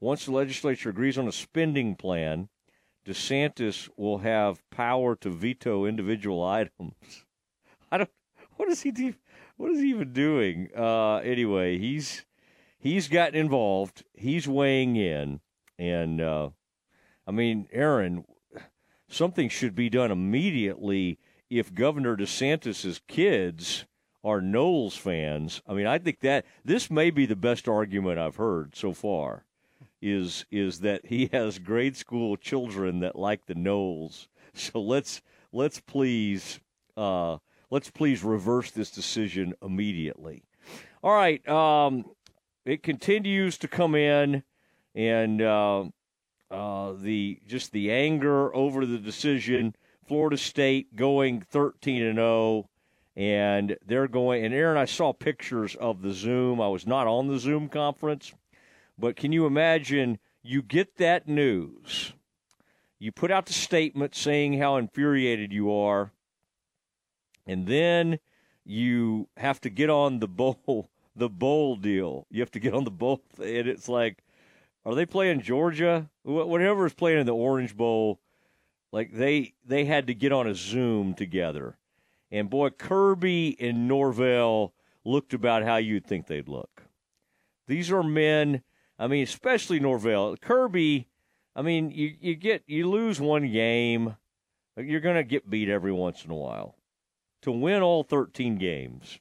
Once the legislature agrees on a spending plan, DeSantis will have power to veto individual items. I don't. What is he? De- what is he even doing? Uh, anyway, he's he's gotten involved. He's weighing in, and uh, I mean, Aaron. Something should be done immediately if Governor DeSantis' kids are Knowles fans. I mean, I think that this may be the best argument I've heard so far is is that he has grade school children that like the Knowles. So let's let's please uh, let's please reverse this decision immediately. All right, um, it continues to come in, and uh, Uh, the just the anger over the decision. Florida State going thirteen and oh, and they're going. And Aaron, I saw pictures of the Zoom. I was not on the Zoom conference, but can you imagine? You get that news, you put out the statement saying how infuriated you are, and then you have to get on the bowl, the bowl deal. You have to get on the bowl, and it's like. Are they playing Georgia? Whatever is playing in the Orange Bowl, like they they had to get on a Zoom together. And, boy, Kirby and Norvell looked about how you'd think they'd look. These are men, I mean, especially Norvell. Kirby, I mean, you, you get you lose one game, you're going to get beat every once in a while. To win all thirteen games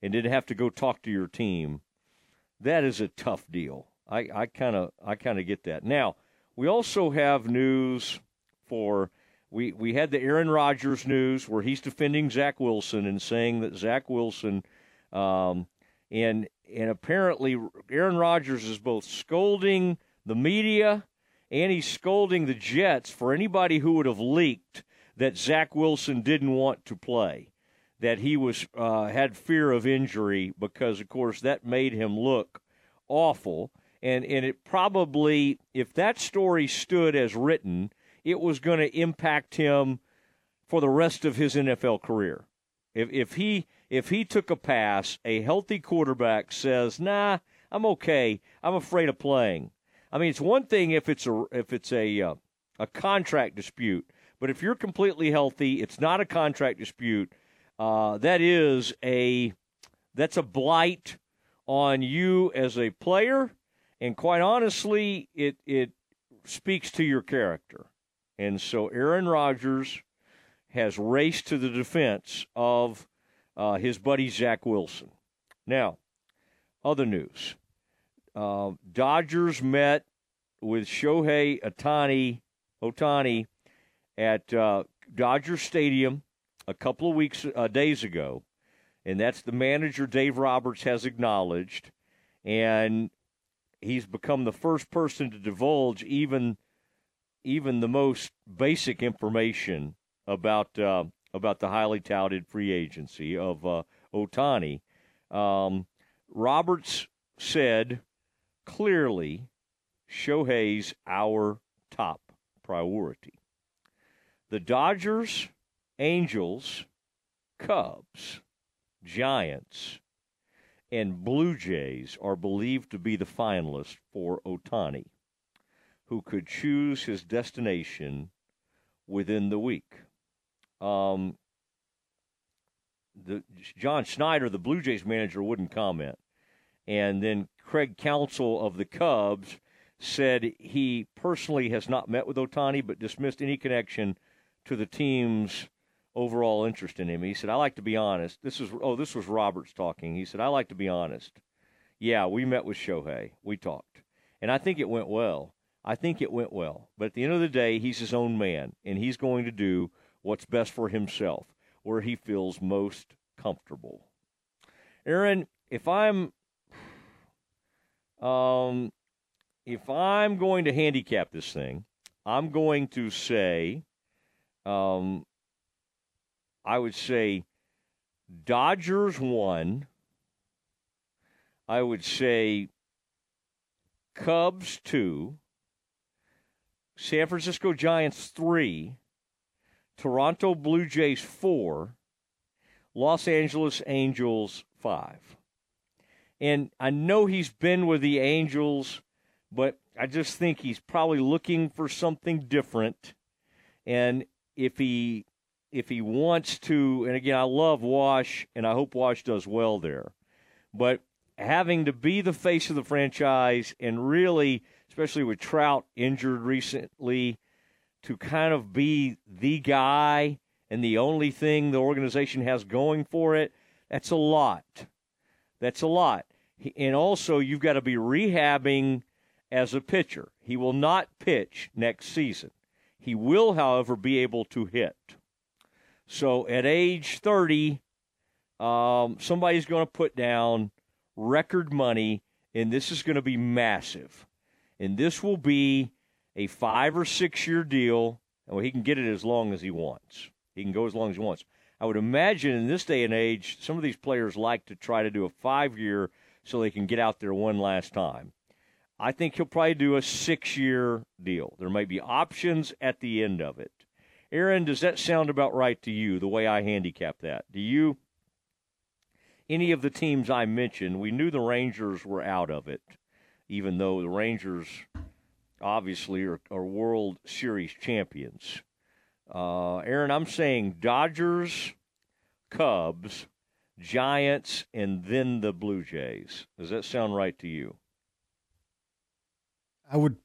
and then have to go talk to your team, that is a tough deal. I, I kind of I kind of get that. Now, we also have news for we, – we had the Aaron Rodgers news where he's defending Zach Wilson and saying that Zach Wilson um, – and and apparently Aaron Rodgers is both scolding the media and he's scolding the Jets for anybody who would have leaked that Zach Wilson didn't want to play, that he was uh, had fear of injury because, of course, that made him look awful. And and it probably, if that story stood as written, it was going to impact him for the rest of his N F L career. If if he if he took a pass, a healthy quarterback says, "Nah, I'm okay. I'm afraid of playing." I mean, it's one thing if it's a if it's a uh, a contract dispute, but if you're completely healthy, it's not a contract dispute. Uh, that is a that's a blight on you as a player. And quite honestly, it it speaks to your character. And so Aaron Rodgers has raced to the defense of uh, his buddy Zach Wilson. Now, other news. Uh, Dodgers met with Shohei Ohtani, Ohtani at uh, Dodger Stadium a couple of weeks uh, days ago. And that's the manager Dave Roberts has acknowledged. And he's become the first person to divulge even even the most basic information about uh, about the highly touted free agency of uh, Ohtani. Um, Roberts said clearly, Shohei's our top priority. The Dodgers, Angels, Cubs, Giants, and Blue Jays are believed to be the finalists for Ohtani, who could choose his destination within the week. Um, the, John Schneider, the Blue Jays manager, wouldn't comment. And then Craig Counsell of the Cubs said he personally has not met with Ohtani but dismissed any connection to the team's overall interest in him. He said, I like to be honest. This is, oh, this was Roberts talking. He said, I like to be honest. Yeah, we met with Shohei. We talked. And I think it went well. I think it went well. But at the end of the day, he's his own man, and he's going to do what's best for himself, where he feels most comfortable. Aaron, if I'm, um, if I'm going to handicap this thing, I'm going to say, um, I would say Dodgers one. I would say Cubs two. San Francisco Giants three. Toronto Blue Jays four, Los Angeles Angels five. And I know he's been with the Angels, but I just think he's probably looking for something different. And if he if he wants to, and again, I love Wash, and I hope Wash does well there. But having to be the face of the franchise and really, especially with Trout injured recently, to kind of be the guy and the only thing the organization has going for it, that's a lot. That's a lot. And also, you've got to be rehabbing as a pitcher. He will not pitch next season. He will, however, be able to hit. So at age thirty, um, somebody's going to put down record money, and this is going to be massive. And this will be a five- or six-year deal. Well, he can get it as long as he wants. He can go as long as he wants. I would imagine in this day and age, some of these players like to try to do a five-year so they can get out there one last time. I think he'll probably do a six-year deal. There may be options at the end of it. Aaron, does that sound about right to you, the way I handicap that? Do you, any of the teams I mentioned, we knew the Rangers were out of it, even though the Rangers obviously are, are World Series champions. Uh, Aaron, I'm saying Dodgers, Cubs, Giants, and then the Blue Jays. Does that sound right to you? I would.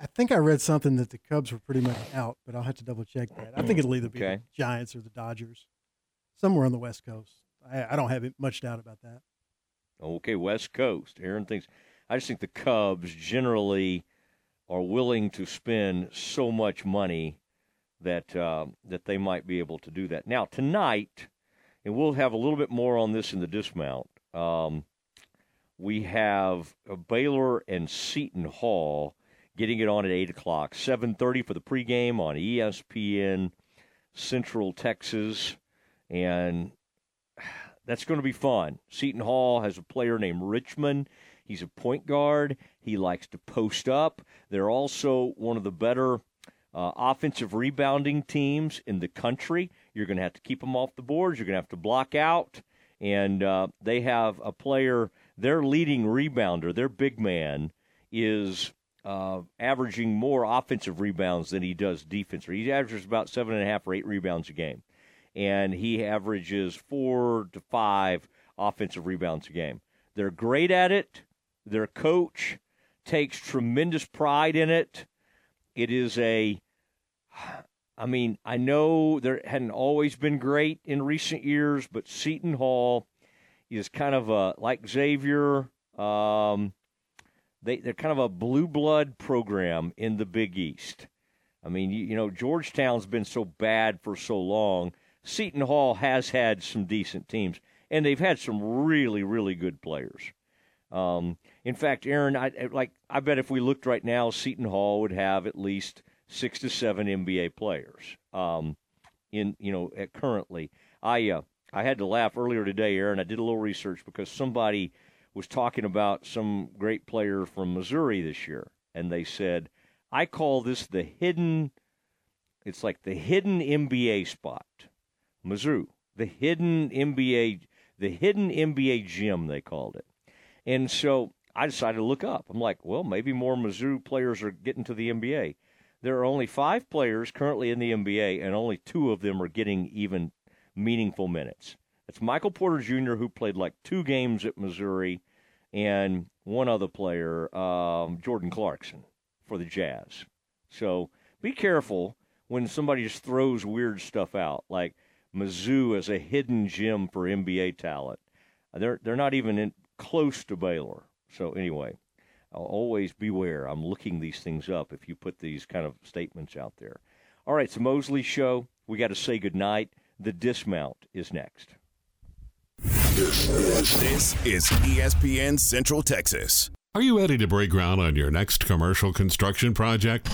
I think I read something that the Cubs were pretty much out, but I'll have to double check that. I think it'll either be okay, the Giants or the Dodgers, somewhere on the West Coast. I, I don't have much doubt about that. Okay, West Coast. Aaron thinks. I just think the Cubs generally are willing to spend so much money that uh, that they might be able to do that. Now tonight, and we'll have a little bit more on this in the dismount. Um, we have Baylor and Seton Hall getting it on at eight o'clock, seven thirty for the pregame on E S P N Central Texas. And that's going to be fun. Seton Hall has a player named Richmond. He's a point guard. He likes to post up. They're also one of the better uh, offensive rebounding teams in the country. You're going to have to keep them off the boards. You're going to have to block out. And uh, they have a player, their leading rebounder, their big man, is Uh, averaging more offensive rebounds than he does defense. He averages about seven and a half or eight rebounds a game, and he averages four to five offensive rebounds a game. They're great at it. Their coach takes tremendous pride in it. It is a, I mean, I know they hadn't always been great in recent years, but Seton Hall is kind of a, like Xavier, um, They, they're kind of a blue blood program in the Big East. I mean, you, you know, Georgetown's been so bad for so long. Seton Hall has had some decent teams, and they've had some really, really good players. Um, in fact, Aaron, I, like, I bet if we looked right now, Seton Hall would have at least six to seven N B A players. Um, in you know, at currently, I uh, I had to laugh earlier today, Aaron. I did a little research because somebody was talking about some great player from Missouri this year, and they said, I call this the hidden, it's like the hidden N B A spot. Mizzou, the hidden N B A, the hidden N B A gym, they called it. And so I decided to look up. I'm like, well, maybe more Mizzou players are getting to the N B A. There are only five players currently in the N B A, and only two of them are getting even meaningful minutes. It's Michael Porter Junior, who played like two games at Missouri, and one other player, um, Jordan Clarkson, for the Jazz. So be careful when somebody just throws weird stuff out, like Mizzou as a hidden gem for N B A talent. They're they're not even in, close to Baylor. So anyway, I'll always beware. I'm looking these things up if you put these kind of statements out there. All right, it's the Mosley Show. We got to say goodnight. The Dismount is next. This is, this is E S P N Central Texas. Are you ready to break ground on your next commercial construction project?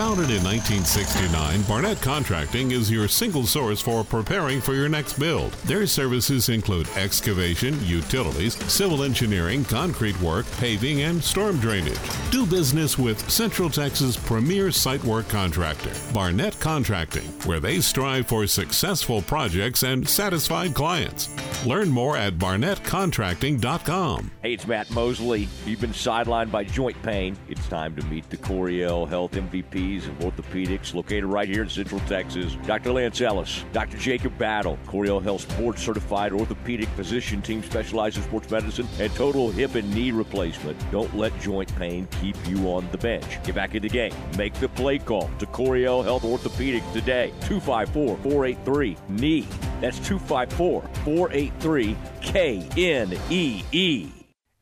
Founded in nineteen sixty-nine, Barnett Contracting is your single source for preparing for your next build. Their services include excavation, utilities, civil engineering, concrete work, paving, and storm drainage. Do business with Central Texas' premier site work contractor, Barnett Contracting, where they strive for successful projects and satisfied clients. Learn more at barnett contracting dot com. Hey, it's Matt Mosley. You've been sidelined by joint pain. It's time to meet the Coriel Health M V Ps of orthopedics, located right here in Central Texas. Doctor Lance Ellis, Doctor Jacob Battle, Coriel Health Sports Certified Orthopedic Physician Team specializes in sports medicine and total hip and knee replacement. Don't let joint pain keep you on the bench. Get back in the game. Make the play call to Coriel Health Orthopedic today. two five four, four eight three, N E E. That's two five four, four eight three, K N E E.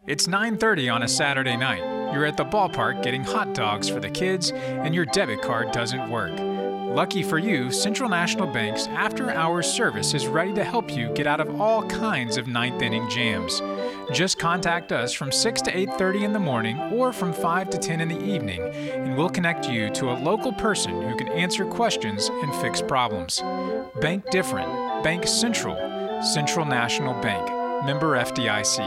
It's nine thirty on a Saturday night. You're at the ballpark getting hot dogs for the kids, and your debit card doesn't work. Lucky for you, Central National Bank's after-hours service is ready to help you get out of all kinds of ninth-inning jams. Just contact us from six to eight thirty in the morning or from five to ten in the evening, and we'll connect you to a local person who can answer questions and fix problems. Bank different. Bank Central. Central National Bank. Member F D I C.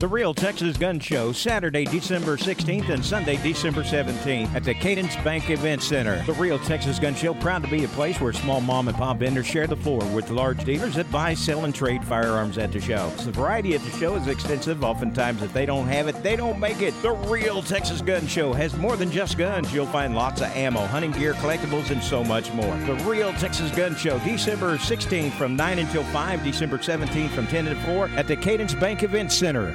The Real Texas Gun Show, Saturday, December sixteenth and Sunday, December seventeenth at the Cadence Bank Event Center. The Real Texas Gun Show, proud to be a place where small mom and pop vendors share the floor with large dealers that buy, sell, and trade firearms at the show. The variety at the show is extensive. Oftentimes, if they don't have it, they don't make it. The Real Texas Gun Show has more than just guns. You'll find lots of ammo, hunting gear, collectibles, and so much more. The Real Texas Gun Show, December sixteenth from nine until five, December seventeenth from ten to four at the Cadence Bank Event Center.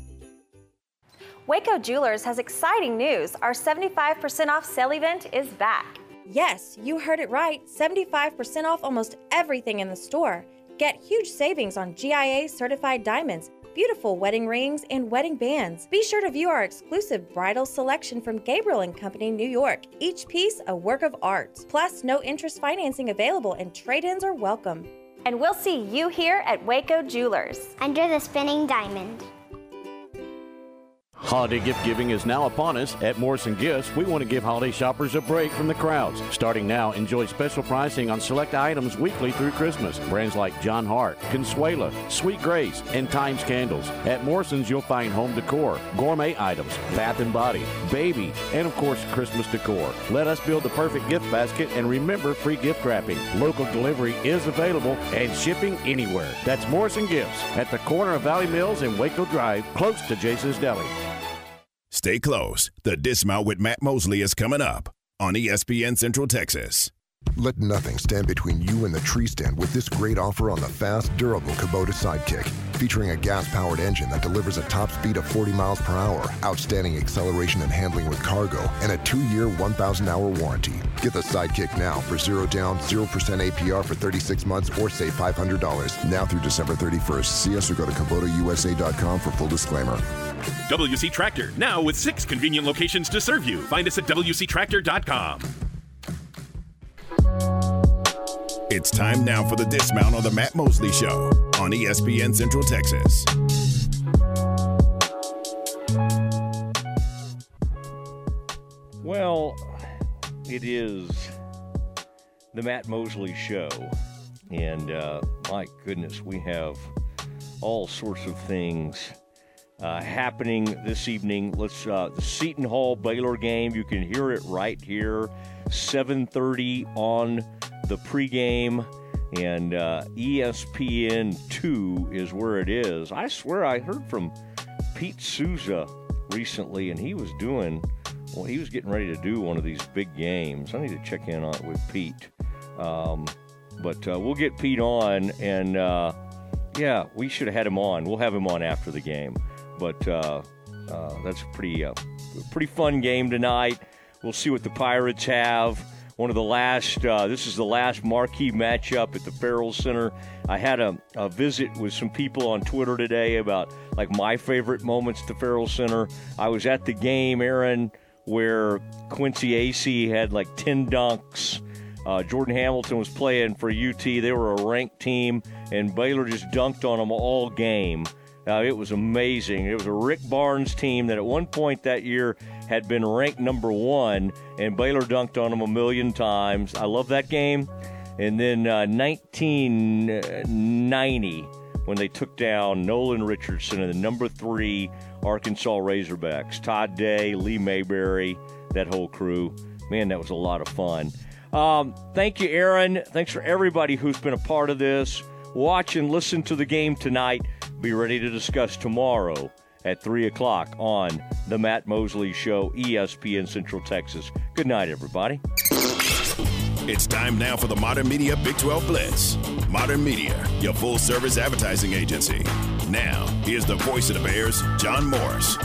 Waco Jewelers has exciting news. Our seventy-five percent off sale event is back. Yes, you heard it right. seventy-five percent off almost everything in the store. Get huge savings on G I A certified diamonds, beautiful wedding rings, and wedding bands. Be sure to view our exclusive bridal selection from Gabriel and Company, New York. Each piece a work of art. Plus, no interest financing available and trade-ins are welcome. And we'll see you here at Waco Jewelers. Under the spinning diamond. Holiday gift giving is now upon us. At Morrison Gifts, we want to give holiday shoppers a break from the crowds. Starting now, enjoy special pricing on select items weekly through Christmas. Brands like John Hart, Consuela, Sweet Grace, and Times Candles. At Morrison's, you'll find home decor, gourmet items, bath and body, baby, and of course, Christmas decor. Let us build the perfect gift basket, and remember free gift wrapping. Local delivery is available and shipping anywhere. That's Morrison Gifts at the corner of Valley Mills and Waco Drive, close to Jason's Deli. Stay close. The Dismount with Matt Mosley is coming up on E S P N Central Texas. Let nothing stand between you and the tree stand with this great offer on the fast, durable Kubota Sidekick. Featuring a gas-powered engine that delivers a top speed of forty miles per hour, outstanding acceleration and handling with cargo, and a two-year, one thousand hour warranty. Get the Sidekick now for zero down, zero percent A P R for thirty-six months, or save five hundred dollars. Now through December thirty-first. See us or go to Kubota U S A dot com for full disclaimer. W C Tractor, now with six convenient locations to serve you. Find us at W C Tractor dot com. It's time now for the Dismount on the Matt Mosley Show on E S P N Central Texas. Well, it is the Matt Mosley Show, and uh, my goodness, we have all sorts of things uh, happening this evening. Let's uh, the Seton Hall Baylor game. You can hear it right here, seven thirty on the pregame, and uh, E S P N two is where it is. I swear I heard from Pete Souza recently, and he was doing, well, he was getting ready to do one of these big games. I need to check in on it with Pete. Um, but uh, we'll get Pete on, and uh, yeah, we should have had him on. We'll have him on after the game. But uh, Uh, that's pretty uh, pretty fun game tonight. We'll see what the Pirates have. One of the last, uh, this is the last marquee matchup at the Farrell Center. I had a, a visit with some people on Twitter today about, like, my favorite moments at the Farrell Center. I was at the game, Aaron, where Quincy Acey had, like, ten dunks. Uh, Jordan Hamilton was playing for U T. They were a ranked team, and Baylor just dunked on them all game. Uh, it was amazing. It was a Rick Barnes team that at one point that year had been ranked number one, and Baylor dunked on them a million times. I love that game. And then uh, nineteen ninety, when they took down Nolan Richardson and the number three Arkansas Razorbacks. Todd Day, Lee Mayberry, that whole crew. Man, that was a lot of fun. Um, thank you, Aaron. Thanks for everybody who's been a part of this. Watch and listen to the game tonight. Be ready to discuss tomorrow at three o'clock on The Matt Mosley Show, E S P N Central Texas. Good night, everybody. It's time now for the Modern Media Big twelve Blitz. Modern Media, your full-service advertising agency. Now, here's the voice of the Bears, John Morris.